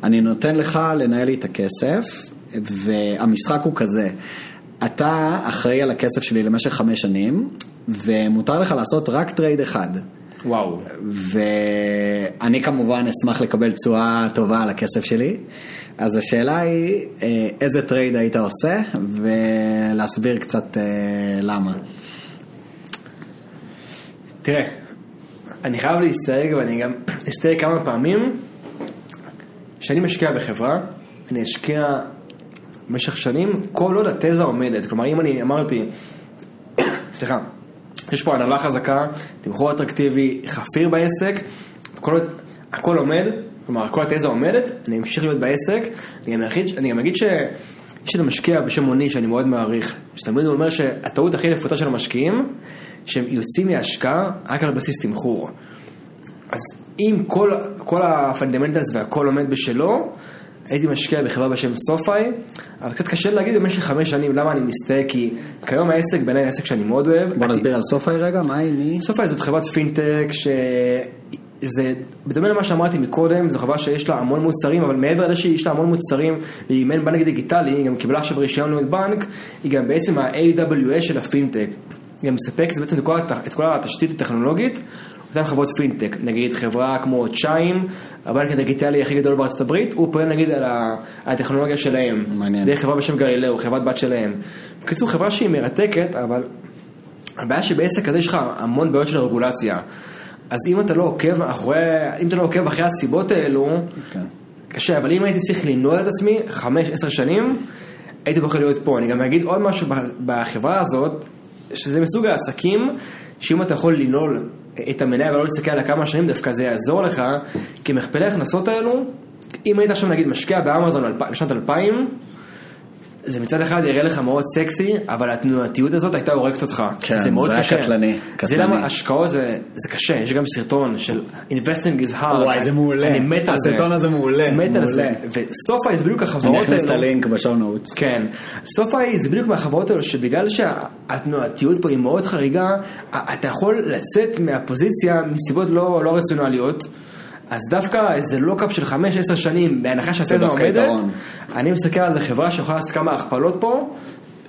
ואני נותן לך לנהל לי את הכסף, והמשחק הוא כזה, אתה אחראי על הכסף שלי למשך חמש שנים, ומותר לך לעשות רק טרייד אחד. וואו. ואני כמובן אשמח לקבל תשואה טובה על הכסף שלי. אז השאלה היא, איזה טרייד היית עושה? ולהסביר קצת למה. תראה, אני חייב להסתייג, ואני גם אסתייג כמה פעמים, שאני משקיע בחברה, אני אשקיע במשך שנים, כל עוד התזה עומדת. כלומר, אם אני אמרתי, סליחה, יש פה הנהלה חזקה, תמחור אטרקטיבי, חפיר בעסק, כל, הכל עומד, כלומר, כל התזה עומדת, אני אמשיך להיות בעסק, אני, אנחיד, אני גם אגיד שיש את המשקיע בשם מוני שאני מאוד מעריך, שתמיד הוא אומר שהטעות הכי נפוצה של המשקיעים, שהם יוצאים מהשקעה רק על בסיס תמחור. אז אם כל, כל הפנדמנטלס והכל עומד בשלו, הייתי משקיע בחברה בשם SoFi, אבל קצת קשה להגיד במשך חמש שנים למה אני מסתכל, כי כיום העסק, בעיניי העסק שאני מאוד אוהב. בוא נסביר על SoFi רגע, מה היא? SoFi זאת חברת פינטק, שזה, בדומה למה שאמרתי מקודם, זו חברה שיש לה המון מוצרים, אבל מעבר לזה שיש לה המון מוצרים, והיא מעין בנק דיגיטלי, היא גם קיבלה עכשיו רישיון להיות בנק, היא גם בעצם ה-איי דאבליו איי של הפינטק. היא גם מספקת בעצם את כל התשתית הטכנולוגית, אותן חברות פינטק, נגיד חברה כמו צ'יים, הבנק הדיגיטלי הכי גדול בארצות הברית, הוא פועל נגיד על הטכנולוגיה שלהם, דרך חברה בשם גלילאו, חברת בת שלהם. בקיצור, חברה שהיא מרתקת, אבל הבעיה שבעסק הזה יש לך המון בעיות של הרגולציה. אז אם אתה לא עוקב אחרי, אם אתה לא עוקב אחרי הסיבות האלו, קשה, אבל אם הייתי צריך לנוע את עצמי חמש, עשר שנים, הייתי בוחר להיות פה. אני גם אגיד עוד משהו בחברה הזאת, שזה מסוג העסקים, שאם אתה יכול לנעול את המניה ולא להסתכל על כמה שנים, דווקא זה יעזור לך, כי מכפלי הכנסות האלו, אם היית עכשיו נגיד משקיע באמזון בשנת אלפיים, זה מצד אחד יראה לך מאוד סקסי, אבל התנועתיות הזאת הייתה הורגת אותך. כן, זה מאוד קשה. קטלני, קטלני. זה למה השקעות זה, זה קשה. יש גם סרטון של investing is hard. וואי, זה מעולה. אני מת על זה. הסרטון הזה מעולה. מת מעולה. על זה. וסופי זה בדיוק החברות האלו. אני אכנס את הלינק בשואו נוטס. כן. סופי זה בדיוק מהחברות האלו, שבגלל שהתנועתיות פה היא מאוד חריגה, אתה יכול לצאת מהפוזיציה מסיבות לא, לא רציונליות, אז דווקא איזה לוקאפ של חמש עשר שנים בהנחה שהתזה עומדת, אני מסתכל על זה חברה שיכולה לעשות כמה הכפלות פה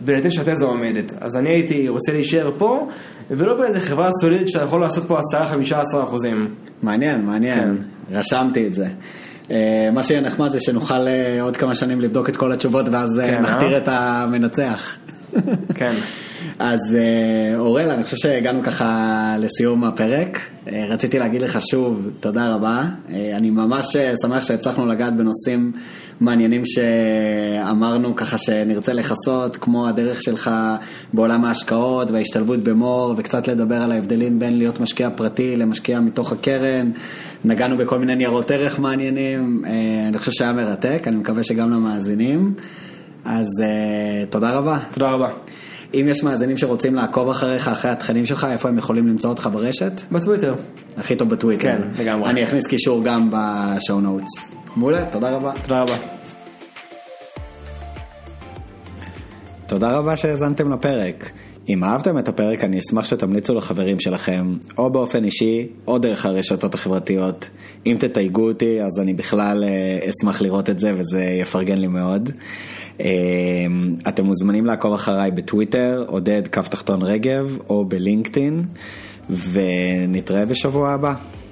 בלתן שהתזה עומדת. אז אני הייתי רוצה להישאר פה ולא באיזה חברה סולידית שאתה יכול לעשות פה עשרה עד חמישה עשר אחוזים. מעניין, מעניין, רשמתי את זה. מה שיהיה נחמד זה שנוכל עוד כמה שנים לבדוק את כל התשובות ואז נכתיר את המנצח. כן. אז אורל, אני חושב שהגענו ככה לסיום הפרק. רציתי להגיד לך שוב תודה רבה. אני ממש שמח שהצלחנו לגעת בנושאים מעניינים שאמרנו ככה שנרצה לחסות, כמו הדרך שלך בעולם ההשקעות וההשתלבות במור, וקצת לדבר על ההבדלים בין להיות משקיע פרטי למשקיע מתוך הקרן. נגענו בכל מיני ניירות ערך מעניינים. אני חושב שהיה מרתק, אני מקווה שגם למאזינים. אז תודה רבה. תודה רבה. אם יש מאזינים שרוצים לעקוב אחריך, אחרי התכנים שלך, איפה הם יכולים למצוא אותך ברשת? בטוויטר. הכי טוב בטוויטר. כן, לגמרי. אני אכניס קישור גם בשואו נוטס. מעולה, תודה רבה. תודה רבה. תודה רבה שהאזנתם לפרק. אם אהבתם את הפרק, אני אשמח שתמליצו לחברים שלכם, או באופן אישי, או דרך הרשתות החברתיות. אם תתייגו אותי, אז אני בכלל אשמח לראות את זה, וזה יפרגן לי מאוד. אתם מוזמנים לעקוב אחריי בטוויטר, עודד קו תחתון רגב, או בלינקדאין, ונתראה בשבוע הבא.